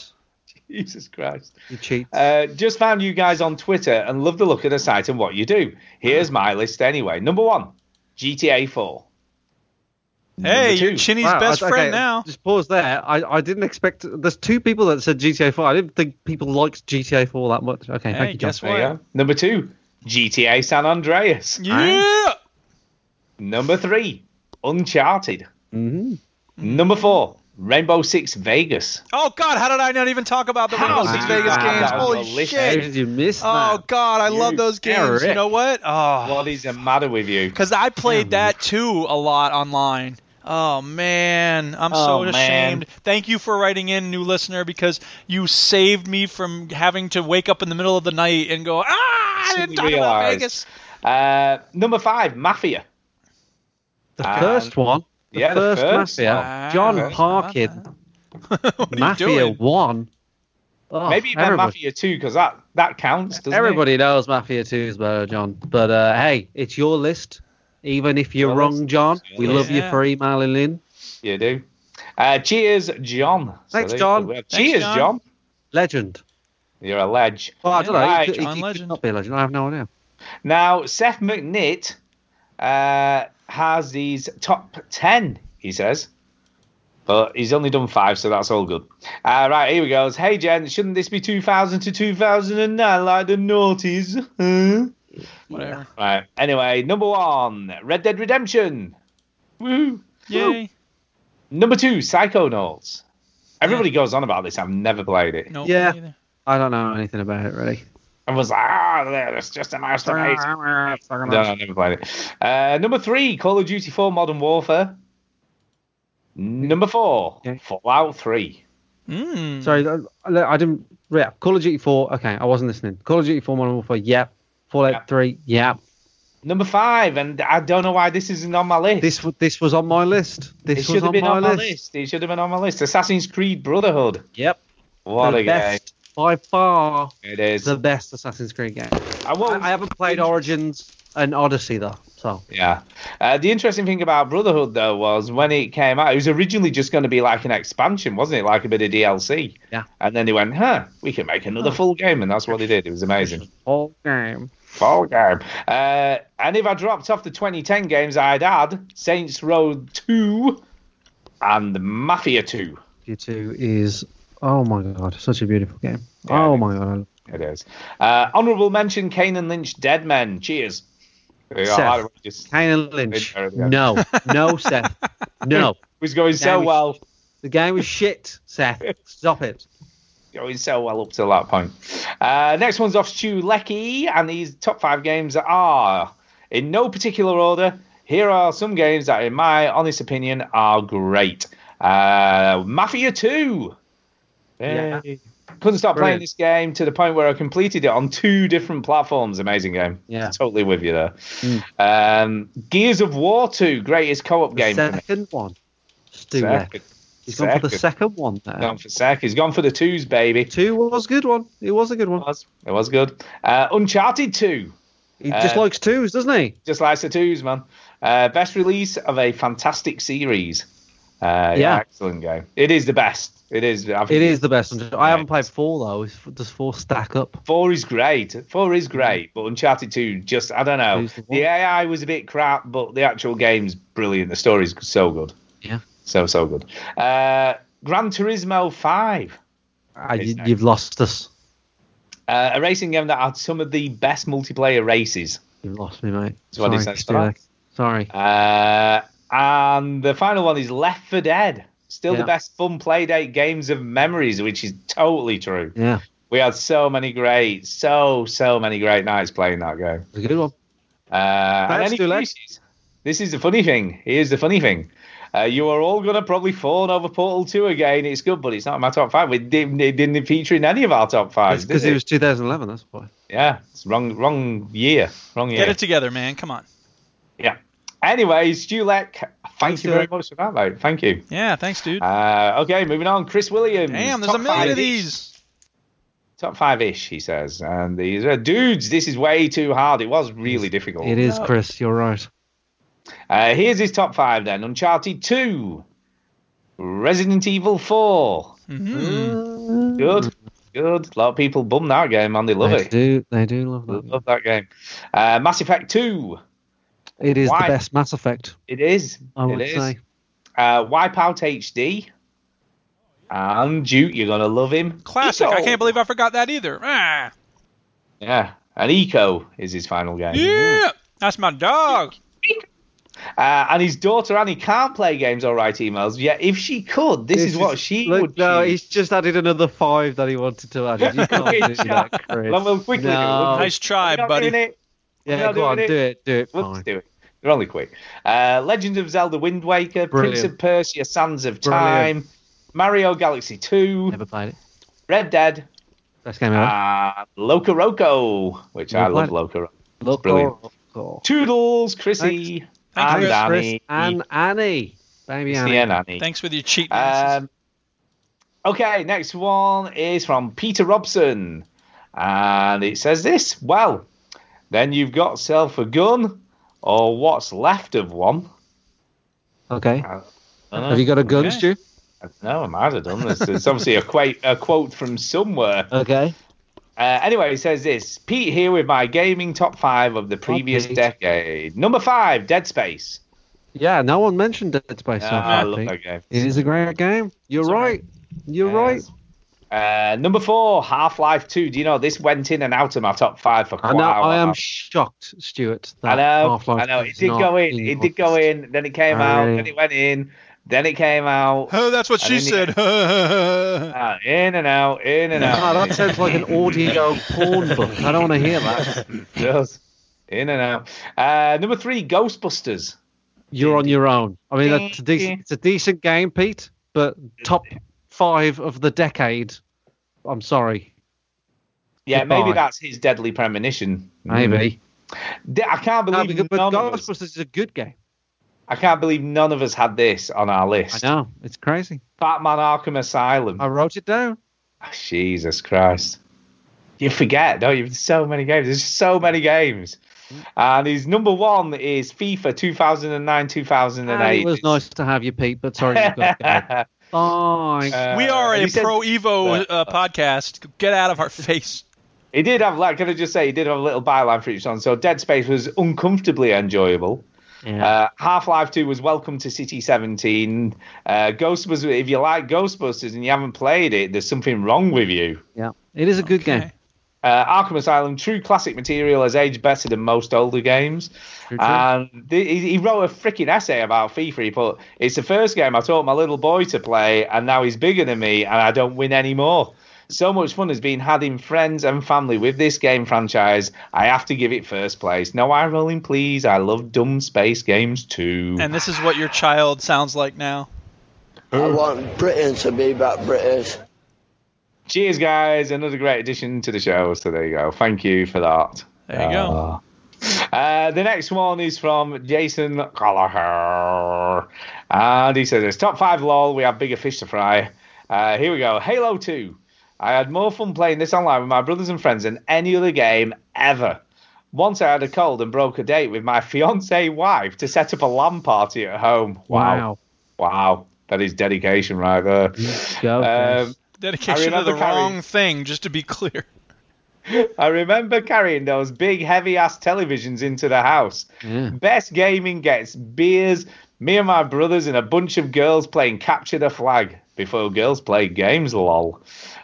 Jesus Christ. You cheat. Uh, just found you guys on Twitter and love the look of the site and what you do. Here's my list anyway. Number one, G T A four. Hey, you're Chinny's wow, best I, okay, friend now. Just pause there. I, I didn't expect... There's two people that said G T A four. I didn't think people liked G T A four that much. Okay, hey, thank you, John. Guess what? Yeah. Number two, G T A San Andreas. Yeah! And number three, Uncharted. Mm-hmm. Number four, Rainbow Six Vegas. Oh, God, how did I not even talk about the how Rainbow Six Vegas games? Holy shit. How did you miss that? Oh, God, I you love those games. It. You know what? Oh. What is the matter with you? Because I played that, too, a lot online. Oh, man. I'm oh, so ashamed. Man. Thank you for writing in, new listener, because you saved me from having to wake up in the middle of the night and go, ah, I didn't talk realize. about Vegas. Uh, number five, Mafia. The um, first one. The yeah, first the first Mafia. Wow. John Parkin. Mafia one. Oh, maybe you meant Mafia two because that, that counts, doesn't Everybody it? knows Mafia two is better, John. But uh, hey, it's your list. Even if you're well, wrong, John, we yeah. love you for emailing in. You do. Uh, cheers, John. Thanks, so John. Thanks, cheers, John. John. Legend. You're a ledge. Well, I don't yeah, know. Right. He, could, John he, he could not be a legend. I have no idea. Now, Seth McNitt... Uh, has these top ten, he says, but he's only done five, so that's all good. Uh, right, here we go. Hey, Jen, shouldn't this be two thousand to two thousand nine like the noughties? Huh? Whatever. Right, anyway, number one, Red Dead Redemption. Woo! Yay! Number two, Psychonauts. Everybody yeah. goes on about this. I've never played it. Nope, yeah, either. I don't know anything about it, really. I was like, ah, that's just a masterpiece. No, no, I never played it. Uh, number three, Call of Duty four Modern Warfare. Number four, okay. Fallout three. Mm. Sorry, I, I didn't... Yeah, Call of Duty four, okay, I wasn't listening. Call of Duty four Modern Warfare, yep. Fallout yeah. three, yep. Number five, and I don't know why this isn't on my list. This this was on my list. This it should was have been on my, on my list. list. It should have been on my list. Assassin's Creed Brotherhood. Yep. What the a best. game. By far, it is the best Assassin's Creed game. I, I haven't played Origins and Odyssey though, so yeah. Uh, the interesting thing about Brotherhood though was when it came out, it was originally just going to be like an expansion, wasn't it? Like a bit of D L C. Yeah. And then they went, huh? We can make another oh. full game, and that's what they did. It was amazing. Full game. Full game. Uh, and if I dropped off the twenty ten games, I'd add Saints Row two and Mafia two. Mafia two is. Oh, my God. Such a beautiful game. Yeah, oh, my God. It is. Uh, honorable mention, Kane and Lynch, Dead Men. Cheers. Seth, just... Kane and Lynch. No. No, Seth. No. It was going so was, well. The game was shit, Seth. Stop it. Going so well up to that point. Uh, next one's off Stu Leckie, and these top five games are, in no particular order, here are some games that, in my honest opinion, are great. Uh, Mafia two. Hey. Yeah. Couldn't stop Brilliant. playing this game to the point where I completed it on two different platforms. Amazing game. Yeah. Totally with you there. Mm. Um, Gears of War two, greatest co-op the game. Second one. Just do it. He's second. gone for the second one there. Gone for sec. He's gone for the twos, baby. Two was a good one. It was a good one. It was, it was good. Uh, Uncharted two. He uh, just likes twos, doesn't he? Just likes the twos, man. Uh, best release of a fantastic series. Uh, yeah. yeah, excellent game. It is the best. It is. I think it is the best. Great. I haven't played four though. Does four stack up? Four is great. Four is great, but Uncharted two just I don't know. The, the A I was a bit crap, but the actual game's brilliant. The story's so good. Yeah. So so good. Uh, Gran Turismo five. Uh, you, you've lost us. Uh, a racing game that had some of the best multiplayer races. You've lost me, mate. So Sorry. What is that? Sorry. Uh, And the final one is Left four Dead. Still yeah. the best fun playdate games of memories, which is totally true. Yeah. We had so many great, so, so many great nights playing that game. It's a good one. Uh, and any excuses? This is the funny thing. Here's the funny thing. Uh, you are all going to probably fall over Portal two again. It's good, but it's not in my top five. We didn't, it didn't feature in any of our top fives. Because it? it was two thousand eleven, that's why. Yeah, it's wrong, wrong year. Wrong year. Get it together, man. Come on. Yeah. Anyway, Stu Leck, thank you very much for that, mate. Thank you. Yeah, thanks, dude. Uh, okay, moving on. Chris Williams. Damn, there's a million of these. Top five-ish, he says. And these are, dudes, this is way too hard. It was really difficult. It is, Chris. You're right. Uh, here's his top five, then. Uncharted two. Resident Evil four. Mm-hmm. Mm. Good. Good. A lot of people bum that game, man. They love they it. Do. They do love that. They love that game. Uh, Mass Effect two. It is Wipe. the best Mass Effect. It is. I would it is. say. Uh, Wipeout H D. And Duke, you're going to love him. Classic. Ico. I can't believe I forgot that either. Ah. Yeah. And Ico is his final game. Yeah. Ooh. That's my dog. Uh, and his daughter Annie can't play games or write emails. Yeah, if she could, this it's is what she look, would No, choose. He's just added another five that he wanted to add. You can't do that, Chris. Well, we'll quickly no. do it. Nice try, buddy. Yeah, go on. It. Do it. Do it. We'll just do it. They're only quick. Uh, Legend of Zelda Wind Waker, Brilliant. Prince of Persia, Sands of Brilliant. Time, Mario Galaxy two. Never played it. Red Dead. Best game ever. Uh, Loco Roco, which Never I love Loco Roco. Brilliant. Loco. Toodles, Chrissy, Thanks. Thanks and Chris, Annie. Chris and Annie. Baby Annie. And Annie. Thanks with your cheat um, Okay, next one is from Peter Robson. And it says this. Well, then you've got yourself a gun. Or what's left of one. Okay. Have you got a gun, okay. Stu? No, I might have done this. It's obviously a, quote, a quote from somewhere. Okay. Uh, anyway, it says this. Pete here with my gaming top five of the previous oh, decade. Number five, Dead Space. Yeah, no one mentioned Dead Space. No, so I love that game. It is a great game. You're Sorry. right. You're yes. right. Uh, number four, Half-Life two. Do you know, this went in and out of my top five for quite I know, a while. I am shocked, Stuart. That I know, Half-Life I know. It did go in. in. It did go in. Then it came uh, out. Then it went in. Then it came out. Oh, that's what she said. It, uh, in and out. In and out. No, that sounds like an audio porn book. I don't want to hear that. It does. In and out. Uh, number three, Ghostbusters. You're on your own. I mean, that's a decent, it's a decent game, Pete, but top... Five of the decade. I'm sorry. Yeah, Goodbye. Maybe that's his deadly premonition. Maybe. I can't believe. No, but Ghostbusters is a good game. I can't believe none of us had this on our list. I know, it's crazy. Batman: Arkham Asylum. I wrote it down. Oh, Jesus Christ! You forget, don't you? There's so many games. There's just so many games. And his number one is FIFA two thousand nine two thousand eight. It was nice to have you, Pete, but sorry you've got to go. Oh, uh, we are a said, pro Evo uh, podcast. Get out of our face. He did have, like, can I just say, he did have a little byline for each one. So Dead Space was uncomfortably enjoyable. Yeah. Uh, Half-Life two was Welcome to City seventeen. Uh, Ghostbusters, if you like Ghostbusters and you haven't played it, there's something wrong with you. Yeah, it is a good okay. game. Uh, Arkham Asylum, true classic material, has aged better than most older games. And um, he wrote a freaking essay about FIFA. He put, it's the first game I taught my little boy to play, and now he's bigger than me, and I don't win anymore. so much fun has been having friends and family with this game franchise. I have to give it first place. No eye rolling, please. I love dumb space games too. And this is what your child sounds like now. I want Britain to be back British. Cheers, guys. Another great addition to the show. So there you go. Thank you for that. There you uh, go. Uh, the next one is from Jason Collaher. And he says, it's top five lol. We have bigger fish to fry. Uh, here we go. Halo two. I had more fun playing this online with my brothers and friends than any other game ever. Once I had a cold and broke a date with my fiancée wife to set up a LAN party at home. Wow. Wow. wow. That is dedication right there. Go, um, dedication to the carrying, wrong thing, just to be clear. I remember carrying those big, heavy-ass televisions into the house. Yeah. Best gaming gets beers, me and my brothers and a bunch of girls playing Capture the Flag before girls played games, lol.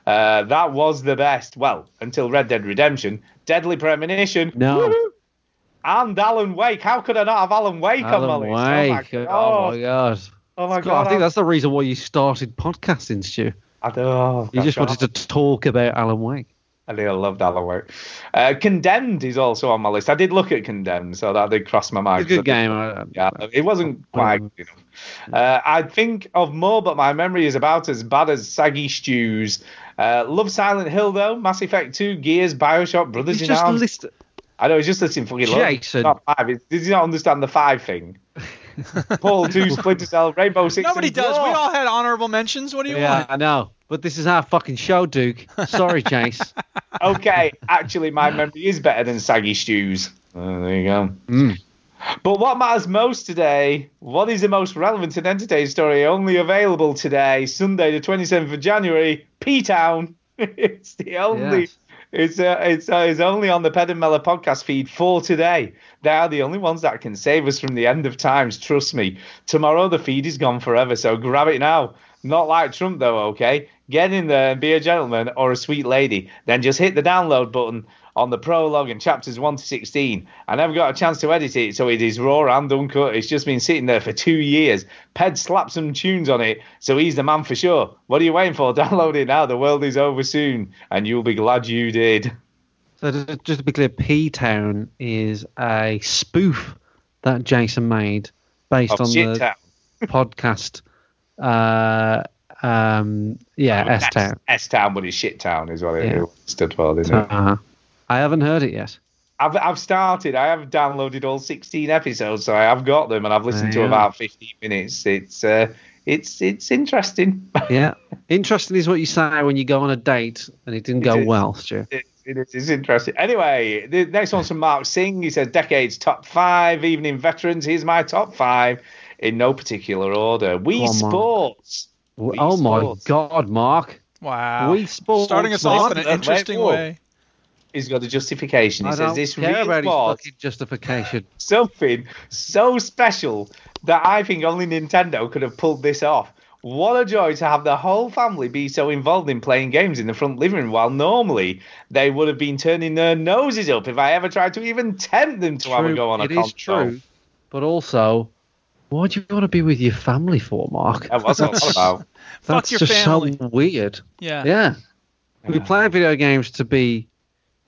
Uh, that was the best. Well, until Red Dead Redemption, Deadly Premonition. No. Woo-hoo. And Alan Wake. How could I not have Alan Wake Alan on my list? Wake. Oh, my God. Oh, my God. God. I think that's the reason why you started podcasting, Stu. I don't know. You just wanted to talk about Alan Wake. I think I loved Alan Wake. Uh, Condemned is also on my list. I did look at Condemned, so that did cross my mind. It's a good game. I, yeah, it wasn't quite good enough. Uh, I think of more, but my memory is about as bad as Saggy Stew's. Uh, love Silent Hill, though. Mass Effect two, Gears, Bioshock, Brothers in Arms. List- I know, he's just listing fucking Jason. Love. Not five. Did he not understand the five thing? Portal two, Splinter Cell, Rainbow Six. Nobody does. Four. We all had honorable mentions. What do you yeah, want? Yeah, I know. But this is our fucking show, Duke. Sorry, Chase. Okay, actually, my memory is better than Saggy Stew's. Uh, there you go. Mm. But what matters most today, what is the most relevant and entertaining story only available today, Sunday the twenty-seventh of January, P-Town. It's the only... Yes. It's uh, it's uh, it's only on the Ped and Mella podcast feed for today. They are the only ones that can save us from the end of times, trust me. Tomorrow the feed is gone forever, so grab it now. Not like Trump, though, okay? Get in there and be a gentleman or a sweet lady. Then just hit the download button on the prologue and chapters one to sixteen. I never got a chance to edit it, so it is raw and uncut. It's just been sitting there for two years. Ped slapped some tunes on it, so he's the man for sure. What are you waiting for? Download it now. The world is over soon, and you'll be glad you did. So just to be clear, P-Town is a spoof that Jason made based of on the town. podcast. Uh, um, yeah, oh, S-Town. S-Town, but it's Shit Town is what it yeah. stood for, isn't it? Uh-huh. I haven't heard it yet. I've I've started. I have downloaded all sixteen episodes, so I have got them, and I've listened there to about fifteen minutes. It's uh, it's it's interesting. Yeah, interesting is what you say when you go on a date and it didn't it go is, well, Stu. It, it, it is interesting. Anyway, the next one's from Mark Singh. He says, "Decades top five, even in veterans. Here's my top five in no particular order. Wii on, Sports. Wii oh Sports. My God, Mark! Wow, Wii Sports starting us off in an interesting way." He's got a justification. He I says this really was justification. Something so special that I think only Nintendo could have pulled this off. What a joy to have the whole family be so involved in playing games in the front living room, while normally they would have been turning their noses up if I ever tried to even tempt them to true. have a go on it a console. It is true, but also, why do you want to be with your family for, Mark? That was all about. That's Fuck your just family. so weird. Yeah. Yeah. yeah. We play video games to be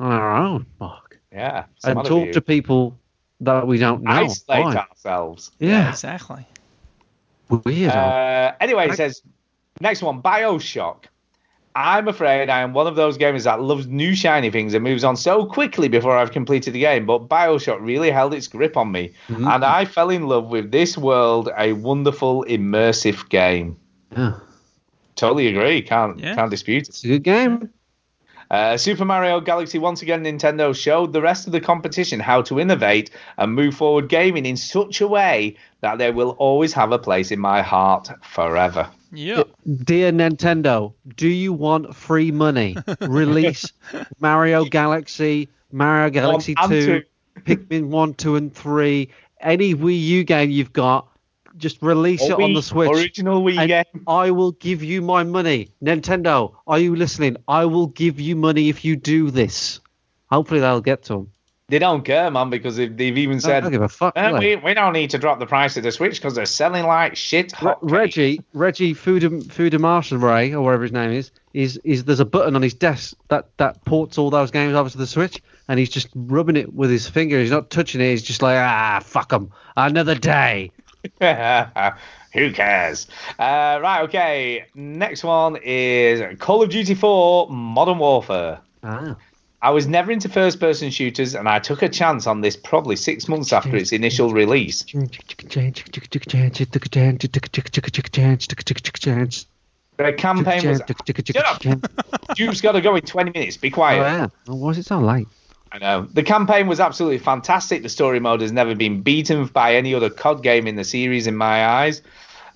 on our own, Mark. Yeah. And talk you. to people that we don't know. Isolate Fine. ourselves. Yeah. yeah exactly. Weird. Uh, anyway, it I... says, next one, Bioshock. I'm afraid I am one of those gamers that loves new shiny things and moves on so quickly before I've completed the game, but Bioshock really held its grip on me, mm-hmm. and I fell in love with this world, a wonderful, immersive game. Yeah. Totally agree. Can't, yeah. can't dispute it. It's a good game. Uh, Super Mario Galaxy, once again, Nintendo showed the rest of the competition how to innovate and move forward gaming in such a way that they will always have a place in my heart forever. Yep. Dear Nintendo, do you want free money? Release Mario Galaxy, Mario Galaxy um, two, Pikmin one, two, and three, any Wii U game you've got. Just release or it Wii, on the Switch. Original Wii game. I will give you my money. Nintendo, are you listening? I will give you money if you do this. Hopefully that'll get to them. They don't care, man, because they've, they've even said, I don't give a fuck, eh, we, we don't need to drop the price of the Switch because they're selling like shit hot cake. Reggie, Reggie Fudamaray, or whatever his name is, is, is there's a button on his desk that, that ports all those games over to the Switch, and he's just rubbing it with his finger. He's not touching it. He's just like, ah, fuck them. Another day. Who cares? Uh, right, okay. Next one is Call of Duty four Modern Warfare. Ah. I was never into first-person shooters, and I took a chance on this probably six months after its initial release. The campaign was... Shut up! You've got to go in twenty minutes. Be quiet. Oh, yeah. Well, why does it sound like? I know. The campaign was absolutely fantastic. The story mode has never been beaten by any other C O D game in the series, in my eyes.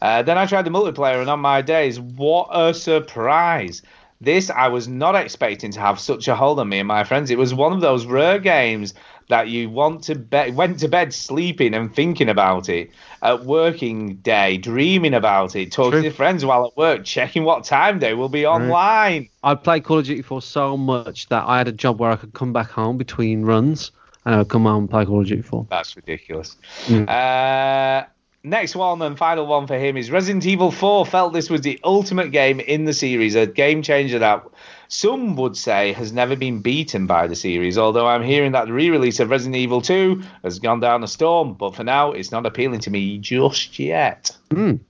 Uh, then I tried the multiplayer, and on my days, what a surprise! This, I was not expecting to have such a hold on me and my friends. It was one of those rare games that you want to be- went to bed sleeping and thinking about it, at working day, dreaming about it, talking True. to friends while at work, checking what time they will be online. I played Call of Duty four so much that I had a job where I could come back home between runs and I would come home and play Call of Duty four. That's ridiculous. Mm. Uh... Next one and final one for him is Resident Evil four. Felt this was the ultimate game in the series, a game changer that some would say has never been beaten by the series, although I'm hearing that the re-release of Resident Evil two has gone down a storm, but for now it's not appealing to me just yet. Mm.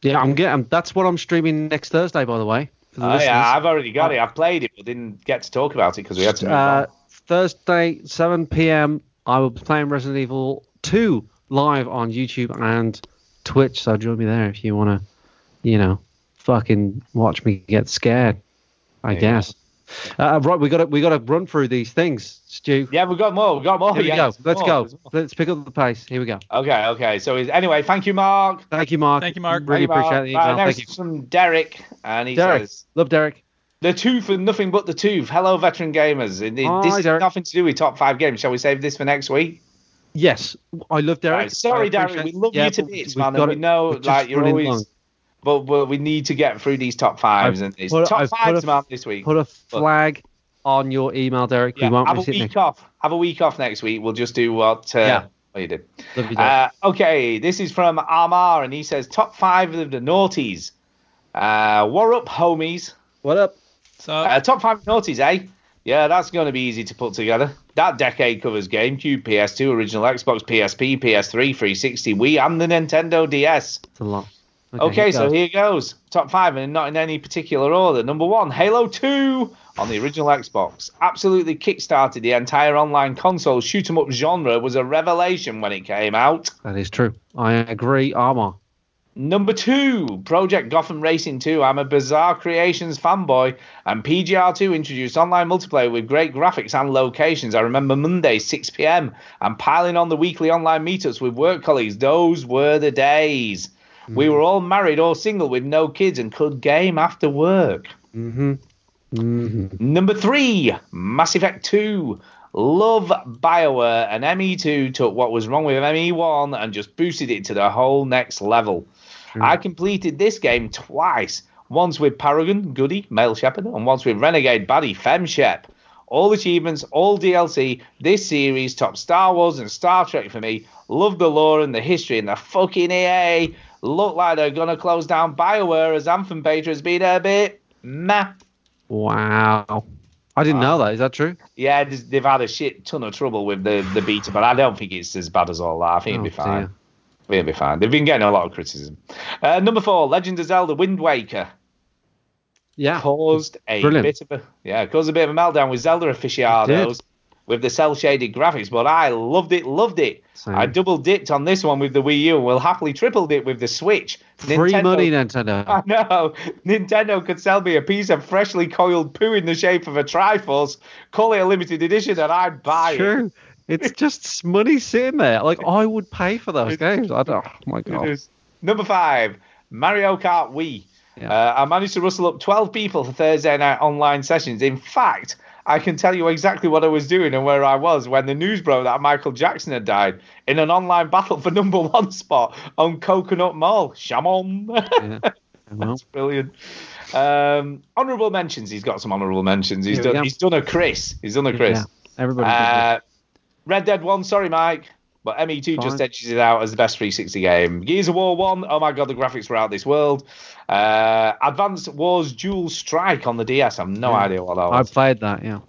Yeah, I'm getting, that's what I'm streaming next Thursday, by the way. For the oh, listeners. Yeah, I've already got it. I've played it, but didn't get to talk about it because we had to move uh, on. Thursday, seven p.m, I will be playing Resident Evil two live on YouTube and Twitch, so join me there if you want to, you know, fucking watch me get scared, I yeah. guess. Uh, right, we got we got to run through these things, Stu. Yeah, we've got more. We've got more. Here we yeah, go. Let's more. go. Let's pick up the pace. Here we go. Okay, okay. So anyway, thank you, Mark. Thank you, Mark. Thank you, Mark. Really Mark. appreciate the email. Right, thank you. From Derek, and he Derek. says, "Love Derek." The tooth and nothing but the tooth. Hello, veteran gamers. Indeed, oh, this has nothing to do with top five games. Shall we save this for next week? Yes, I love Derek. Right, sorry, Derek, we love yeah, you to bits, man. And we know like you're always, long. but but we need to get through these top fives I've and these top I've fives, a, man. This week, put a flag but, on your email, Derek. Yeah, we won't have miss a week it next. off. Have a week off next week. We'll just do what uh, yeah. what you did. Love you, Derek. Uh, okay, this is from Amar, and he says top five of the naughties. Uh, what up, homies? What up? So uh, top five naughties, eh? Yeah, that's going to be easy to put together. That decade covers GameCube, P S two, original Xbox, P S P, P S three, three sixty, Wii, and the Nintendo D S. That's a lot. Okay, okay here so goes. here goes. Top five, and not in any particular order. Number one, Halo two on the original Xbox. Absolutely kickstarted the entire online console shoot-em-up genre. Was a revelation when it came out. That is true. I agree, Armour. Number two, Project Gotham Racing two. I'm a Bizarre Creations fanboy, and P G R two introduced online multiplayer with great graphics and locations. I remember Monday, six p.m, and piling on the weekly online meetups with work colleagues. Those were the days. Mm. We were all married or single with no kids and could game after work. Mm-hmm. Mm-hmm. Number three, Mass Effect two. Love BioWare, and M E two took what was wrong with M E one and just boosted it to the whole next level. True. I completed this game twice, once with Paragon, Goody, Male Shepherd, and once with Renegade, Baddie, FemShep. All achievements, all D L C, this series topped Star Wars and Star Trek for me. Love the lore and the history and the fucking E A. Look like they're going to close down BioWare as Anthem Beta has been a bit meh. Wow. I didn't know that. Is that true? Yeah, they've had a shit ton of trouble with the, the beta, but I don't think it's as bad as all that. I think it'll be fine. It'll be fine. They've been getting a lot of criticism. Uh, number four, Legend of Zelda Wind Waker. Yeah. Caused a Brilliant. bit of a yeah, caused a bit of a meltdown with Zelda aficionados with the cel-shaded graphics, but I loved it, loved it. Same. I double-dipped on this one with the Wii U and will happily tripled it with the Switch. Free Nintendo, money, Nintendo. I know. Nintendo could sell me a piece of freshly coiled poo in the shape of a Triforce, call it a limited edition, and I'd buy True. it. True. It's just money sitting there. Like, I would pay for those games. I don't, oh, my God. Number five, Mario Kart Wii. Yeah. Uh, I managed to rustle up twelve people for Thursday night online sessions. In fact, I can tell you exactly what I was doing and where I was when the news broke that Michael Jackson had died in an online battle for number one spot on Coconut Mall. Shamon. Yeah, that's brilliant. Um, honourable mentions. He's got some honourable mentions. He's done, he's done a Chris. He's done a Chris. Yeah, everybody. Uh, Red Dead one, sorry, Mike. But M E two Fine. Just edges it out as the best three sixty game. Gears of War one, oh my god, the graphics were out of this world. Uh, Advanced Wars Dual Strike on the D S. I've no yeah. idea what that was. I played that, yeah.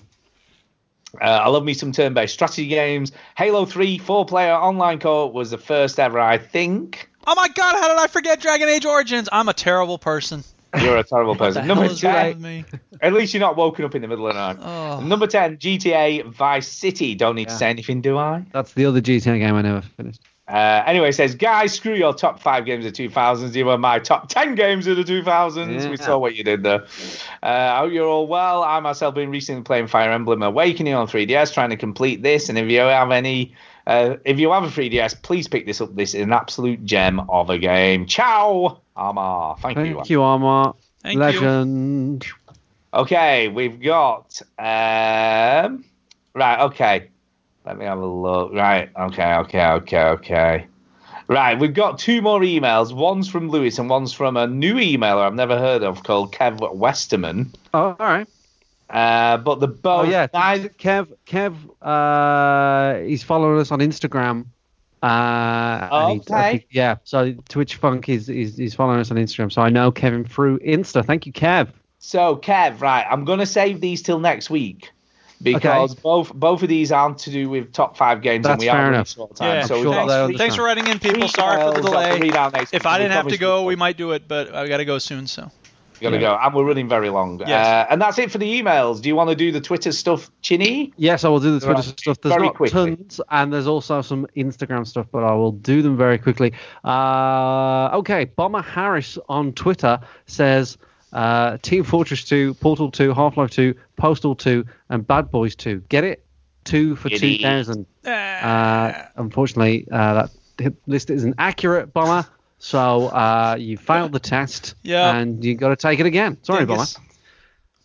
Uh, I love me some turn-based strategy games. Halo three, four-player online co-op was the first ever, I think. Oh my god, how did I forget Dragon Age Origins? I'm a terrible person. You're a terrible person. Number ten. At least you're not woken up in the middle of the night. Oh. Number ten, G T A Vice City. Don't need yeah. to say anything, do I? That's the other G T A game I never finished. Uh, anyway, it says, guys, screw your top five games of two thousands. You were my top ten games of the two thousands. Yeah. We saw what you did there. Uh, I hope you're all well. I myself been recently playing Fire Emblem Awakening on three D S, trying to complete this. And if you have any, uh, if you have a three D S, please pick this up. This is an absolute gem of a game. Ciao, Armar. Thank, Thank you. Thank you, Armar. Thank Legend. You. Okay, we've got. Um, right. Okay. Let me have a look. Right. Okay. Okay. Okay. Okay. Right. We've got two more emails. One's from Lewis and one's from a new emailer I've never heard of called Kev Westerman. Oh, all right. Uh, but the both. Oh, yeah. Neither- Kev. Kev. Uh, he's following us on Instagram. Uh, okay. He, I think, yeah. So Twitch Funk is is he's following us on Instagram. So I know Kevin through Insta. Thank you, Kev. So Kev. Right. I'm gonna save these till next week. Because okay. both both of these aren't to do with top five games, That's and we are running short of time. Yeah, so sure thanks, thanks for writing in, people. Sorry for the delay. If I didn't have to go, we might do it, but I got to go soon. So got to yeah. go, and we're running very long. Yes. Uh, and that's it for the emails. Do you want to do the Twitter stuff, Chinny? Yes, I will do the Twitter right. stuff. There's very not quickly. Tons, and there's also some Instagram stuff, but I will do them very quickly. Uh, okay, Bomber Harris on Twitter says. Uh, Team Fortress two, Portal two, Half-Life two, Postal two, and Bad Boys two. Get it? Two for Giddy. two thousand. Uh, unfortunately, uh, that list isn't accurate, Bomber. So uh, you failed the test, yeah. and you got to take it again. Sorry, Dingus.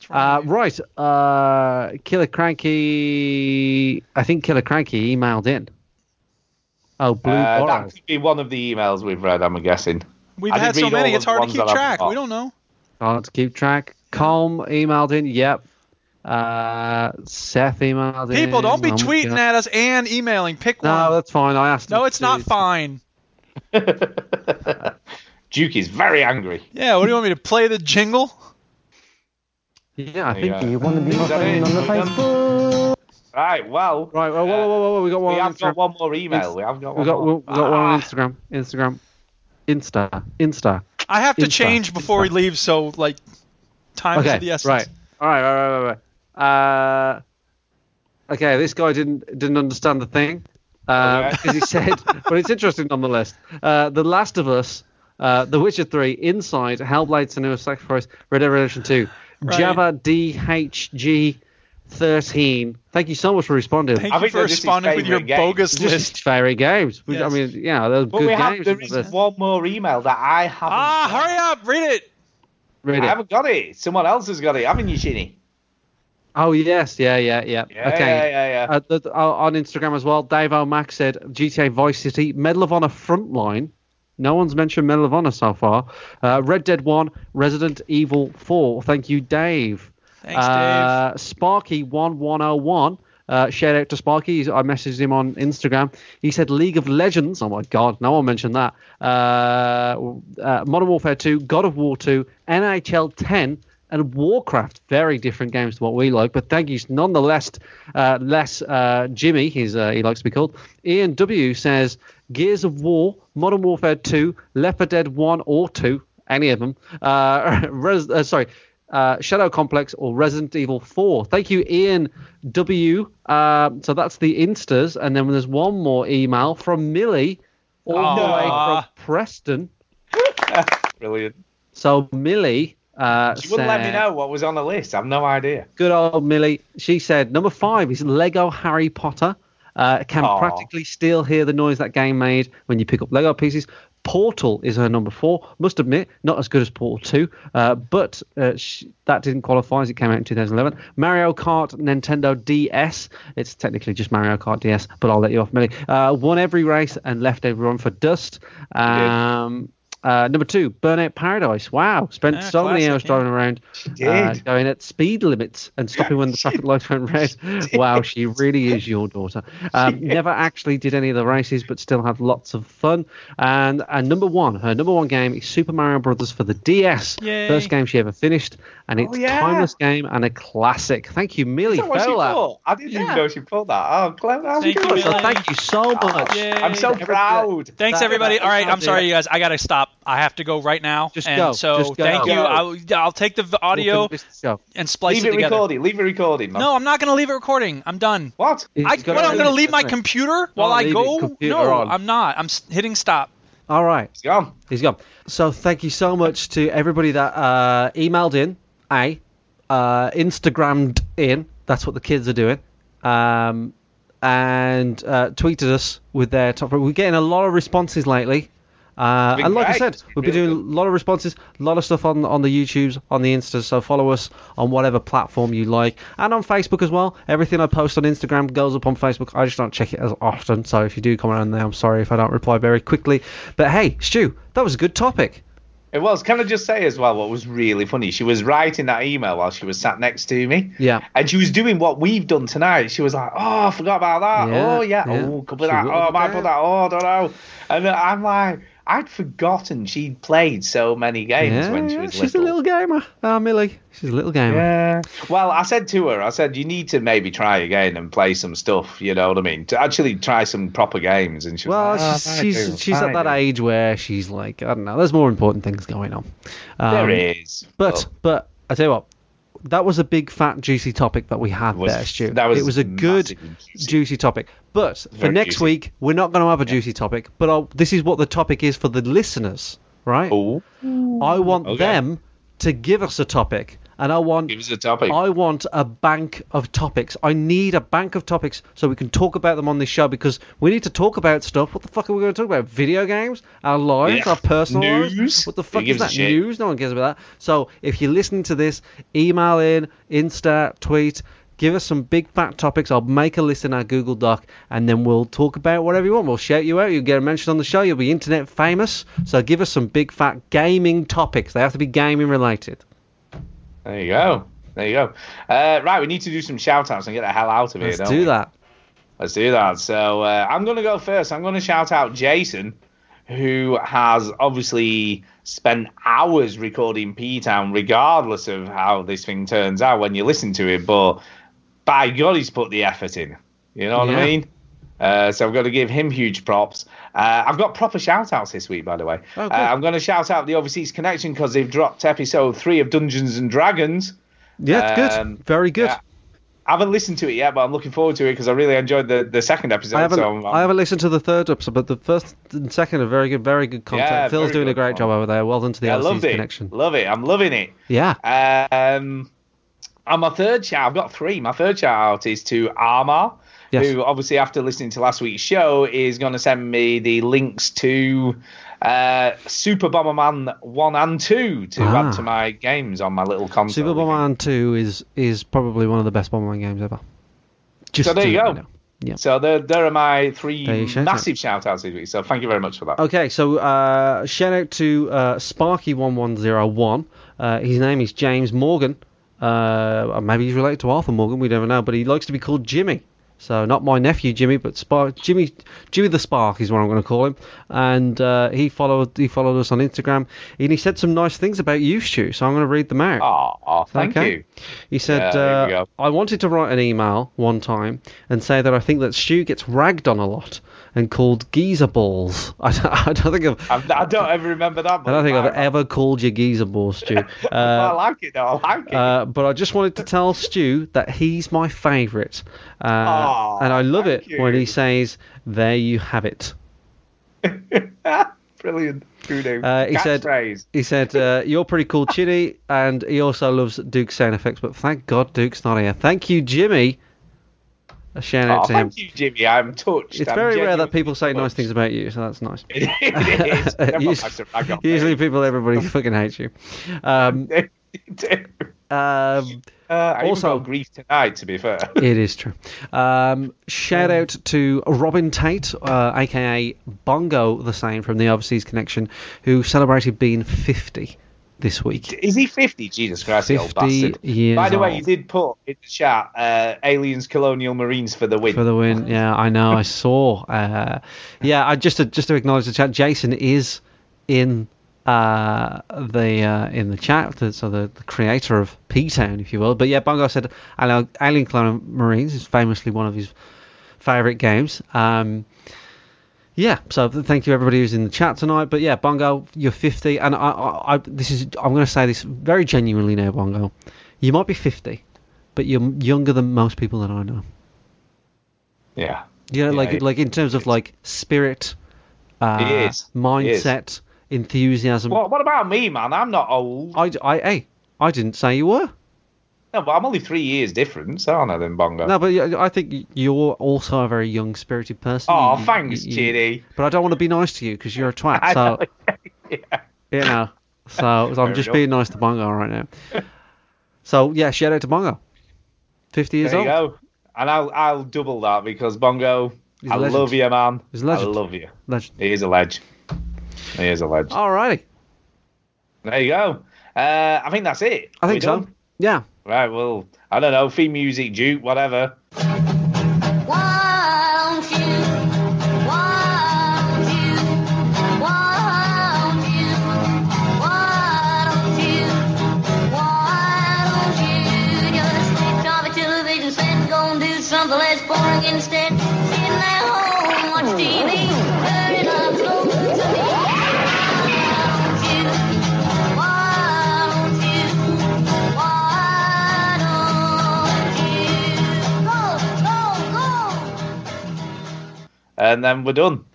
Bomber. Uh, right. Uh, Killer Cranky... I think Killer Cranky emailed in. Oh, Blue uh, That could be one of the emails we've read, I'm guessing. We've I had so many, it's hard to keep track. We don't know. Hard to keep track. Calm emailed in. Yep. Uh, Seth emailed People, in. People, don't be oh, tweeting at us and emailing. Pick no, one. No, that's fine. I asked. No, it's not fine. Duke is very angry. Yeah. What do you want me to play the jingle? Yeah, I think you want to be playing on the Facebook. Right. Well. Right. Well. Uh, whoa, whoa, whoa, we got one. We have got one more email. We have got one. We got, more. We got ah. one on Instagram. Instagram. Insta. Insta. I have to Insta. change before Insta. we leave, so, like, time okay, is of the essence. Right. All right, all right, right, right. Uh, okay, this guy didn't didn't understand the thing. Uh, because he said, but it's interesting nonetheless. Uh, The Last of Us, uh, The Witcher three, Inside, Hellblade: Senua's Sacrifice, Red Dead Redemption two, right. Java D H G thirteen. Thank you so much for responding. Thank I you for responding with your games. bogus this list. Favorite games. Yes. I mean, yeah, those but good we have, games. There is this. one more email that I haven't. Ah, got. hurry up! Read it. Read I it. haven't got it. Someone else has got it, haven't you, Shinny? Oh yes, yeah, yeah, yeah. yeah okay. Yeah, yeah, yeah. Uh, the, the, uh, on Instagram as well, Dave O'Mac said G T A Vice City, Medal of Honor Frontline. No one's mentioned Medal of Honor so far. Uh, Red Dead one, Resident Evil four. Thank you, Dave. Thanks, Dave. Uh, Sparky one one oh one. Uh, shout out to Sparky. He's, I messaged him on Instagram. He said League of Legends. Oh, my God. No one mentioned that. Uh, uh, Modern Warfare two, God of War two, N H L ten, and Warcraft. Very different games to what we like, but thank you nonetheless. Uh, less uh, Jimmy, he's, uh, he likes to be called. Ian W. says Gears of War, Modern Warfare two, Left four Dead one or two, any of them. Uh, res- uh, sorry. Uh, Shadow Complex or Resident Evil four. Thank you, Ian W. Uh, so that's the Instas, and then there's one more email from Millie, all Aww. the way from Preston. Brilliant. So Millie, uh, she wouldn't said, let me know what was on the list. I've no idea. Good old Millie. She said number five is Lego Harry Potter. Uh, can Aww. practically still hear the noise that game made when you pick up Lego pieces. Portal is her number four. Must admit, not as good as Portal two, uh, but uh, sh- that didn't qualify as it came out in two thousand eleven. Mario Kart Nintendo D S. It's technically just Mario Kart D S, but I'll let you off, Millie. Uh, won every race and left everyone for dust. Um, Uh, number two, Burnout Paradise. Wow. Spent ah, so classic, many hours yeah. driving around uh, going at speed limits and stopping when the traffic lights went red. Wow, she really is your daughter. Um, never actually did any of the races, but still had lots of fun. And, and number one, her number one game is Super Mario Brothers for the D S. Yay. First game she ever finished. And it's oh, yeah. a timeless game and a classic. Thank you, Millie. Is that what she put? I didn't yeah. even know she put that. Oh, Glenn, how's it going? So thank you so much. Oh, I'm so proud. Thanks, that, everybody. That, that, All right, I'm sorry, you guys. I got to stop. I have to go right now. Just and go. So Just go. thank go. you. I'll, I'll take the audio and splice leave it, it together. Recording. Leave it recording. Man. No, I'm not going to leave it recording. I'm done. What? I, what I'm going to leave my computer while I go? It, computer no, on. I'm not. I'm hitting stop. All right. He's gone. He's gone. So thank you so much to everybody that uh, emailed in, I, uh, Instagrammed in. That's what the kids are doing. Um, and uh, tweeted us with their top. We're getting a lot of responses lately. Uh, and like great. I said, we'll be really doing a lot of responses, a lot of stuff on, on the YouTubes, on the Instas, so follow us on whatever platform you like. And on Facebook as well. Everything I post on Instagram goes up on Facebook. I just don't check it as often, so if you do comment on there, I'm sorry if I don't reply very quickly. But hey, Stu, that was a good topic. It was. Can I just say as well, what was really funny, she was writing that email while she was sat next to me. Yeah. And she was doing what we've done tonight. She was like, oh, I forgot about that. Yeah, oh, yeah. yeah. Oh, couple of that. Oh, I might put that. Oh, I don't know. And I'm like... I'd forgotten she'd played so many games yeah, when she was yeah, she's little. She's a little gamer. Oh, Millie. She's a little gamer. Yeah. Well, I said to her, I said, you need to maybe try again and play some stuff, you know what I mean? To actually try some proper games. And she was well, like, oh, she's, she's, do, she's at that do. age where she's like, I don't know, there's more important things going on. Um, there is. But, well, but I tell you what, that was a big, fat, juicy topic that we had was, there, Stu. That was it was a good, juicy. juicy topic. But Very for next juicy. week, we're not going to have a yeah. juicy topic, but I'll, this is what the topic is for the listeners, right? Ooh. I want okay. them to give us a topic. And I want, give us a topic. I want a bank of topics. I need a bank of topics so we can talk about them on this show because we need to talk about stuff. What the fuck are we going to talk about? Video games? Our lives? Yeah. Our personal News. lives? What the fuck is that? News? No one cares about that. So if you're listening to this, email in, Insta, tweet, give us some big fat topics. I'll make a list in our Google Doc and then we'll talk about whatever you want. We'll shout you out. You'll get a mention on the show. You'll be internet famous. So give us some big fat gaming topics. They have to be gaming related. There you go. There you go. Uh, right, we need to do some shout-outs and get the hell out of here, Let's do we? that. Let's do that. So uh, I'm going to go first. I'm going to shout out Jason, who has obviously spent hours recording P-Town, regardless of how this thing turns out when you listen to it. But by God, he's put the effort in. You know what yeah. I mean? Uh, so I've got to give him huge props. Uh, I've got proper shout-outs this week, by the way. Oh, cool. uh, I'm going to shout out the Overseas Connection because they've dropped episode three of Dungeons and Dragons. Yeah, um, good. Very good. Yeah. I haven't listened to it yet, but I'm looking forward to it because I really enjoyed the, the second episode. I haven't, so I'm, I'm... I haven't listened to the third episode, but the first and second are very good, very good content. Yeah, Phil's doing a great job over there. Well done to the yeah, Overseas loved Connection. It. Love it. I'm loving it. Yeah. Um, and my third shout, I've got three. My third shout-out is to Arma. Yes. Who obviously after listening to last week's show is going to send me the links to uh, Super Bomberman one and two to ah. add to my games on my little console. Super Bomberman two is is probably one of the best Bomberman games ever. Just so there you go. Yeah. So there, there are my three shout massive out. shout outs this week. So thank you very much for that. Okay, so uh, shout out to uh, Sparky one one zero one. Uh, his name is James Morgan. Uh, maybe he's related to Arthur Morgan. We never know, but he likes to be called Jimmy. So not my nephew Jimmy, but Spark, Jimmy, Jimmy the Spark is what I'm going to call him. And uh, he followed he followed us on Instagram, and he said some nice things about you, Stu. So I'm going to read them out. Oh, oh thank okay? you. He said, yeah, uh, I wanted to write an email one time and say that I think that Stu gets ragged on a lot and called geezer balls. I don't, I don't think I've, I've, I don't ever remember that. I don't think I've ever called you geezer balls, Stu. Uh, well, I like it though. I like it. Uh, but I just wanted to tell Stu that he's my favourite. Uh, oh, and I love it you. when he says, "There you have it." Brilliant. Uh, he, said, he said, uh, you're pretty cool, Chitty. And he also loves Duke's sound effects. But thank God Duke's not here. Thank you, Jimmy. A shout out oh, to him. Thank you, Jimmy. I'm touched. It's I'm very rare that people say touched. nice things about you, so that's nice. It is. usually, usually people, everybody fucking hates you. Um, Um, uh, I also got grief tonight, to be fair. It is true. Um, shout out to Robin Tate, uh, aka Bongo the Same from the Overseas Connection, who celebrated being fifty this week. Is he fifty? Jesus Christ, the old bastard. By the way, you did put in the chat uh, Aliens Colonial Marines for the win. For the win, yeah, I know, I saw. Uh, yeah, I just to, just to acknowledge the chat, Jason is in uh the uh in the chat, so the, the creator of P-Town, if you will. But yeah, Bongo said Alien Colonial Marines is famously one of his favorite games. Um yeah, so thank you everybody who's in the chat tonight. But yeah, Bongo, you're fifty, and i i, I this is i'm going to say this very genuinely now, Bongo, you might be fifty, but you're younger than most people that I know. Yeah, you know, yeah, like it, like in terms of like spirit, uh it is. mindset, it is. enthusiasm. What, what about me, man? I'm not old. I, I, hey, I didn't say you were. No, but I'm only three years different, aren't I, then, Bongo? No, but I think you're also a very young-spirited person. Oh, you, thanks, Chidi. But I don't want to be nice to you because you're a twat. So, yeah. You know, so, so I'm just enough. being nice to Bongo right now. So, yeah, shout out to Bongo. fifty years there you old. Go. And I'll, I'll double that because, Bongo, He's I love you, man. He's a legend. I love you. Legend. He is a legend. He is a legend. All righty. There you go. Uh, I think that's it. I Are think so. Done? Yeah. Right, well, I don't know. Theme music, Duke, whatever. Won't you? Won't you? Won't you? Won't you? Won't you? Just switch off the television set and go and do something less boring instead. Sitting at home, watch T V. Turn it up, close to me. And then we're done.